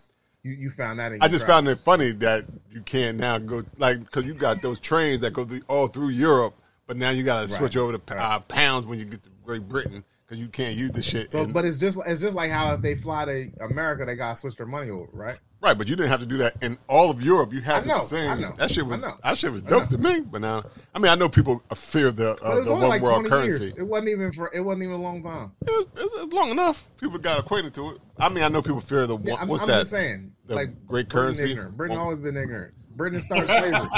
You, you found that in your I just travels. found it funny that you can't now go like because you got those trains that go through, all through Europe, but now you got to switch right. over to uh, pounds when you get to Great Britain because you can't use the shit. So, in, but it's just it's just like how if they fly to America, they got to switch their money over, right? Right, but you didn't have to do that in all of Europe. You had the same. That shit was that shit was dope to me. But now, I mean, I know people fear the uh, the one like world currency. Years. It wasn't even for. It wasn't even a long time. It was, it was long enough. People got acquainted to it. I mean, I know people fear the one. Yeah, what's I'm that? Just saying, the like great currency. Britain, Britain always been ignorant. Britain started slavery.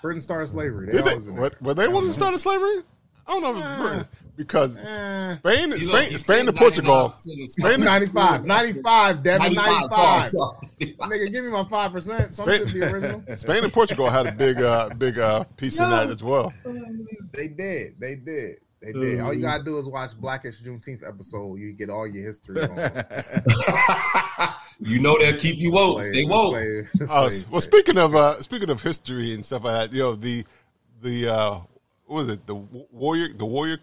Britain started slavery. They Did always they, been what, were they ones who started slavery? I don't know if it's uh, Britain. Because uh, Spain, Spain, look, Spain to Portugal, Spain ninety-five, ninety-five, Devin, ninety-five. ninety-five. Sorry, sorry. Nigga, give me my five percent. Something to be original. Spain and Portugal had a big, uh, big uh, piece no. in that as well. They did, they did, they did. Mm. All you gotta do is watch Blackish Juneteenth episode. You get all your history. On. You know they'll keep you woke. Stay woke. Uh, well, speaking of uh, speaking of history and stuff like that, you know the the uh, what was it the warrior the warrior.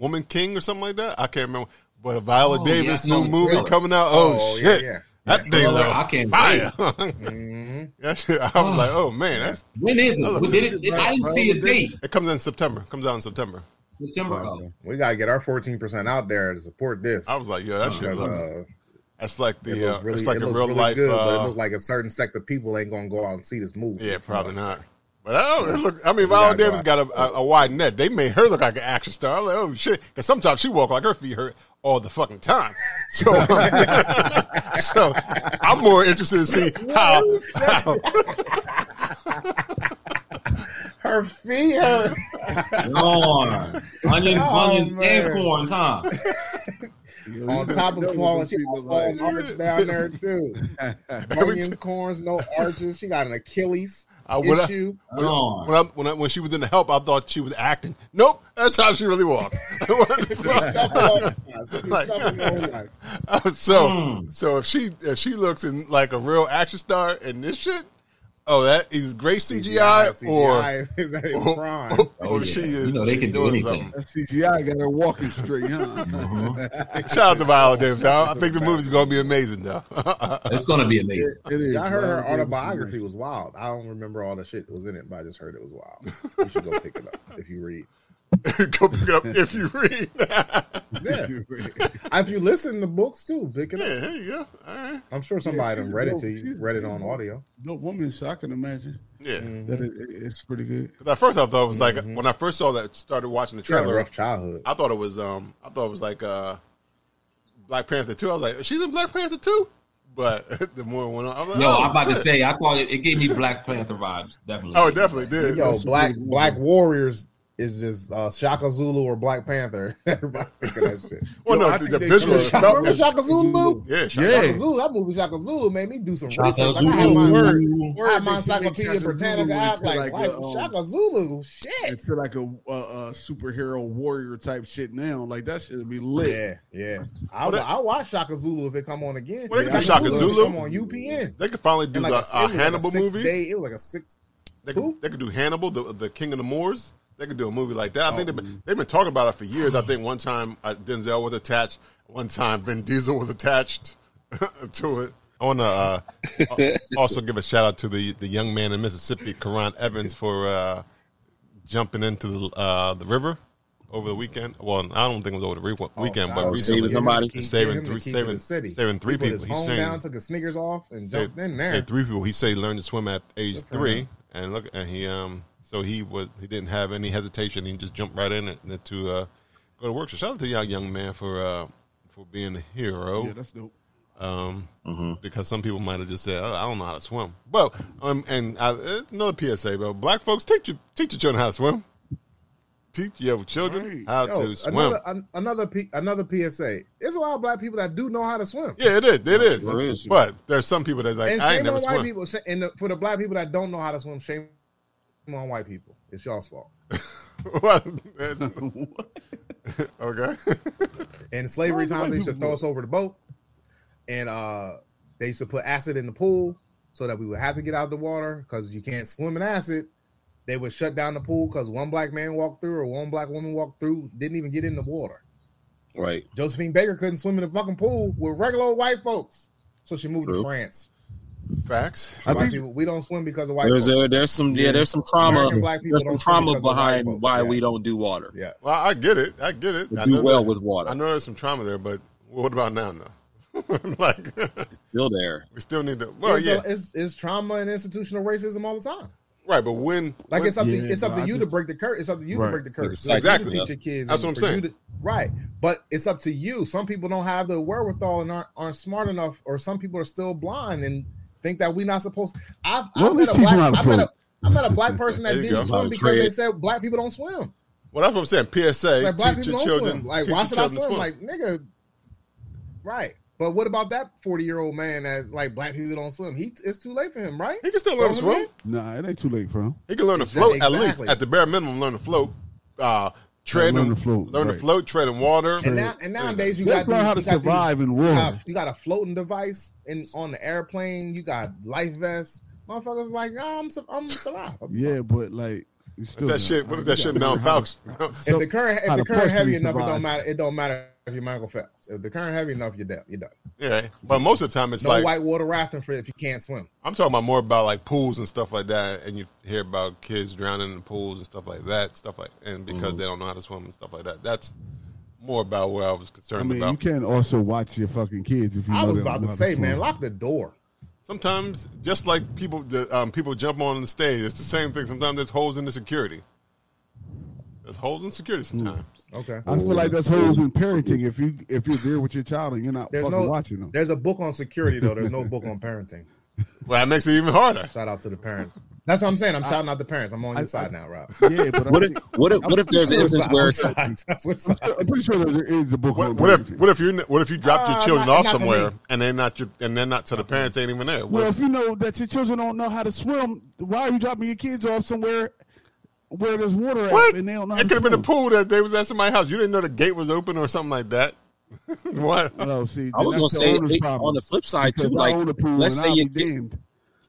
Woman King or something like that. I can't remember. But a Viola oh, Davis yeah, new movie trailer. coming out. Oh, oh shit. Yeah, yeah. That thing was I can't fire. mm-hmm. That shit, I was oh. like, oh, man. That's, when is it? Well, did it, it I didn't see a date. It comes out in September. It comes out in September. September. Oh. We got to get our fourteen percent out there to support this. I was like, yeah, that shit looks... Uh, That's like the, it uh, really, it's like it a real really life... Good, uh, but it looks like a certain sect of people ain't going to go out and see this movie. Yeah, probably not. But I don't look. I mean, Viola Davis got a, a, a wide net. They made her look like an action star. I'm like, oh shit! Because sometimes she walk like her feet hurt all the fucking time. So, so I'm more interested to see how, how her feet hurt. Lord, onions, oh, onions, man. and corns, huh? Yeah, on top of falling, she got an arch down there too. Onions, corns, no arches. She got an Achilles. I, when, I, when, oh. when, I, when, I, when she was in the help, I thought she was acting. Nope, that's how she really walks. like, so, mm. so if she if she looks in like a real action star in this shit, oh, that is great C G I, C G I or C G I is at its prime. Or, or, or oh, yeah. she is. You know they can do anything. That C G I got her walking straight. Huh? uh-huh. Shout out to Viola Davis. I think the movie's gonna be amazing, though. It's gonna be amazing. It, it is. I heard her autobiography was wild. I don't remember all the shit that was in it, but I just heard it was wild. You should go pick it up if you read. Go pick it up if you read. Yeah, if you listen to books too, pick it yeah, up. Yeah, you go. All right. I'm sure somebody yeah, done read dope, it to you. Read it on audio. No woman, so I can imagine. Yeah, mm-hmm. that it, it's pretty good. At first, I thought it was like mm-hmm. when I first saw that, started watching the trailer. She had a rough childhood. I thought it was um, I thought it was like uh, Black Panther two. I was like, she's in Black Panther two. But the more it went on, I'm like, yo, oh, I'm about shit. to say, I thought it, it gave me Black Panther vibes. Definitely. Oh, it definitely did. Yo, That's Black really Black Warriors. Is just uh, Shaka Zulu or Black Panther. Everybody thinking that shit. Well, Yo, no, I the, the visual. Shaka, remember Shaka Zulu? Yeah, Shaka, yeah. Shaka Zulu. That movie Shaka Zulu made me do some Shaka research. Zulu. I had my Encyclopedia Britannica. I was like, like a, Shaka Zulu, shit. It's like a, a, a superhero warrior type shit now. Like, that shit would be lit. Yeah, yeah. I'll well, watch Shaka Zulu if it come on again. Well, they could do Shaka Zulu. Come on U P N. They could finally do like the a, uh, Hannibal like movie. Day, it was like a six. They could, they could do Hannibal, the, the King of the Moors. They could do a movie like that. I oh, think they've been, they've been talking about it for years. I think one time uh, Denzel was attached. One time Vin Diesel was attached to it. I want to uh, also give a shout out to the, the young man in Mississippi, Karan Evans, for uh, jumping into the, uh, the river over the weekend. Well, I don't think it was over the re- weekend, oh, but recently somebody saving three, saving, saving three people. He home down, took his Snickers off, and saved, jumped in there. Three people. He said he learned to swim at age three, and look, and he um. So he was he didn't have any hesitation. He just jumped right in it to uh, go to work. So shout out to y'all, young man, for uh, for being a hero. Yeah, that's dope. Um, mm-hmm. Because some people might have just said, oh, I don't know how to swim. Well, um, and I, another P S A, bro. Black folks, teach your, teach your children how to swim. Teach your children right. how Yo, to swim. Another an, another, P, another P S A. There's a lot of black people that do know how to swim. Yeah, it is. It is. It is. But there's some people that like, and I ain't never swim. White people, and the, for the black people that don't know how to swim, shame on white people. It's y'all's fault. What? Okay. In slavery times, they used to throw us over the boat. And uh, they used to put acid in the pool so that we would have to get out of the water because you can't swim in acid. They would shut down the pool because one black man walked through or one black woman walked through, didn't even get in the water. Right. Josephine Baker couldn't swim in the fucking pool with regular old white folks. So she moved True. to France. Facts. I think people, we don't swim because of white there's folks. A, there's some yeah, there's some trauma. There's some trauma behind why yeah. we don't do water. Yeah. Well, I get it. I get it. We I do well there, with water. I know there's some trauma there, but what about now though? Like it's still there. We still need to. Well, it's yeah, a, it's, it's trauma and institutional racism all the time. Right, but when like when, it's up to yeah, it's up to you just, to break the curse. It's up to you right. to break the curse. Like, exactly. You teach your kids. That's what I'm saying. To, right, but it's up to you. Some people don't have the wherewithal and aren't, aren't smart enough, or some people are still blind and think that we're not supposed. I, well, I, I, I met a I met a black person that didn't swim because they said black people don't swim. Well, that's what I'm saying. P S A. Like, black people don't children, swim. Like why should I swim? swim? Like nigga, right. But what about that forty-year-old man that's like black people don't swim? He it's too late for him, right? He can still learn to swim. Nah, it ain't too late for him. He can learn to float exactly. at least at the bare minimum. Learn to float, uh, tread, learn to float, learn right. to float, tread in water. And, now, and nowadays you got to learn how to survive in water. You got a floating device in on the airplane. You got life vests. Motherfuckers like oh, I'm I'm survive. I'm yeah, fine. But like. Still, that shit, what if that shit now Phelps? If the current, if the current heavy enough, survive. it don't matter. It don't matter if you're Michael Phelps. If the current heavy enough, you're done. You're done. Yeah, but most of the time it's no like white water rafting for if you can't swim. I'm talking about more about like pools and stuff like that, and you hear about kids drowning in the pools and stuff like that, stuff like and because mm. they don't know how to swim and stuff like that. That's more about where I was concerned. I mean, about. You can also watch your fucking kids if you. I was about to say, man, lock the door. Sometimes, just like people um, people jump on the stage, it's the same thing. Sometimes there's holes in the security. There's holes in security sometimes. Okay. I feel like that's holes in parenting. If, you, if you're if you there with your child and you're not there's fucking no, watching them. There's a book on security, though. There's no book on parenting. Well, that makes it even harder. Shout out to the parents. That's what I'm saying. I'm I, shouting out the parents. I'm on your I, side I, now, Rob. Yeah, but what, if, what, if, what if there's an instance where... I'm, I'm pretty sure there is a book what, on what if What if you What if you dropped uh, your children not, off not somewhere and they're not your, and they're not so the parents ain't even there? What well, if, if you know that your children don't know how to swim, why are you dropping your kids off somewhere where there's water at and they don't know how it to It could have been a pool that they was at somebody's house. You didn't know the gate was open or something like that. What? No, see, I was going to say, they, on the flip side, too, like, let's say you're damned.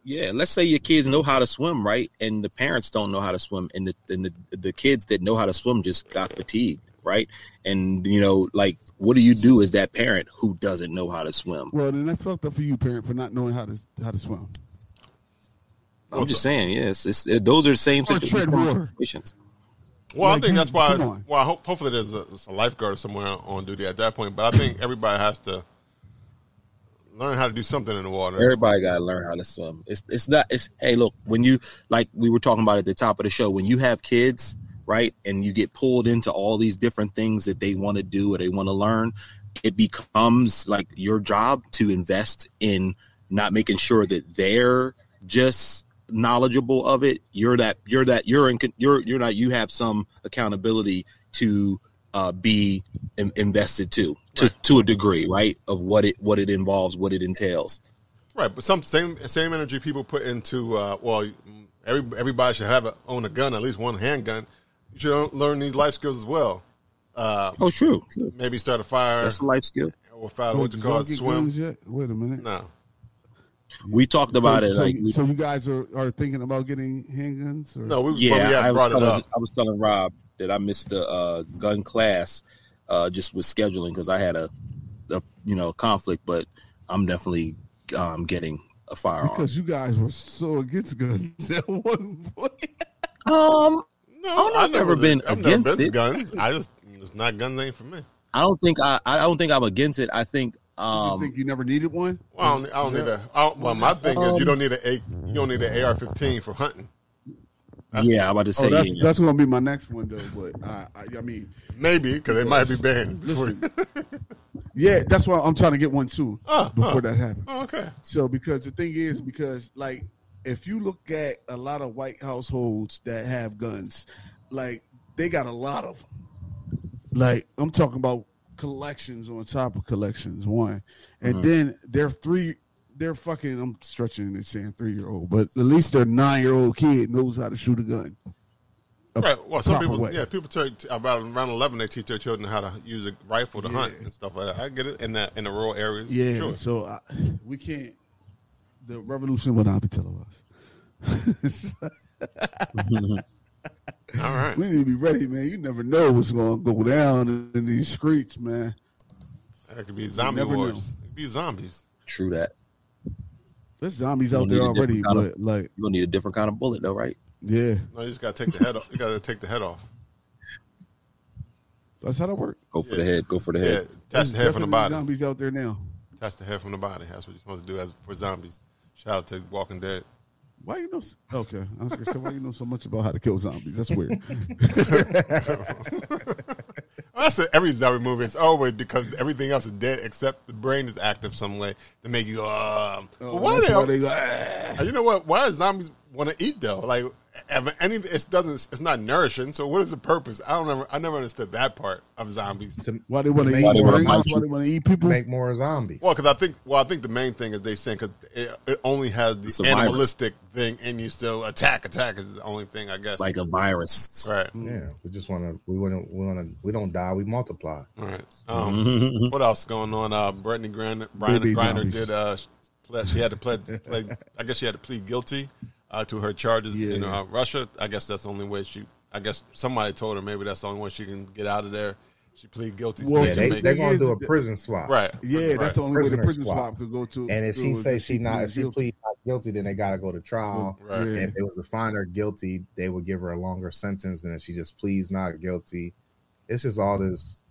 Yeah, let's say your kids know how to swim, right? And the parents don't know how to swim, and the and the, the kids that know how to swim just got fatigued, right? And you know, like, what do you do as that parent who doesn't know how to swim? Well, then that's fucked up for you, parent, for not knowing how to how to swim. I'm What's just up? saying, yes, it's, it, those are the same situations. Well, like, I think that's why. Well, I hope, hopefully, there's a, a lifeguard somewhere on duty at that point. But I think everybody has to. Learn how to do something in the water. Everybody got to learn how to swim. It's it's not, it's, hey, look, when you, like we were talking about at the top of the show, when you have kids, right, and you get pulled into all these different things that they want to do or they want to learn, it becomes like your job to invest in not making sure that they're just knowledgeable of it. You're that, you're that, you're in, you're, you're not, you have some accountability to uh, be in, invested too. To, to a degree, right, of what it what it involves, what it entails. Right, but some same same energy people put into, uh, well, every, everybody should have a, own a gun, at least one handgun. You should learn these life skills as well. Uh, oh, true. Maybe start a fire. That's a life skill. Or fire, what you call swim. Yet? Wait a minute. No. We talked about so, it. Like, so, so you guys are, are thinking about getting handguns? Or? No, we yeah, yeah I brought was it telling, up. I was telling Rob that I missed the uh, gun class. Uh, just with scheduling because I had a, a, you know, conflict, but I'm definitely um, getting a firearm because you guys were so against guns at one point. um, no, I've never been against it. Guns, I just it's not guns ain't for me. I don't think I, I don't think I'm against it. I think um, you just think you never needed one. Well, I don't, I don't yeah. need a. I don't, well, my thing um, is you don't need a you don't need an A R fifteen for hunting. That's, yeah, I'm about to say. Oh, that's, yeah. that's gonna be my next one though. But I, I, I mean, maybe because they might be banned. Listen, yeah, that's why I'm trying to get one too oh, before oh. that happens. Oh, okay. So because the thing is, because like if you look at a lot of white households that have guns, like they got a lot of them. Like I'm talking about collections on top of collections. One, and mm-hmm. then there are three. They're fucking, I'm stretching and saying three-year-old, but at least their nine-year-old kid knows how to shoot a gun. A right. Well, some people, way. yeah, people teach, around, around eleven, they teach their children how to use a rifle to yeah. hunt and stuff like that. I get it in the, in the rural areas. Yeah, sure. so I, we can't, the revolution will not be televised. All right. We need to be ready, man. You never know what's going to go down in these streets, man. That could be zombie wars. Know. It could be zombies. True that. There's zombies out there already, but of, like you're gonna need a different kind of bullet though, right? Yeah. No, you just gotta take the head off. You gotta take the head off. That's how that works. Go for yeah. the head. Go for the yeah. head. Attach the head from the body. Zombies out there now. Attach the head from the body. That's what you're supposed to do as for zombies. Shout out to Walking Dead. Why you know? Okay, I was gonna say why you know so much about how to kill zombies. That's weird. I said every zombie movie is always because everything else is dead except the brain is active some way to make you go. Uh, oh, well, why they? Why they go, uh, you know what? Why do zombies want to eat though? Like, any it doesn't. It's not nourishing. So what is the purpose? I don't ever. I never understood that part of zombies. To, why they want to eat? Why they want to eat people? Make more zombies. Well, because I think. Well, I think the main thing is they saying because it, it only has the it's animalistic thing in you. Still, attack, attack is the only thing I guess. Like a virus, right? Yeah, we just want to. We want to. We want to. We don't die. We multiply. All right. Um, what else is going on? Uh, Brittany Griner, Brian Griner did. Uh, she had to plead. I guess she had to plead guilty uh, to her charges yeah. in uh, Russia. I guess that's the only way she. I guess somebody told her maybe that's the only way she can get out of there. She plead guilty. Well, yeah, they, they're going to do a prison swap, right? Yeah, right. That's the only Prisoner way the prison swap. swap could go to. And if she says she not, if she pleads not guilty, then they got to go to trial. Right. And if it was to find her guilty, they would give her a longer sentence. And if she just pleads not guilty. It's just all this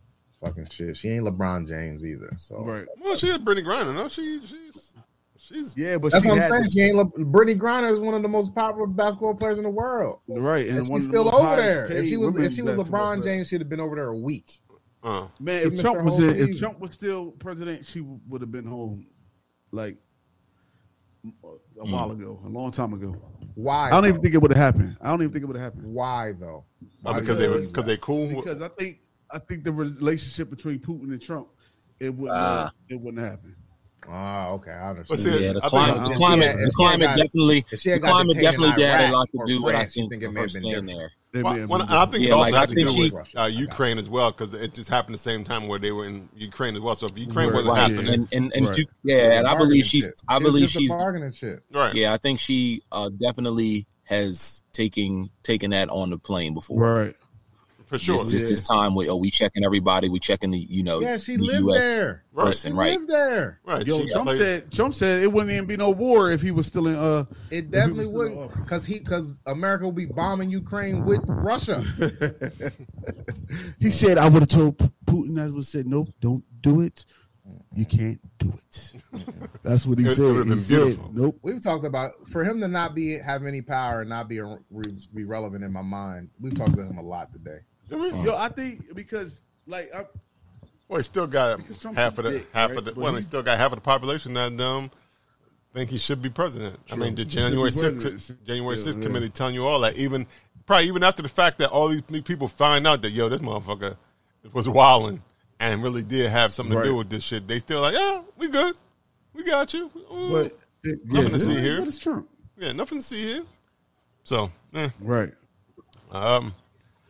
fucking shit. She ain't LeBron James either. So right. Well, she is Brittany Griner. No, she she's she's yeah, but that's she what I'm saying. It. She ain't Le- Brittany Griner is one of the most popular basketball players in the world. Right, and, and she's still over there. If she was if she was LeBron James, she'd have been over there a week. Uh, Man, if Trump was in, if Trump was still president, she would have been home like a while mm. ago, a long time ago. Why? I don't though? even think it would have happened. I don't even think it would have happened. Why though? Why? Oh, because they because they, they cool. Because I think I think the relationship between Putin and Trump it wouldn't uh, it wouldn't happen. Ah, oh, okay, I understand. See, yeah, the, I climate, the climate, the climate got, definitely, the climate definitely had a lot to do with I think, think it may have been there. Well, well, I think yeah, it also like, had to do she, with uh, Ukraine as well because it just happened the same time where they were in Ukraine as well. So if Ukraine right, wasn't right, happening, and, and, and right. she, yeah, and I believe she's, shit. I believe she's, she's bargaining shit. Right. Yeah, I think she uh, definitely has taken taken that on the plane before. Right. For sure. It's just yeah. this time where, oh, we checking everybody. We checking the, you know, yeah, she the lived U S there. Person, right? She lived there. Right. Yo, Trump said, Trump said it wouldn't even be no war if he was still in. Uh, it definitely wouldn't because he because America will be bombing Ukraine with Russia. He said, I would have told Putin, I would have said, nope, don't do it. You can't do it. That's what he it said. He said nope. We've talked about for him to not be have any power and not be, a, be relevant in my mind. We've talked about him a lot today. Yo, I think because like, I, well, he still got half of the dick, half right? of the. Well, he, he still got half of the population that um think he should be president. True. I mean, the January sixth January sixth yeah, committee yeah. telling you all that even probably even after the fact that all these people find out that yo, this motherfucker was wilding and really did have something right. to do with this shit. They still like, yeah, we good, we got you. Ooh, but it, nothing yeah, to see here. That is true. Yeah, nothing to see here. So eh. right, um.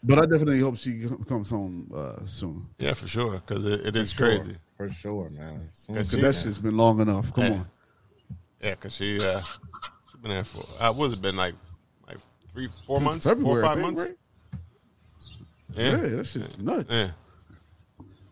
But I definitely hope she comes home uh, soon. Yeah, for sure, because it, it is for sure. crazy. For sure, man. Because that shit's been long enough. Come yeah. on. Yeah, because she, uh, she's been there for, uh, what has it been, like like three, four Since months? February, four or five February. months? Yeah. yeah, that shit's nuts. Yeah.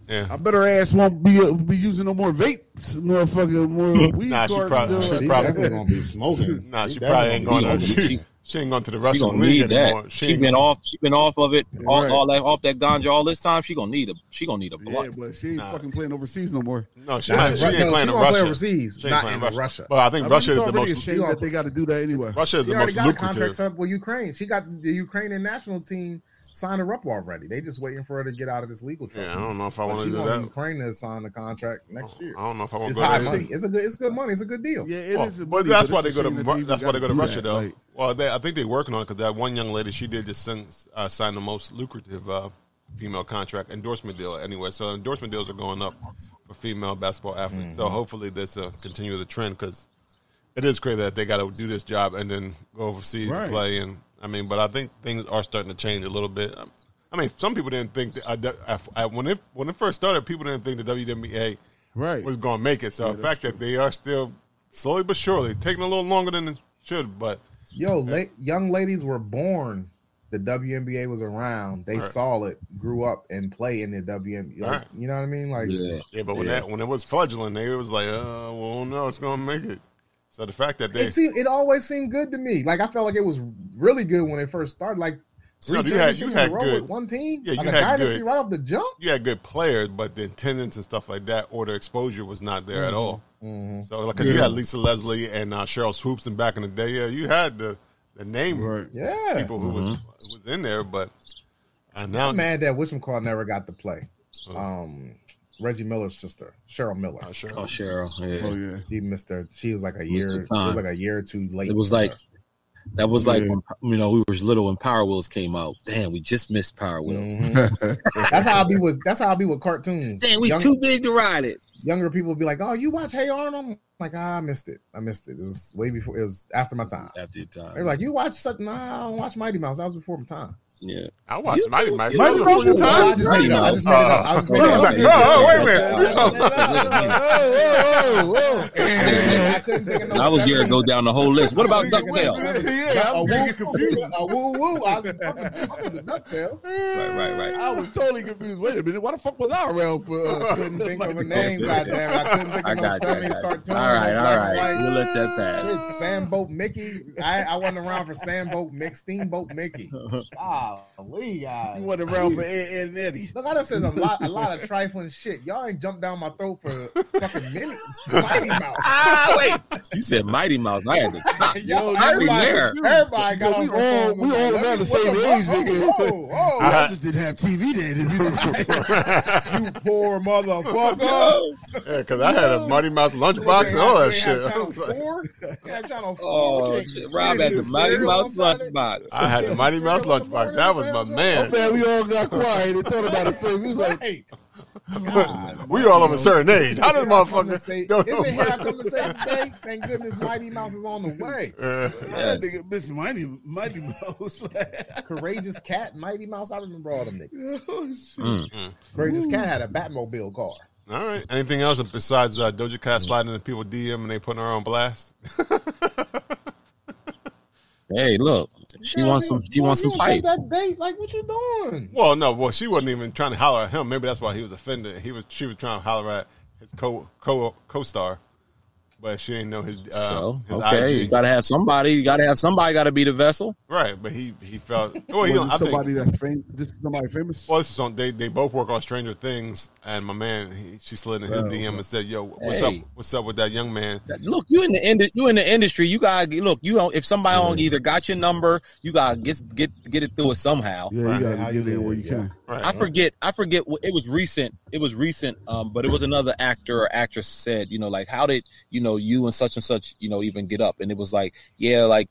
Yeah. I bet her ass won't be uh, be using no more vapes, no fucking more weed. Nah, she probably, she probably gonna be smoking. Nah, she, she probably ain't going to. She, She ain't going to the wrestling league anymore. That. She, she been gonna... off. She been off of it. Yeah, all, right. all that off that ganja all this time. She gonna need a. She gonna need a block. Yeah, but she ain't nah. fucking playing overseas no more. No, she, nah, not, she right, ain't no, playing she in Russia. Play overseas, she not in Russia. Russia. But I think I mean, Russia is the most. Shame that they got to do that anyway. Russia is she the most got lucrative. Contracts up with Ukraine. She got the Ukrainian national team signed her up already. They just waiting for her to get out of this legal trouble. Yeah, I don't know if I want to do that. Ukraine to sign the contract next year. I don't know if I want to go there. It's high money. It's a good. It's good money. It's a good deal. Yeah, it is. But that's why they go to. That's why they go to Russia though. Well, they, I think they're working on it because that one young lady, she did just send, uh, sign the most lucrative uh, female contract endorsement deal anyway. So endorsement deals are going up for female basketball athletes. Mm-hmm. So hopefully this will uh, continue the trend because it is crazy that they got to do this job and then go overseas right. and play. And I mean, but I think things are starting to change a little bit. I mean, some people didn't think that I, I, when it when it first started, people didn't think the W W E right. was going to make it. So yeah, the fact true. that they are still slowly but surely taking a little longer than it should, but. Yo, la- young ladies were born. The W N B A was around. They right. saw it, grew up, and play in the W N B A. Like, right. You know what I mean? Like, yeah, yeah but when yeah. that when it was fledgling, they it was like, oh, well, no, it's gonna make it. So the fact that they it, seemed, it always seemed good to me. Like I felt like it was really good when it first started. Like three no, you had you had good with one team. Yeah, you like had a dynasty good, right off the jump. You had good players, but the attendance and stuff like that, or the exposure was not there mm-hmm. at all. Mm-hmm. So, like, yeah. you had Lisa Leslie and uh, Cheryl Swoops, and back in the day, yeah, you had the, the name right. yeah. people who mm-hmm. was, was in there, but uh, now I'm mad that Wishmacall never got to play. Oh. Um, Reggie Miller's sister, Cheryl Miller. Oh, Cheryl. Oh, Cheryl. Yeah. Oh, yeah. She missed her. She was like a year. It was like a year or two late. It was like her. That was like yeah. when, you know, we were little when Power Wheels came out. Damn, we just missed Power Wheels. Mm-hmm. That's how I be with. That's how I be with cartoons. Damn, we Young- too big to ride it. Younger people would be like, "Oh, you watch Hey Arnold?" I'm like, ah, I missed it. I missed it. It was way before. It was after my time. After your time. They were like, "You watch something?" Nah, I don't watch Mighty Mouse. That was before my time. Yeah, I watched you, Mighty Mouse. Mighty Mouse was time. I just made it up. I just made it up. I was like, "Oh, wait a minute!" Whoa, whoa, whoa! I was here to go down the whole list. What about DuckTales? Yeah, I'm getting confused. Woo, woo! I was DuckTales. Right, right, right. I was totally confused. Wait a minute, why the fuck was I around for? I couldn't think of a name. Goddamn, I couldn't think of no seventies cartoon. All right, all right. We'll let that pass. Samboat Mickey. I I wasn't around for Samboat Mick, Steamboat Mickey. Ah. Golly, I, you went around I, for Ed, Ed and Eddie. Look, I done says a lot, a lot of trifling shit. Y'all ain't jumped down my throat for fucking minutes. Mighty Mouse. Ah, wait. You said Mighty Mouse. I had to stop. Yo, I everybody, everybody got on. We all, we all around the same age, nigga. Oh, oh, I, I just didn't have T V then. You poor motherfucker. Yeah, because I had a Mighty Mouse lunchbox and all that shit. I was like, four? Yeah, channel four. Oh, shit. Rob had the Mighty Mouse lunchbox. I had the Mighty Mouse lunchbox. That was my man. Oh, man, we all got quiet and thought about it first. We was like, God, we all of a certain age. How does motherfucker say? If they had come to say today, thank goodness Mighty Mouse is on the way. Uh, yes. I think it's Mighty, Mighty Mouse. Courageous Cat, Mighty Mouse. I remember all them niggas. Oh, shit. Mm-hmm. Courageous Ooh. Cat had a Batmobile car. All right. Anything else besides uh, Doja Cat sliding into people D M and they putting her on blast? Hey, look. She yeah, wants some. She wants some pipe. That date, like, what you doing? Well, no. Well, she wasn't even trying to holler at him. Maybe that's why he was offended. He was. She was trying to holler at his co co co-star, but she didn't know his. Uh, so his okay, I G. You gotta have somebody. You gotta have somebody. Got to be the vessel, right? But he he felt. Well, you know, I somebody think, that fam- this is somebody famous. Well, this is on. They they both work on Stranger Things, and my man, he, she slid in his Bro. D M and said, "Yo, what's hey. up? What's up with that young man? Look, you in the ind- you in the industry. You gotta look. You don't, if somebody mm-hmm. on either got your number, you gotta get get get it through it somehow. Yeah, right. You gotta How get it where you yeah. can. Right. I forget. I forget. It was recent. It was recent. Um, but it was another actor or actress said, you know, like, how did you know you and such and such, you know, even get up? And it was like, yeah, like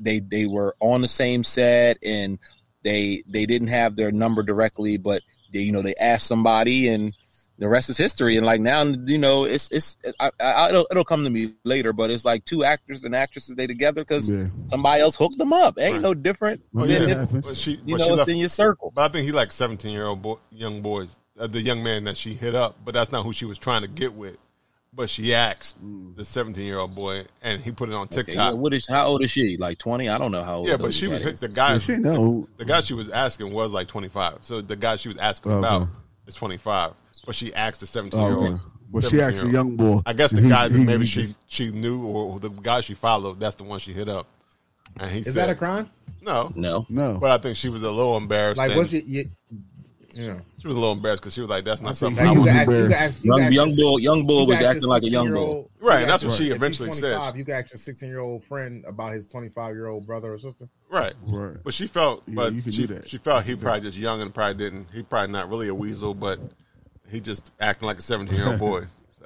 they they were on the same set and they they didn't have their number directly, but they, you know, they asked somebody and the rest is history. And like now, you know, it's it's I, I, it'll, it'll come to me later, but it's like two actors and actresses they together because yeah. somebody else hooked them up. It ain't right. no different. Well, than yeah, it, but she, you but know, it's left, in your circle. But I think he like seventeen year old boy, young boys, uh, the young man that she hit up, but that's not who she was trying to get with. But she asked the seventeen-year-old boy, and he put it on TikTok. Okay, yeah, what is? How old is she? Like twenty? I don't know how old. Yeah, but she was is. the guy. Yeah, she know. The, the guy she was asking was like twenty-five. So the guy she was asking oh, about okay. is twenty-five. But she asked the seventeen-year-old. Oh, okay. Well, she asked a young boy. I guess the he, guy that maybe he, she, she knew, or the guy she followed, that's the one she hit up. And he Is said, that a crime? No. No. No. But I think she was a little embarrassed. Like, was she, you, you know. She was a little embarrassed because she was like, that's not something. I was embarrassed. Young bull, young bull was acting like a young bull. Right, and that's what she eventually says. You can ask your sixteen-year-old friend about his twenty-five-year-old brother or sister. Right. Right. But she felt, but she, she felt he probably just young and probably didn't. He probably not really a weasel, but he just acting like a seventeen-year-old boy.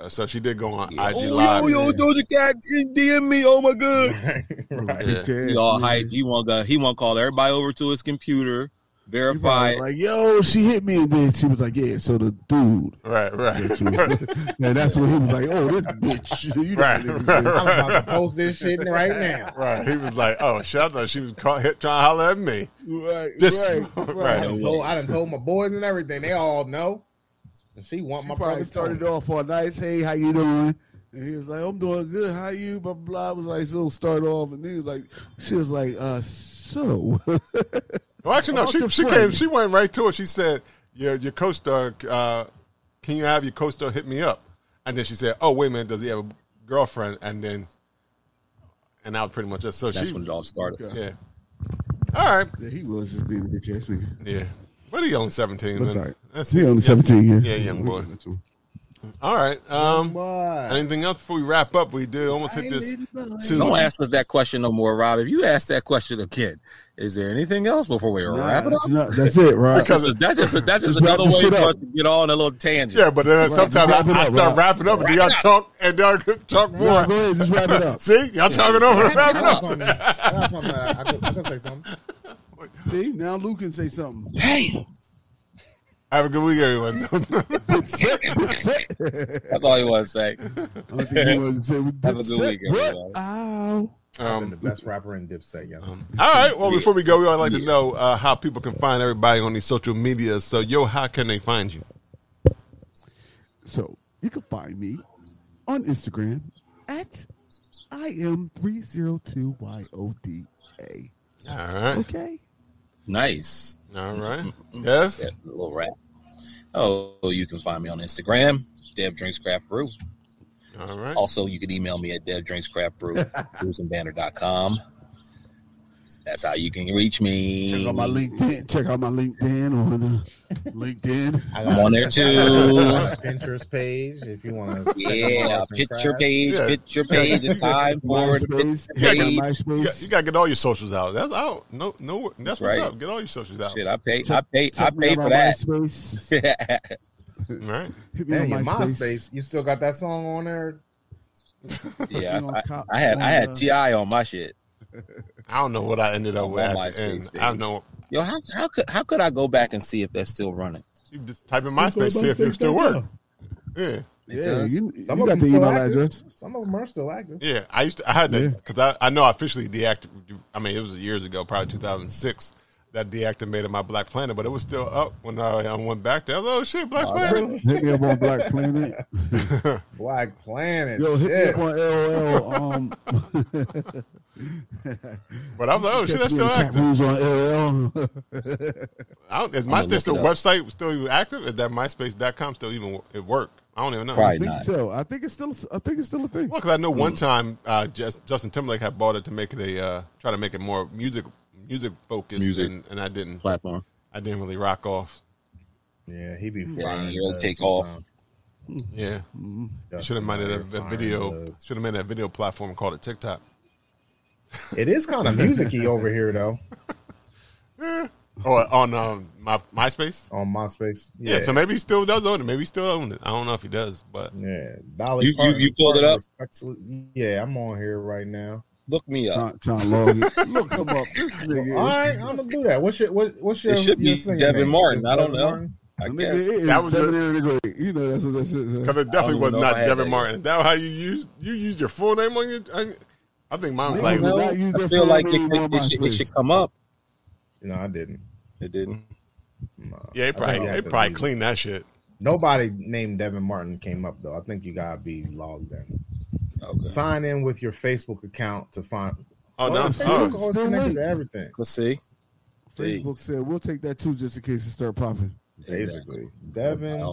So she did go on yeah. I G oh, Live. Oh, yo, Doja Cat, D M me. Oh, my God. Right. Yeah. He all hyped. He won't, uh, he won't call everybody over to his computer, verify it. Like, yo, she hit me. And then she was like, yeah, so the dude. Right, right. right. And that's when he was like, oh, this bitch. You right, right, right, I'm about to post this shit right now. Right. He was like, oh, shit, I thought she was call, hit, trying to holler at me. Right, this, right, right. right. I, done told, I done told my boys and everything. They all know. And she want she my probably started off for a nice, hey, how you doing? And he was like, I'm doing good, how you? Blah, blah, blah. It was like, so start off. And then he was like, she was like, uh, so. Well, actually, no, she, she came, she went right to it. She said, yeah, your co-star, uh, can you have your co-star hit me up? And then she said, oh, wait a minute, does he have a girlfriend? And then, and that was pretty much it. So That's she, when it all started. Yeah. All right. Yeah, he was just being a bitch, actually. Yeah. But he only seventeen. That's right. That's he only seventeen, yeah. Yeah, young boy. All right. Um, oh anything else before we wrap up? We did almost hit this. Two. Don't ask us that question no more, Rob. If you ask that question again, is there anything else before we nah, wrap it up? No, that's it, Rob. Because that's just, a, that's just another way for us to get on a little tangent. Yeah, but then sometimes I, I start up, wrapping up, and y'all talk and y'all talk more. No, go ahead, just wrap it up. See, y'all talking over and wrapping up. I could, I could say something. See, now Luke can say something. Damn. Have a good week, everyone. That's all he wants to say. I think he wants to say with Dipset. Have a good week, everyone. Ow. Um, the best rapper in Dipset, yeah. Um, all right. Well, yeah. Before we go, we always like yeah. to know uh, how people can find everybody on these social media. So, yo, how can they find you? So, you can find me on Instagram at I M three oh two Y O D A. All right. Okay. Nice. All right. Yes. Yeah, a little rap. Oh, you can find me on Instagram, Dev Drinks Craft Brew. All right. Also, you can email me at devdrinkscraftbrew at bruising banner dot com. That's how you can reach me. Check out my LinkedIn. Check out my LinkedIn on uh, LinkedIn. I'm on there too. Pinterest page if you want to. Yeah, picture page, yeah. picture page. It's time for the picture page. You got, you got to get all your socials out. That's out. No, no. That's, that's what's right. up. Get all your socials out. Shit, I pay. Check, I pay. I pay for that. Right. Hit me on your MySpace. You still got that song on there? Yeah, I, I, I had. I had T I on my shit. I don't know what I ended up with at the end. I don't know. Yo, how, how could how could I go back and see if that's still running? You just type in MySpace, see if it still works. Yeah, yeah. You, you got the email address. Some of them are still active. Yeah, I used to. I had to because yeah. I, I know I officially deactivated. I mean, it was years ago, probably two thousand six, that deactivated my Black Planet, but it was still up when I, I went back there. I was like, oh shit, Black oh, Planet. Hit me up on Black Planet. Black Planet. Yo, hit shit. me up on L O L. Um. But I was like, oh shit, that's still active. On Is MySpace still website still even active? Is that MySpace dot com still even it worked? I don't even know. Probably I think not. So. I think it's still. I think it's still a thing. Well, because I know one time, uh, just, Justin Timberlake had bought it to make it a uh, try to make it more music music focused, music. And, and I didn't platform. I didn't really rock off. Yeah, he'd be flying. Yeah, he'll take off. Time. Yeah, mm-hmm. should have made it a, a video. Should have made that video platform called it TikTok. It is kind of music-y over here, though. Yeah. Oh, on um, my MySpace? On MySpace. Yeah. yeah, so maybe he still does own it. Maybe he still owns it. I don't know if he does, but... Yeah. Dolly you, Parton, you, you pulled Parton, it up? Yeah, I'm on here right now. Look me up. John, John Logan. Look him up. This nigga. All right, I'm going to do that. What's your... What, what's your it should your be singing, Devin man? Martin. I don't Devin know. Martin? I guess. It that was Devin a, Great. You know, that's what that shit is. Because it definitely was not Devin Martin. Is that how you used... You used your full name on your... On, I think mine was like, no, I feel like it, it, it, should, it should come up. No, I didn't. It didn't? No. Yeah, it probably, they probably cleaned that shit. Nobody named Devin Martin came up, though. I think you got to be logged in. Okay. Sign in with your Facebook account to find... Oh, oh no. Facebook's connected to everything. Let's see. Facebook see. said, we'll take that, too, just in case it starts popping. Basically. Exactly. Devin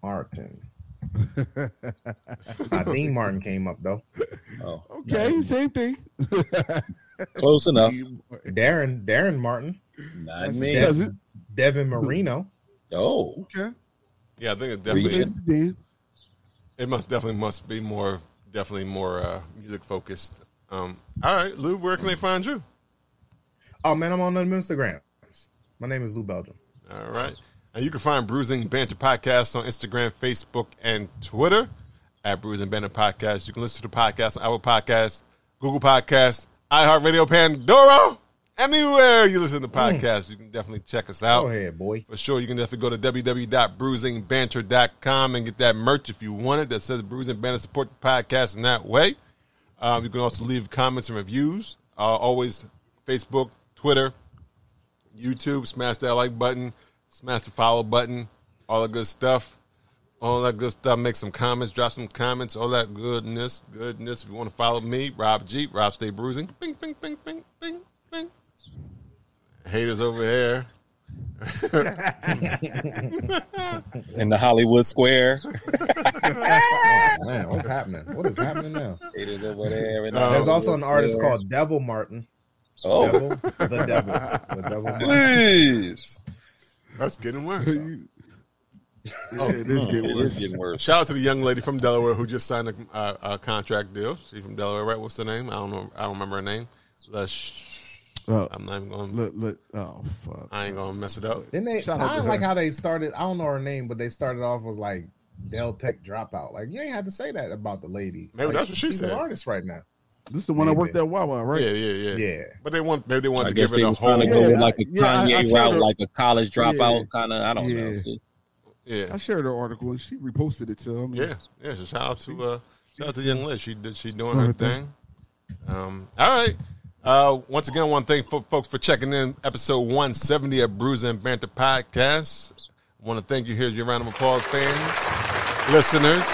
Martin. My theme Martin came up though. Oh, okay, no. Same thing. Close enough. Darren, Darren Martin. Not That's me. Devin, Devin Marino. Oh, okay. Yeah, I think it definitely. It, it must definitely must be more definitely more uh, music focused. Um, all right, Lou, where can they find you? Oh man, I'm on them Instagram. My name is Lou Belgium. All right. And you can find Bruising Banter Podcast on Instagram, Facebook, and Twitter at Bruising Banter Podcast. You can listen to the podcast on Apple Podcasts, Google Podcasts, iHeartRadio, Pandora, anywhere you listen to podcasts. Mm. You can definitely check us out. Go ahead, boy. For sure, you can definitely go to w w w dot bruising banter dot com and get that merch if you want it that says Bruising Banter. Support the podcast in that way. Um, you can also leave comments and reviews. Uh, always Facebook, Twitter, YouTube. Smash that like button. Smash the follow button, all the good stuff, all that good stuff. Make some comments, drop some comments, all that goodness, goodness. If you want to follow me, Rob G, Rob Stay Bruising. Bing, bing, bing, bing, bing, bing. Haters over here. In the Hollywood Square. Oh, man, what's happening? What is happening now? Haters over there. Um, There's also an artist there. Called Devil Martin. Oh. Devil, the Devil. The Devil Martin. Please. That's getting worse. Oh, it is getting, it worse. Is getting worse. Shout out to the young lady from Delaware who just signed a, a, a contract deal. She's from Delaware, right? What's her name? I don't know. I don't remember her name. Lush. Oh, I'm not even going. Look, look. Oh, fuck. I ain't gonna mess it up. Then they. Shout I don't like her. How they started. I don't know her name, but they started off was like Del Tech dropout. Like you ain't had to say that about the lady. Maybe like, that's what she she's said. She's an artist right now. This is the one yeah, that worked at Wawa, right? Yeah, yeah, yeah, yeah. But they want, maybe they wanted I to give it a whole to go yeah, like a Kanye yeah, I, I route, her. Like a college dropout yeah. kind of. I don't yeah. know. See? Yeah, I shared her article and she reposted it to him. Yeah, yeah. So shout out to uh, shout out to young Liz. She did. She doing her thing. Um. All right. Uh. Once again, one thank for, folks for checking in. Episode one seventy of Bruising Banter Podcast. I want to thank you. Here's your round of applause, fans, listeners.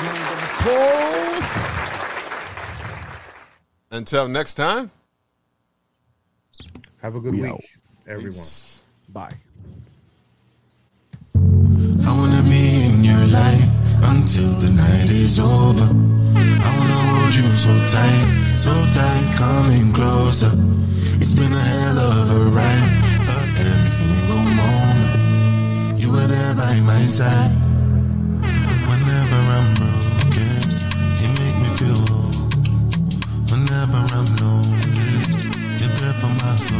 Round of applause. Until next time, have a good we week, out. Everyone. Peace. Bye. I wanna be in your life until the night is over. I wanna hold you so tight, so tight, coming closer. It's been a hell of a ride, but every single moment you were there by my side. Whenever I'm broken, you make me feel. Whenever I'm lonely, you're there for my soul.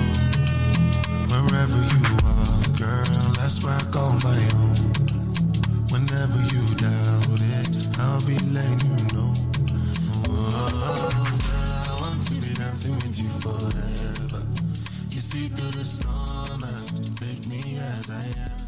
Wherever you are, girl, that's where I call my own. Whenever you doubt it, I'll be letting you know. Oh, girl, I want to be dancing with you forever. You see through the storm and take me as I am.